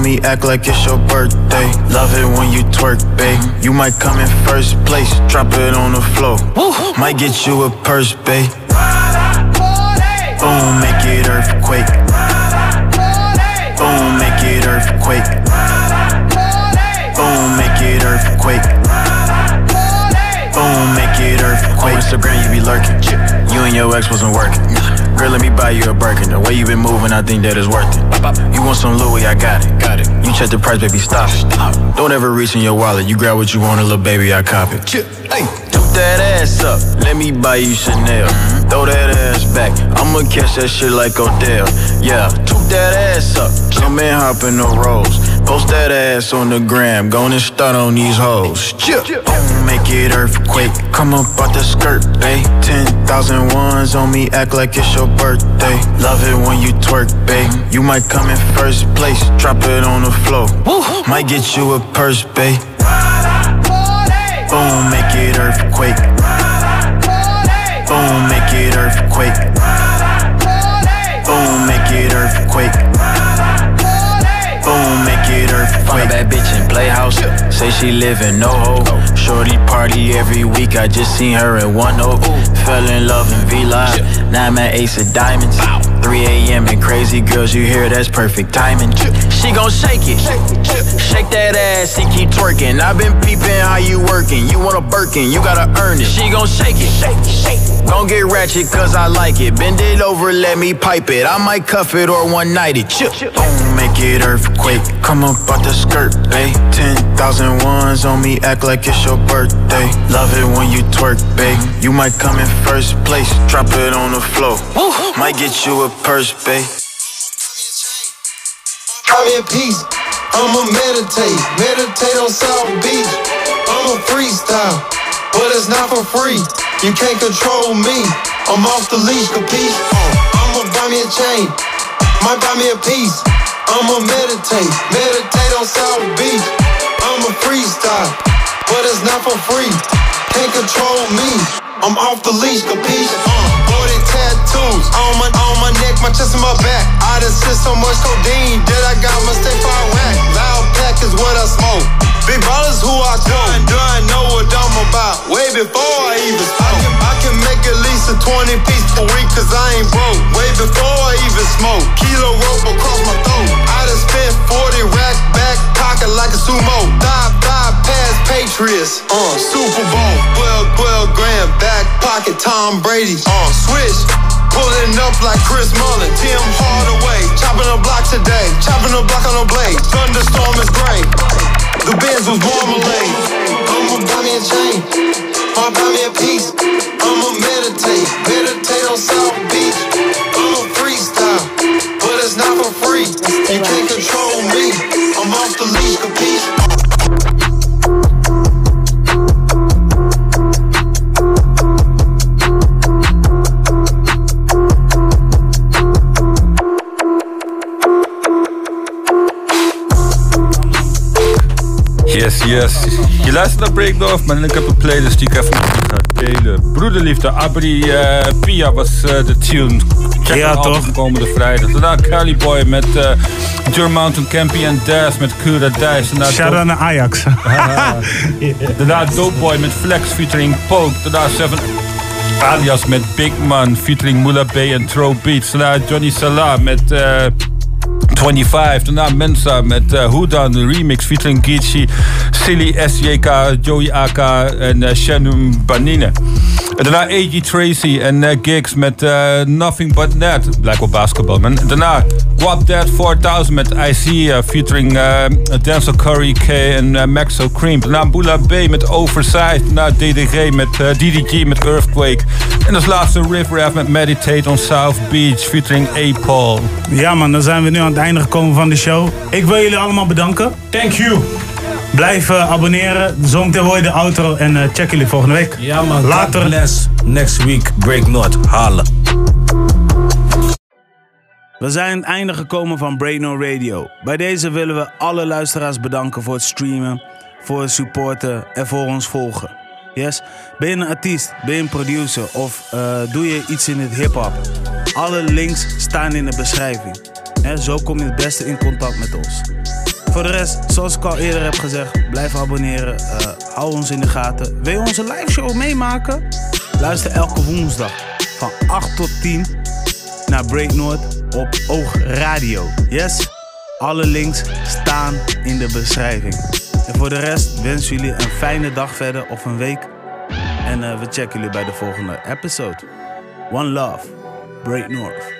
be act like it's your birthday. Love it when you twerk, babe. You might come in first place. Drop it on the floor. Might get you a purse, babe. Boom, make it earthquake. Boom, make it earthquake. Boom, make it earthquake. Boom, make it earthquake. On Instagram you be lurking. You and your ex wasn't working. Girl, let me buy you a Birkin. The way you been moving, I think that is worth it. You want some Louis, I got it. You check the price, baby, stop it. Don't ever reach in your wallet. You grab what you want, little baby, I cop it. Hey, took that ass up. Let me buy you Chanel. Throw that ass back. I'ma catch that shit like Odell. Yeah, took that ass up. Jump and hop in the rolls. Post that ass on the gram. Go on and start on these hoes. Boom, make it earthquake. Come up out the skirt, babe. 10,000 ones on me, act like it's your birthday. Love it when you twerk, babe. You might come in first place. Drop it on the floor. Might get you a purse, babe. Boom, make it earthquake. Boom, make it earthquake. Boom, make it earthquake. Boom, make it earthquake. Found a bad bitch in Playhouse. Say she live in NoHo. Shorty party every week. I just seen her in 1-0. Fell in love in V-Live. Now I'm at Ace of Diamonds. 3 a.m. and crazy girls, you hear that's perfect timing. She gon' shake it. Shake that ass, she keep twerking. I been peeping how you working. You want a Birkin, you gotta earn it. She gon' shake it. Gon' get ratchet cause I like it. Bend it over, let me pipe it. I might cuff it or one-night it. Boom, make it earthquake. Quick, come up out the skirt, babe. 10,000 ones on me, act like it's your birthday. Love it when you twerk, babe. You might come in first place. Drop it on the floor. Might get you a purse, babe. I'm in peace. I'ma meditate. Meditate on South Beach. I'ma freestyle, but it's not for free. You can't control me. I'm off the leash, compete. I'ma buy me a chain. Might buy me a piece. I'ma meditate, meditate on South Beach. I'ma freestyle, but it's not for free. Can't control me, I'm off the leash, capiche? 40 tattoos on my neck, my chest and my back. I done seen so much codeine that I got my stay far whack. Loud pack is what I smoke. Big brothers who I done know what I'm about. Way before I even spoke. I can make at least a 20 piece per week cause I ain't broke. Way before I even smoke. Kilo rope across my throat. I done spent 40 rack back pocket like a sumo. Dive past Patriots. Super Bowl. 12 grand back pocket Tom Brady. Switch. Pulling up like Chris Mullin. Tim Hardaway. Chop Chopping a block today, chopping a block on a blade. Thunderstorm is great. The Benz was born late. I'ma buy me a chain, I'ma buy me a piece. I'ma meditate, meditate on South Beach. I'ma freestyle, but it's not for free. You can't control me, I'm off the leash, capiche? Yes, yes. Je luistert naar BreakNorth, maar ik heb een playlist die ik even ga delen. Broederliefde, Abri Pia was de tune. Check ja, toch? Komende vrijdag. Daarna Cali Boy met Your Mountain Campy and Daz met Cura Dijs. Sharon naar Ajax. Daarna Dope Boy met Flex featuring Poke. Daarna Seven Alias met Big Man featuring Moolah Bey en Throw Beats. Daarna Johnny Salah met... 25, daarna Mensa met Houdan, de remix featuring Geechee, Silly, SJK, Joey AK en Shannon Banine. Daarna A.G. Tracy en Gigs met Nothing But Net, blijkbaar basketball man. Daarna Wap That 4000 met IC featuring Denzel Curry, K en Maxo Cream. Daarna Moolah Bey met Oversized, daarna DDG met DDG met Earthquake. En als laatste Riff Raff met Meditate on South Beach featuring A-Paul. Ja man, dan zijn we nu aan het einde gekomen van de show. Ik wil jullie allemaal bedanken. Thank you. Blijf abonneren. Zong te horen de outro en check jullie volgende week. Ja man, later. God bless. Next week, BreakNorth halen. We zijn aan het einde gekomen van BreakNorth Radio. Bij deze willen we alle luisteraars bedanken voor het streamen, voor het supporten en voor ons volgen. Yes? Ben je een artiest, ben je een producer of doe je iets in het hiphop? Alle links staan in de beschrijving. En zo kom je het beste in contact met ons. Voor de rest, zoals ik al eerder heb gezegd, blijf abonneren. Hou ons in de gaten. Wil je onze live show meemaken? Luister elke woensdag van 8 tot 10 naar BreakNorth op Oog Radio. Yes? Alle links staan in de beschrijving. En voor de rest wensen jullie een fijne dag verder of een week. En we checken jullie bij de volgende episode. One love, BreakNorth.